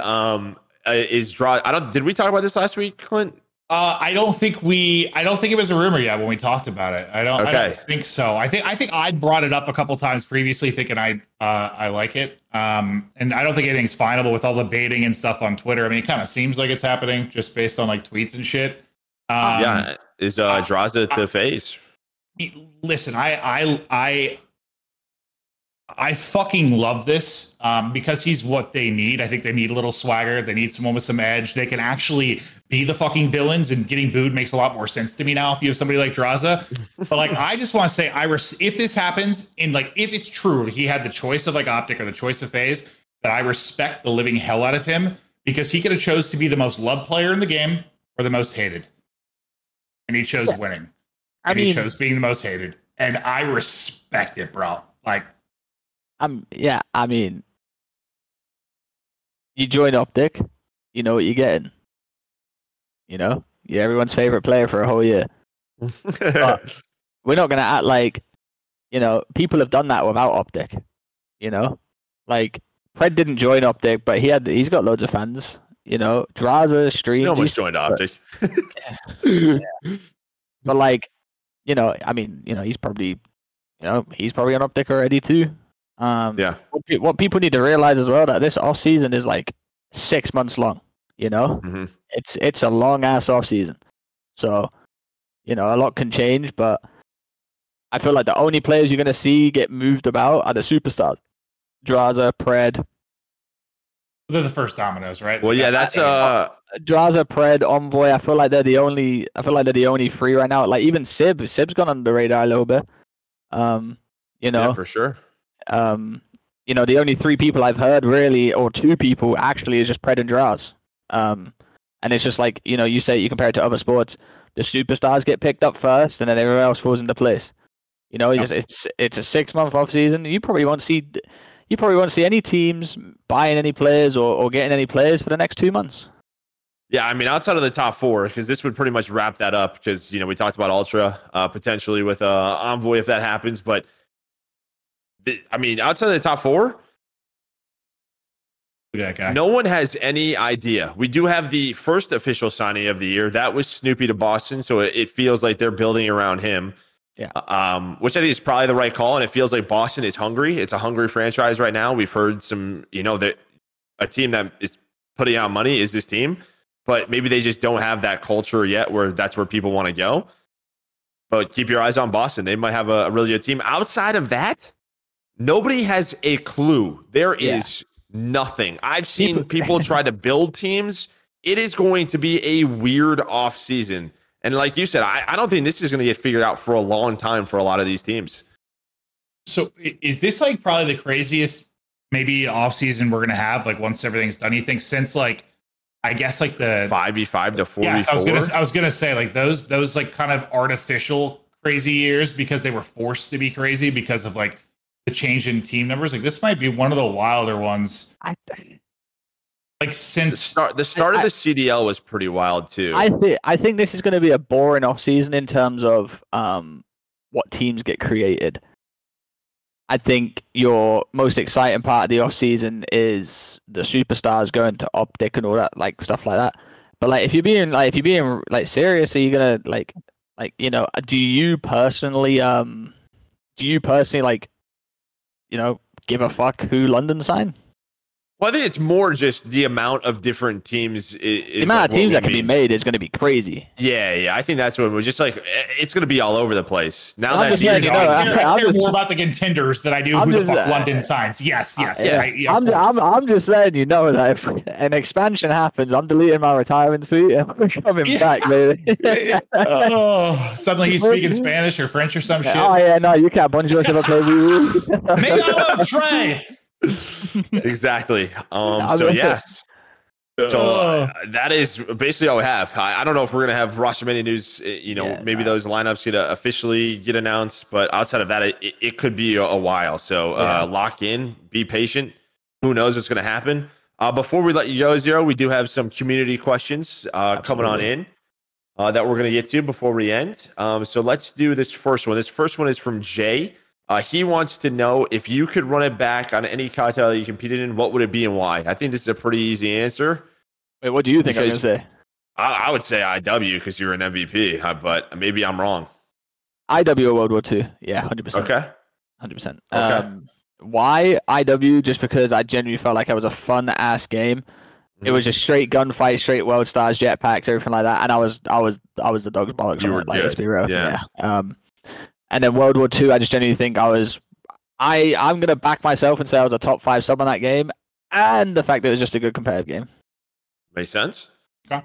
is draw. I don't. Did we talk about this last week, Clint? I don't think it was a rumor yet when we talked about it. I don't think so. I think I brought it up a couple times previously, thinking I like it. And I don't think anything's finable with all the baiting and stuff on Twitter. I mean, it kind of seems like it's happening just based on like tweets and shit. Yeah, is Draza to FaZe? Listen, I fucking love this because he's what they need. I think they need a little swagger. They need someone with some edge. They can actually be the fucking villains, and getting booed makes a lot more sense to me now if you have somebody like Draza. But like, I just want to say, if this happens, and like, if it's true, he had the choice of like Optic or the choice of FaZe, that I respect the living hell out of him because he could have chose to be the most loved player in the game or the most hated. And he chose winning. He chose being the most hated. And I respect it, bro. Like, you join Optic, you know what you're getting. You know, you're everyone's favorite player for a whole year. But we're not going to act like, you know, people have done that without Optic. You know, like Fred didn't join Optic, but he's got loads of fans. You know, Draza streams. He almost joined Optic. Yeah. But like, you know, he's probably on Optic already too. Yeah. What people need to realize as well that this off season is like 6 months long. You know, mm-hmm. It's a long ass off season, so you know a lot can change. But I feel like the only players you're gonna see get moved about are the superstars, Draza, Pred. They're the first dominoes, right? Well, yeah, that's Draza, Pred, Envoy. I feel like they're the only three right now. Like even Sib's gone under the radar a little bit. You know, yeah, for sure. You know, the only three people I've heard really, or two people actually, is just Pred and Draz. And it's just like, you know, you say you compare it to other sports, the superstars get picked up first, and then everyone else falls into place. You know, it's a 6 month off season. You probably won't see any teams buying any players or getting any players for the next 2 months. Yeah, I mean, outside of the top four, because this would pretty much wrap that up. Because you know, we talked about Ultra potentially with Envoy if that happens, but. I mean, outside of the top four, no one has any idea. We do have the first official signing of the year. That was Snoopy to Boston, so it feels like they're building around him, yeah. Which I think is probably the right call, and it feels like Boston is hungry. It's a hungry franchise right now. We've heard some, you know, that a team that is putting out money is this team, but maybe they just don't have that culture yet where that's where people want to go. But keep your eyes on Boston. They might have a really good team. Outside of that, nobody has a clue. There is nothing. I've seen people try to build teams. It is going to be a weird off season. And like you said, I don't think this is going to get figured out for a long time for a lot of these teams. So is this like probably the craziest maybe off season we're gonna have, like, once everything's done. You think since, like, I guess, like, the 5v5 to 4v4. Yes, I was gonna say like those like kind of artificial crazy years, because they were forced to be crazy because of like the change in team numbers. Like, this might be one of the wilder ones. Like, since the start of the CDL was pretty wild too. I think this is going to be a boring off season in terms of what teams get created. I think your most exciting part of the off season is the superstars going to Optic and all that, like, stuff like that. But like, if you're being serious, are you gonna like you know, do you personally like, you know, give a fuck who London sign? Well, I think it's more just the amount of different teams. The amount of teams that can be made is going to be crazy. Yeah. I think that's what we're just like. It's going to be all over the place. Now that I care more about the contenders than I do who the fuck London signs. Yes. Yeah. I'm just letting you know that if an expansion happens, I'm deleting my retirement suite and I'm coming back, baby. Suddenly he's speaking Spanish or French or some shit. Oh yeah, no, you can't bunch yourself play. Me, I love Trey. Exactly. That is basically all we have. I don't know if we're gonna have roster mini news, you know. Maybe those lineups get officially get announced, but outside of that, it could be a while. So lock in, be patient. Who knows what's gonna happen? Before we let you go, Zero, we do have some community questions coming on in that we're gonna get to before we end. So let's do this first one. This first one is from Jay. He wants to know, if you could run it back on any cocktail that you competed in, what would it be and why? I think this is a pretty easy answer. Wait, what do you think I'm going to say? I would say IW because you're an MVP, but maybe I'm wrong. IW or World War II. Yeah, 100%. Okay. 100%. Why IW? Just because I genuinely felt like it was a fun-ass game. Mm-hmm. It was just straight gunfight, straight World Stars, jetpacks, everything like that. And I was the dog's bollocks. You were like, let's be real. Yeah. And then World War II, I just genuinely think I'm going to back myself and say I was a top 5 sub on that game, and the fact that it was just a good competitive game. Makes sense. Okay.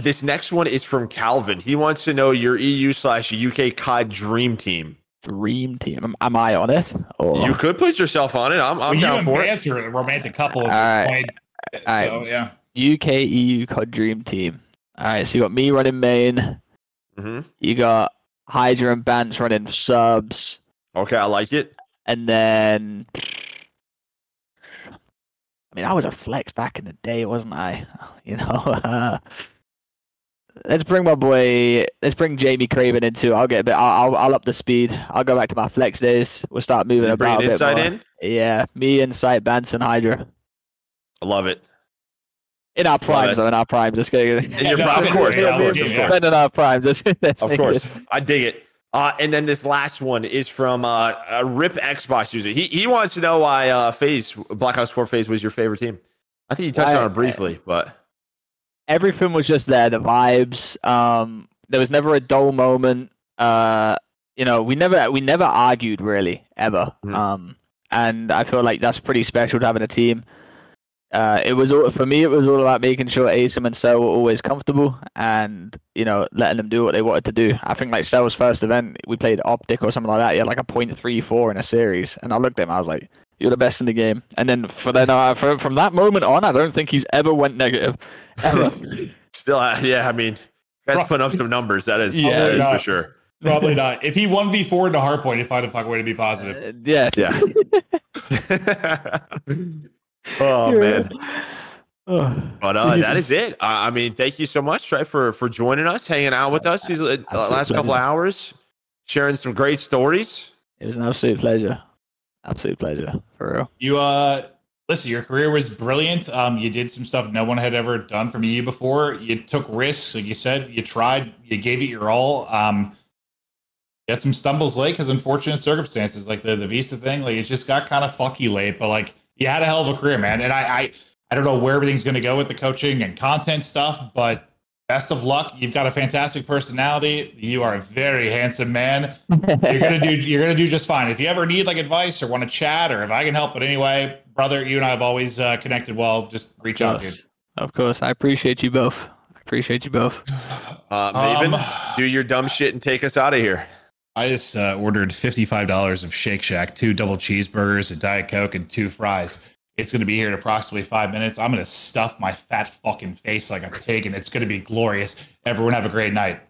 This next one is from Calvin. He wants to know your EU/UK COD dream team. Dream team. Am I on it? Or... You could put yourself on it. I'm down for it. You and Bance are a romantic couple at this point. All right. So, yeah. UK EU COD dream team. All right, so you got me running main. Mm-hmm. You got Hydra and Bance running subs. Okay, I like it. And then... I mean, I was a flex back in the day, wasn't I? You know? Let's bring my boy... Let's bring Jamie Craven in too. I'll get a bit... I'll up the speed. I'll go back to my flex days. We'll start moving about a bit more. Bring Insight in? Yeah, me, Insight, Bance, and Hydra. I love it. In our primes. Just kidding. Of course. I dig it. And then this last one is from a Rip Xbox user. He wants to know why FaZe, Black Ops 4 FaZe, was your favorite team. I think you touched on it briefly, but... Everything was just there. The vibes. There was never a dull moment. You know, we never argued, really, ever. Mm. And I feel like that's pretty special to having a team. It was all, for me, it was all about making sure Asim and Cell were always comfortable and, you know, letting them do what they wanted to do. I think, like, Cell's first event, we played Optic or something like that. He had, like, a 0.34 in a series. And I looked at him, I was like, you're the best in the game. And then from that moment on, I don't think he's ever went negative. Ever. Still, I mean, that's putting up some numbers. That is, for sure. Probably not. If he 1v4 into hardpoint, he'd find a way to be positive. Oh, man. But that is it. I mean, thank you so much, Trey, for joining us, hanging out with us these last couple of hours, sharing some great stories. It was an absolute pleasure. Absolute pleasure, for real. You, listen, your career was brilliant. You did some stuff no one had ever done from you before. You took risks, like you said. You tried. You gave it your all. You had some stumbles late because unfortunate circumstances, like the visa thing. Like, it just got kind of fucky late, but, like, you had a hell of a career, man. And I don't know where everything's going to go with the coaching and content stuff, but best of luck. You've got a fantastic personality. You are a very handsome man. You're going to do just fine. If you ever need, like, advice or want to chat, or if I can help in any way, brother, you and I have always connected well. Just reach out, dude. Of course. I appreciate you both. Maven, do your dumb shit and take us out of here. I just ordered $55 of Shake Shack, 2 double cheeseburgers, a Diet Coke, and 2 fries. It's going to be here in approximately 5 minutes. I'm going to stuff my fat fucking face like a pig, and it's going to be glorious. Everyone have a great night.